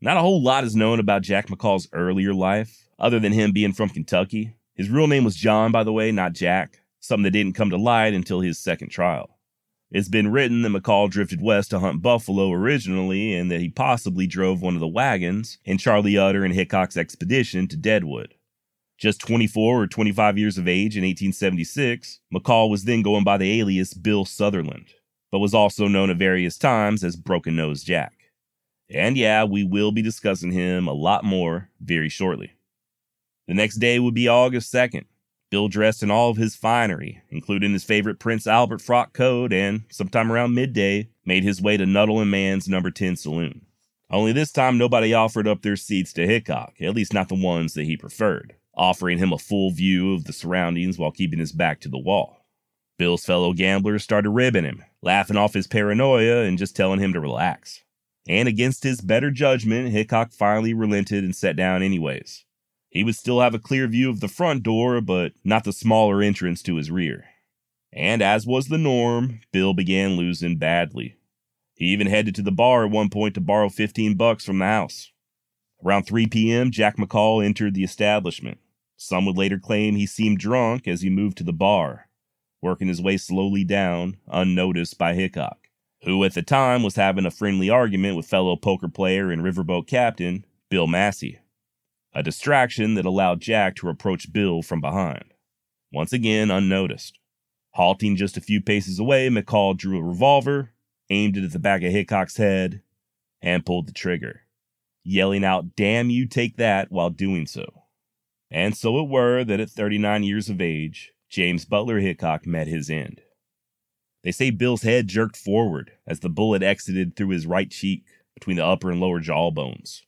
Not a whole lot is known about Jack McCall's earlier life, other than him being from Kentucky. His real name was John, by the way, not Jack. Something that didn't come to light until his second trial. It's been written that McCall drifted west to hunt buffalo originally, and that he possibly drove one of the wagons in Charlie Utter and Hickok's expedition to Deadwood. Just twenty-four or twenty-five years of age in eighteen seventy-six, McCall was then going by the alias Bill Sutherland, but was also known at various times as Broken Nose Jack. And yeah, we will be discussing him a lot more very shortly. The next day would be August second. Bill dressed in all of his finery, including his favorite Prince Albert frock coat, and sometime around midday, made his way to Nuttall and Mann's number ten saloon. Only this time, nobody offered up their seats to Hickok, at least not the ones that he preferred, offering him a full view of the surroundings while keeping his back to the wall. Bill's fellow gamblers started ribbing him, laughing off his paranoia and just telling him to relax. And against his better judgment, Hickok finally relented and sat down anyways. He would still have a clear view of the front door, but not the smaller entrance to his rear. And as was the norm, Bill began losing badly. He even headed to the bar at one point to borrow fifteen bucks from the house. Around three p.m., Jack McCall entered the establishment. Some would later claim he seemed drunk as he moved to the bar, working his way slowly down, unnoticed by Hickok, who at the time was having a friendly argument with fellow poker player and riverboat captain, Bill Massey, a distraction that allowed Jack to approach Bill from behind, once again unnoticed. Halting just a few paces away, McCall drew a revolver, aimed it at the back of Hickok's head, and pulled the trigger, yelling out, "Damn you, take that," while doing so. And so it were that at thirty-nine years of age, James Butler Hickok met his end. They say Bill's head jerked forward as the bullet exited through his right cheek between the upper and lower jawbones.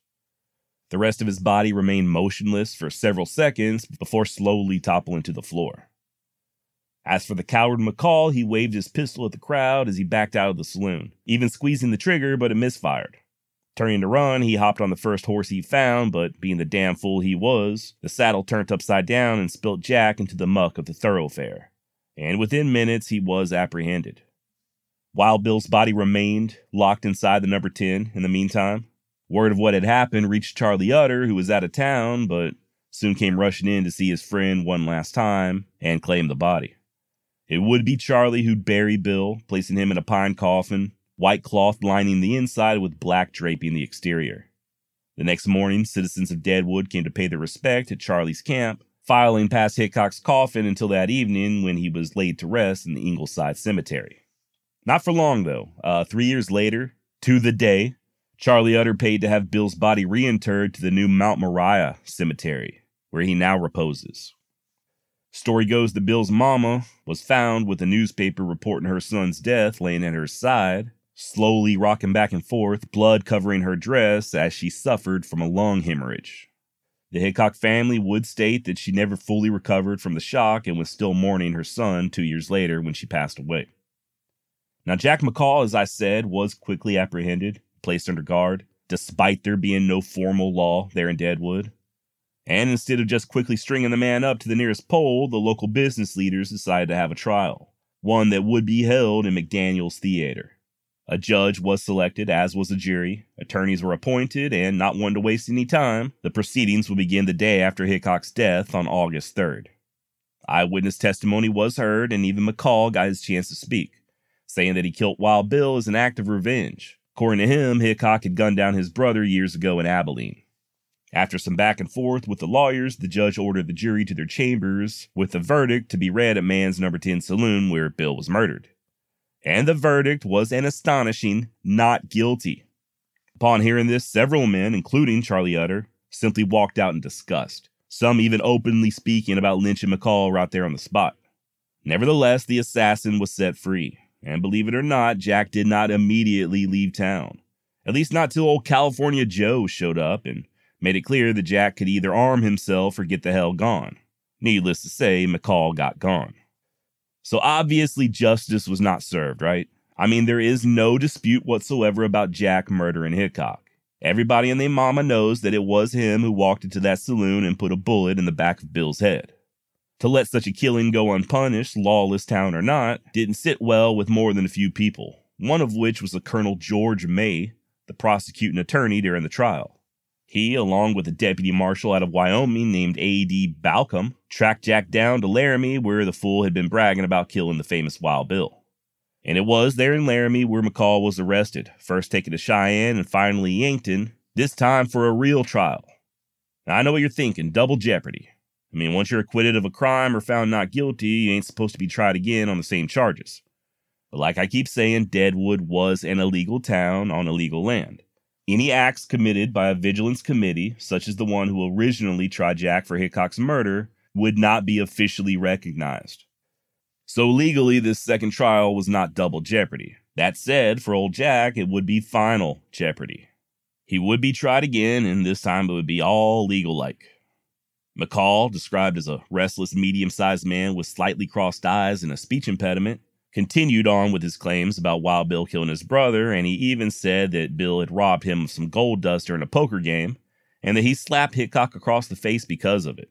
The rest of his body remained motionless for several seconds before slowly toppling to the floor. As for the coward McCall, he waved his pistol at the crowd as he backed out of the saloon, even squeezing the trigger, but it misfired. Turning to run, he hopped on the first horse he found, but being the damn fool he was, the saddle turned upside down and spilt Jack into the muck of the thoroughfare. And within minutes, he was apprehended. Wild Bill's body remained locked inside the number ten in the meantime. Word of what had happened reached Charlie Utter, who was out of town, but soon came rushing in to see his friend one last time and claim the body. It would be Charlie who'd bury Bill, placing him in a pine coffin, white cloth lining the inside with black draping the exterior. The next morning, citizens of Deadwood came to pay their respect at Charlie's camp, filing past Hickok's coffin until that evening when he was laid to rest in the Ingleside Cemetery. Not for long, though. Uh, three years later, to the day, Charlie Utter paid to have Bill's body reinterred to the new Mount Moriah Cemetery, where he now reposes. Story goes that Bill's mama was found with a newspaper reporting her son's death laying at her side, slowly rocking back and forth, blood covering her dress as she suffered from a lung hemorrhage. The Hickok family would state that she never fully recovered from the shock and was still mourning her son two years later when she passed away. Now, Jack McCall, as I said, was quickly apprehended, placed under guard, despite there being no formal law there in Deadwood. And instead of just quickly stringing the man up to the nearest pole, the local business leaders decided to have a trial, one that would be held in McDaniel's Theater. A judge was selected, as was a jury. Attorneys were appointed, and not one to waste any time, the proceedings would begin the day after Hickok's death on August third. Eyewitness testimony was heard, and even McCall got his chance to speak, saying that he killed Wild Bill as an act of revenge. According to him, Hickok had gunned down his brother years ago in Abilene. After some back and forth with the lawyers, the judge ordered the jury to their chambers with the verdict to be read at Mann's number ten saloon where Bill was murdered. And the verdict was an astonishing not guilty. Upon hearing this, several men, including Charlie Utter, simply walked out in disgust, some even openly speaking about lynching McCall right there on the spot. Nevertheless, the assassin was set free, and believe it or not, Jack did not immediately leave town, at least not till old California Joe showed up and made it clear that Jack could either arm himself or get the hell gone. Needless to say, McCall got gone. So obviously justice was not served, right? I mean, there is no dispute whatsoever about Jack murdering Hickok. Everybody and their mama knows that it was him who walked into that saloon and put a bullet in the back of Bill's head. To let such a killing go unpunished, lawless town or not, didn't sit well with more than a few people, one of which was the Colonel George May, the prosecuting attorney during the trial. He, along with a deputy marshal out of Wyoming named A D Balcom, tracked Jack down to Laramie where the fool had been bragging about killing the famous Wild Bill. And it was there in Laramie where McCall was arrested, first taken to Cheyenne and finally Yankton, this time for a real trial. Now, I know what you're thinking, double jeopardy. I mean, once you're acquitted of a crime or found not guilty, you ain't supposed to be tried again on the same charges. But like I keep saying, Deadwood was an illegal town on illegal land. Any acts committed by a vigilance committee, such as the one who originally tried Jack for Hickok's murder, would not be officially recognized. So legally, this second trial was not double jeopardy, That said, for old Jack, it would be final jeopardy. He would be tried again, and this time it would be all legal-like. McCall, described as a restless, medium-sized man with slightly crossed eyes and a speech impediment, continued on with his claims about Wild Bill killing his brother, and he even said that Bill had robbed him of some gold dust during a poker game, and that he slapped Hickok across the face because of it.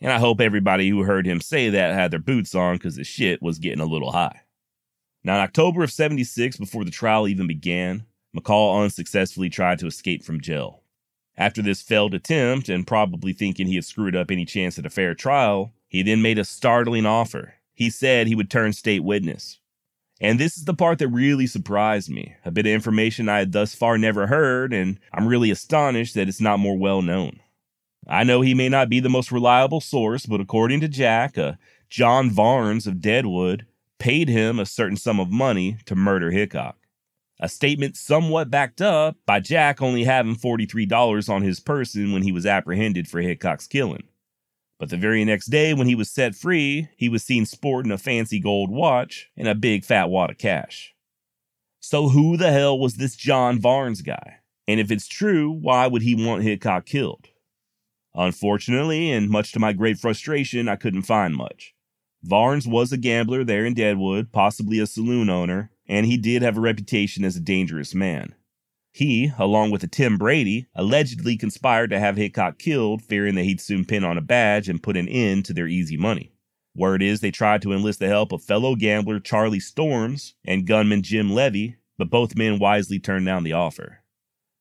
And I hope everybody who heard him say that had their boots on, because the shit was getting a little high. Now, in October of seventy-six, before the trial even began, McCall unsuccessfully tried to escape from jail. After this failed attempt, and probably thinking he had screwed up any chance at a fair trial, he then made a startling offer. He said he would turn state witness. And this is the part that really surprised me, a bit of information I had thus far never heard, and I'm really astonished that it's not more well known. I know he may not be the most reliable source, but according to Jack, uh, John Varnes of Deadwood paid him a certain sum of money to murder Hickok. A statement somewhat backed up by Jack only having forty-three dollars on his person when he was apprehended for Hickok's killing. But the very next day when he was set free, he was seen sporting a fancy gold watch and a big fat wad of cash. So who the hell was this John Varnes guy? And if it's true, why would he want Hickok killed? Unfortunately, and much to my great frustration, I couldn't find much. Varnes was a gambler there in Deadwood, possibly a saloon owner, and he did have a reputation as a dangerous man. He, along with a Tim Brady, allegedly conspired to have Hickok killed, fearing that he'd soon pin on a badge and put an end to their easy money. Word is they tried to enlist the help of fellow gambler Charlie Storms and gunman Jim Levy, but both men wisely turned down the offer.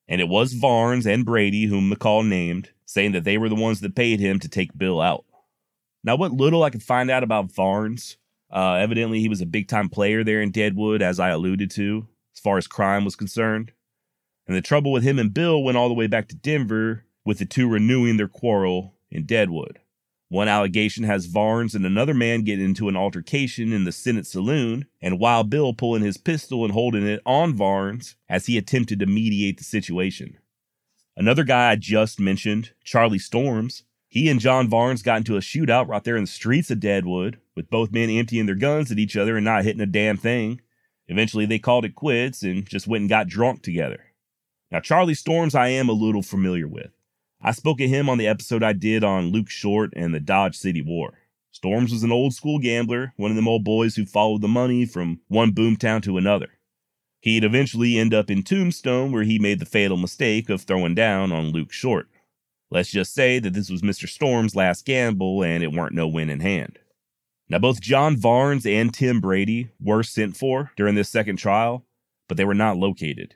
And it was Varnes and Brady whom McCall named, saying that they were the ones that paid him to take Bill out. Now, what little I could find out about Varnes, uh, evidently he was a big-time player there in Deadwood, as I alluded to, as far as crime was concerned. And the trouble with him and Bill went all the way back to Denver, with the two renewing their quarrel in Deadwood. One allegation has Varnes and another man getting into an altercation in the Senate Saloon, and Wild Bill pulling his pistol and holding it on Varnes as he attempted to mediate the situation. Another guy I just mentioned, Charlie Storms, he and John Varnes got into a shootout right there in the streets of Deadwood, with both men emptying their guns at each other and not hitting a damn thing. Eventually, they called it quits and just went and got drunk together. Now, Charlie Storms I am a little familiar with. I spoke of him on the episode I did on Luke Short and the Dodge City War. Storms was an old-school gambler, one of them old boys who followed the money from one boomtown to another. He'd eventually end up in Tombstone, where he made the fatal mistake of throwing down on Luke Short. Let's just say that this was Mister Storm's last gamble, and it weren't no win in hand. Now, both John Varnes and Tim Brady were sent for during this second trial, but they were not located.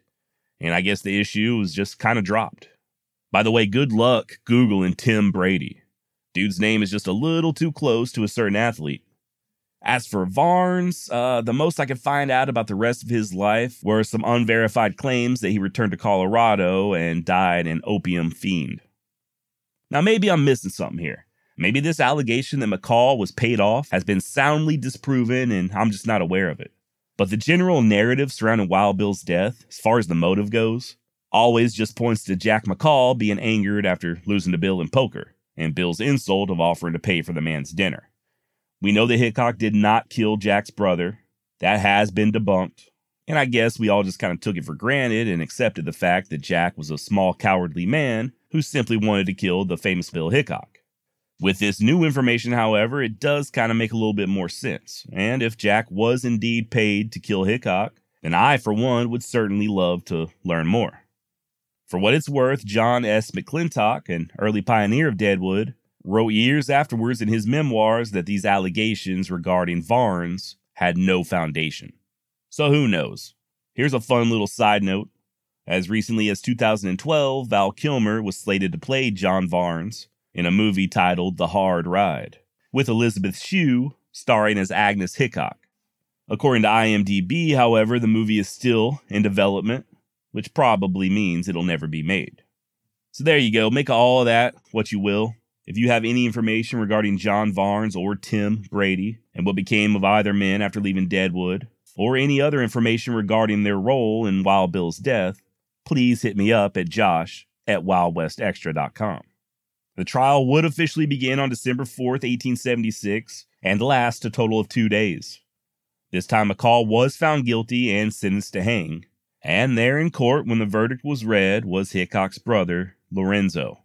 And I guess the issue was just kind of dropped. By the way, good luck Googling Tim Brady. Dude's name is just a little too close to a certain athlete. As for Varnes, uh, the most I could find out about the rest of his life were some unverified claims that he returned to Colorado and died an opium fiend. Now, maybe I'm missing something here. Maybe this allegation that McCall was paid off has been soundly disproven and I'm just not aware of it. But the general narrative surrounding Wild Bill's death, as far as the motive goes, always just points to Jack McCall being angered after losing to Bill in poker, and Bill's insult of offering to pay for the man's dinner. We know that Hickok did not kill Jack's brother. That has been debunked. And I guess we all just kind of took it for granted and accepted the fact that Jack was a small, cowardly man who simply wanted to kill the famous Bill Hickok. With this new information, however, it does kind of make a little bit more sense. And if Jack was indeed paid to kill Hickok, then I, for one, would certainly love to learn more. For what it's worth, John S. McClintock, an early pioneer of Deadwood, wrote years afterwards in his memoirs that these allegations regarding Varnes had no foundation. So who knows? Here's a fun little side note. As recently as two thousand twelve, Val Kilmer was slated to play John Varnes in a movie titled The Hard Ride, with Elizabeth Shue starring as Agnes Hickok. According to I M D B, however, the movie is still in development, which probably means it'll never be made. So there you go. Make all of that what you will. If you have any information regarding John Varnes or Tim Brady and what became of either man after leaving Deadwood, or any other information regarding their role in Wild Bill's death, please hit me up at josh at wildwestextra.com. The trial would officially begin on December fourth, eighteen seventy-six, and last a total of two days. This time McCall was found guilty and sentenced to hang. And there in court, when the verdict was read, was Hickok's brother, Lorenzo.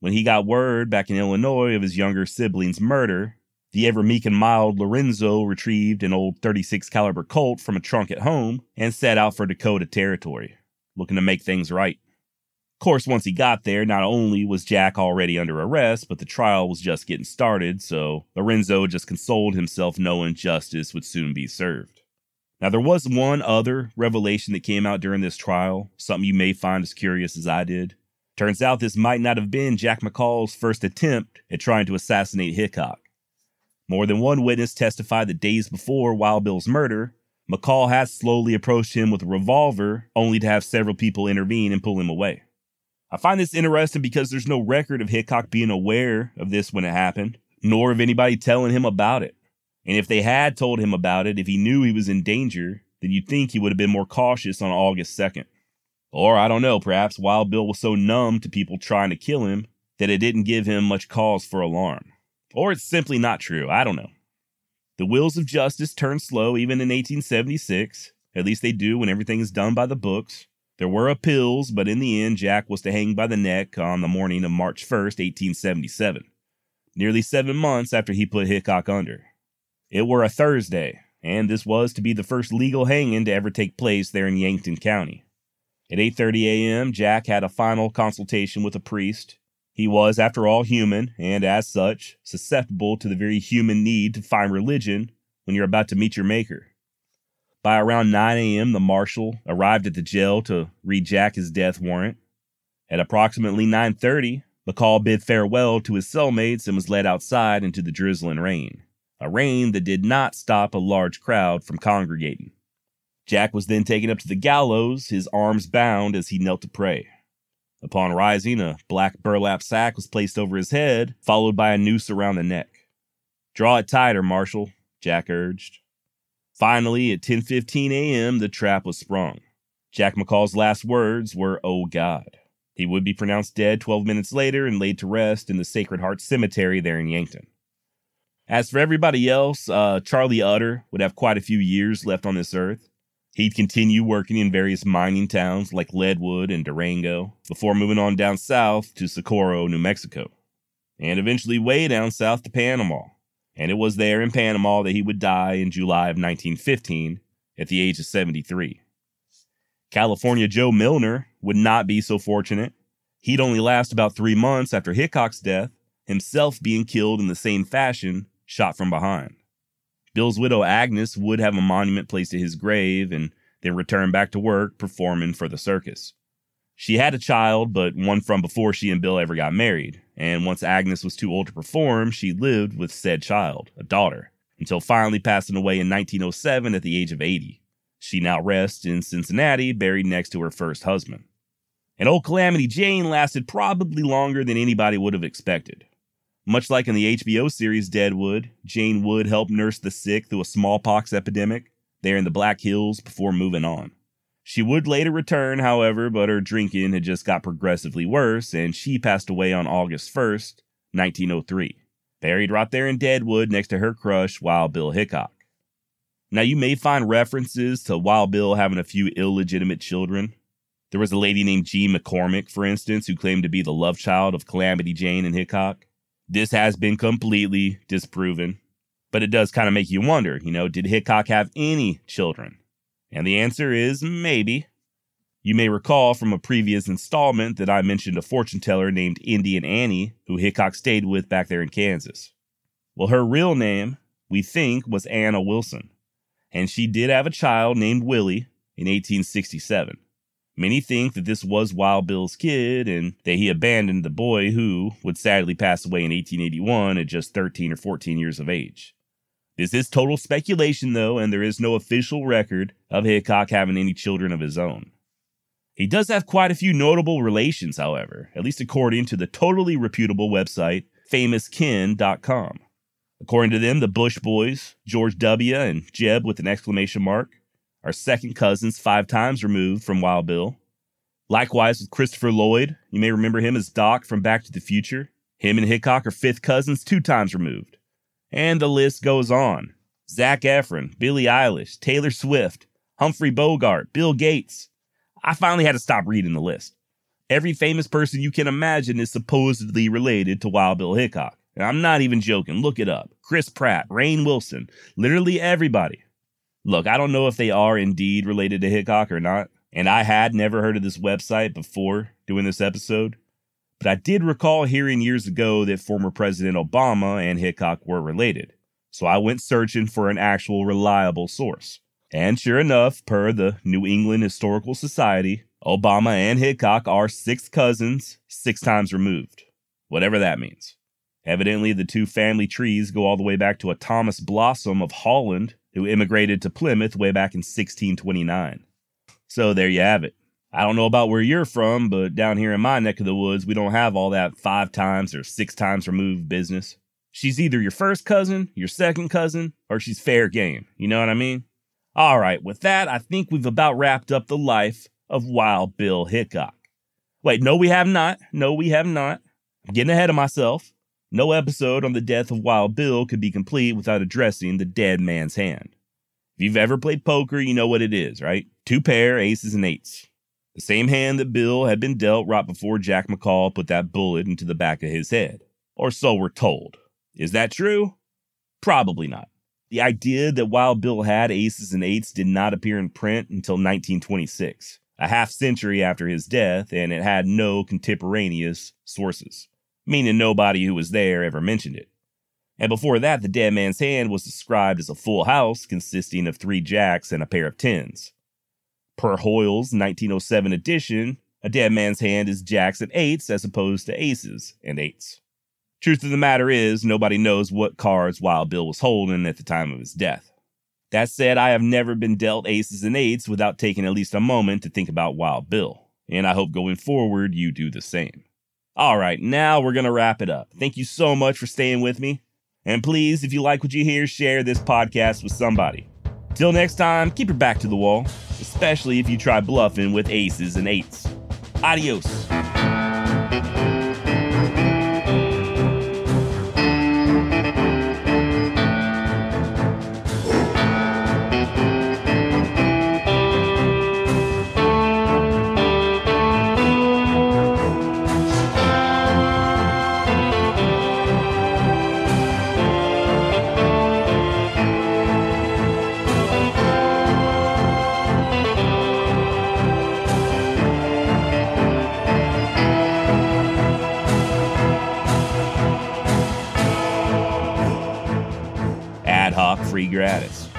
When he got word back in Illinois of his younger sibling's murder, the ever meek and mild Lorenzo retrieved an old thirty-six caliber Colt from a trunk at home and set out for Dakota Territory, looking to make things right. Of course, once he got there, not only was Jack already under arrest, but the trial was just getting started, so Lorenzo just consoled himself knowing justice would soon be served. Now, there was one other revelation that came out during this trial, something you may find as curious as I did. Turns out this might not have been Jack McCall's first attempt at trying to assassinate Hickok. More than one witness testified that days before Wild Bill's murder, McCall had slowly approached him with a revolver, only to have several people intervene and pull him away. I find this interesting because there's no record of Hickok being aware of this when it happened, nor of anybody telling him about it. And if they had told him about it, if he knew he was in danger, then you'd think he would have been more cautious on August second. Or, I don't know, perhaps Wild Bill was so numb to people trying to kill him that it didn't give him much cause for alarm. Or it's simply not true. I don't know. The wheels of justice turn slow even in eighteen seventy-six. At least they do when everything is done by the books. There were appeals, but in the end, Jack was to hang by the neck on the morning of March first, eighteen seventy-seven, nearly seven months after he put Hickok under. It were a Thursday, and this was to be the first legal hanging to ever take place there in Yankton County. At eight thirty a.m., Jack had a final consultation with a priest. He was, after all, human, and as such, susceptible to the very human need to find religion when you're about to meet your maker. By around nine a.m., the marshal arrived at the jail to read Jack his death warrant. At approximately nine thirty, McCall bid farewell to his cellmates and was led outside into the drizzling rain, a rain that did not stop a large crowd from congregating. Jack was then taken up to the gallows, his arms bound as he knelt to pray. Upon rising, a black burlap sack was placed over his head, followed by a noose around the neck. "Draw it tighter, Marshal," Jack urged. Finally, at ten fifteen a.m., the trap was sprung. Jack McCall's last words were, "Oh God." He would be pronounced dead twelve minutes later and laid to rest in the Sacred Heart Cemetery there in Yankton. As for everybody else, uh, Charlie Utter would have quite a few years left on this earth. He'd continue working in various mining towns like Leadwood and Durango before moving on down south to Socorro, New Mexico, and eventually way down south to Panama. And it was there in Panama that he would die in July of nineteen fifteen at the age of seventy-three. California Joe Milner would not be so fortunate. He'd only last about three months after Hickok's death, himself being killed in the same fashion, shot from behind. Bill's widow Agnes would have a monument placed at his grave and then return back to work performing for the circus. She had a child, but one from before she and Bill ever got married. And once Agnes was too old to perform, she lived with said child, a daughter, until finally passing away in nineteen oh seven at the age of eighty. She now rests in Cincinnati, buried next to her first husband. And old Calamity Jane lasted probably longer than anybody would have expected. Much like in the H B O series Deadwood, Jane Wood helped nurse the sick through a smallpox epidemic there in the Black Hills before moving on. She would later return, however, but her drinking had just got progressively worse, and she passed away on August first, nineteen oh three, buried right there in Deadwood next to her crush, Wild Bill Hickok. Now, you may find references to Wild Bill having a few illegitimate children. There was a lady named Jean McCormick, for instance, who claimed to be the love child of Calamity Jane and Hickok. This has been completely disproven, but it does kind of make you wonder, you know, did Hickok have any children? And the answer is maybe. You may recall from a previous installment that I mentioned a fortune teller named Indian Annie, who Hickok stayed with back there in Kansas. Well, her real name, we think, was Anna Wilson, and she did have a child named Willie in eighteen sixty-seven. Many think that this was Wild Bill's kid and that he abandoned the boy who would sadly pass away in eighteen eighty-one at just thirteen or fourteen years of age. This is total speculation, though, and there is no official record of Hickok having any children of his own. He does have quite a few notable relations, however, at least according to the totally reputable website famous kin dot com. According to them, the Bush boys, George W. and Jeb with an exclamation mark, are second cousins five times removed from Wild Bill. Likewise with Christopher Lloyd, you may remember him as Doc from Back to the Future. Him and Hickok are fifth cousins two times removed. And the list goes on. Zac Efron, Billie Eilish, Taylor Swift, Humphrey Bogart, Bill Gates. I finally had to stop reading the list. Every famous person you can imagine is supposedly related to Wild Bill Hickok. And I'm not even joking. Look it up. Chris Pratt, Rainn Wilson, literally everybody. Look, I don't know if they are indeed related to Hickok or not, and I had never heard of this website before doing this episode, but I did recall hearing years ago that former President Obama and Hickok were related, so I went searching for an actual reliable source. And sure enough, per the New England Historical Society, Obama and Hickok are six cousins, six times removed, whatever that means. Evidently, the two family trees go all the way back to a Thomas Blossom of Holland, who immigrated to Plymouth way back in sixteen twenty-nine. So there you have it. I don't know about where you're from, but down here in my neck of the woods, we don't have all that five times or six times removed business. She's either your first cousin, your second cousin, or she's fair game. You know what I mean? All right, with that, I think we've about wrapped up the life of Wild Bill Hickok. Wait, no, we have not. No, we have not. I'm getting ahead of myself. No episode on the death of Wild Bill could be complete without addressing the dead man's hand. If you've ever played poker, you know what it is, right? Two pair, aces and eights. The same hand that Bill had been dealt right before Jack McCall put that bullet into the back of his head. Or so we're told. Is that true? Probably not. The idea that Wild Bill had aces and eights did not appear in print until nineteen twenty-six, a half century after his death, and it had no contemporaneous sources. Meaning nobody who was there ever mentioned it. And before that, the dead man's hand was described as a full house consisting of three jacks and a pair of tens. Per Hoyle's nineteen oh seven edition, a dead man's hand is jacks and eights as opposed to aces and eights. Truth of the matter is, nobody knows what cards Wild Bill was holding at the time of his death. That said, I have never been dealt aces and eights without taking at least a moment to think about Wild Bill, and I hope going forward you do the same. All right, now we're going to wrap it up. Thank you so much for staying with me. And please, if you like what you hear, share this podcast with somebody. Till next time, keep your back to the wall, especially if you try bluffing with aces and eights. Adios. Free gratis.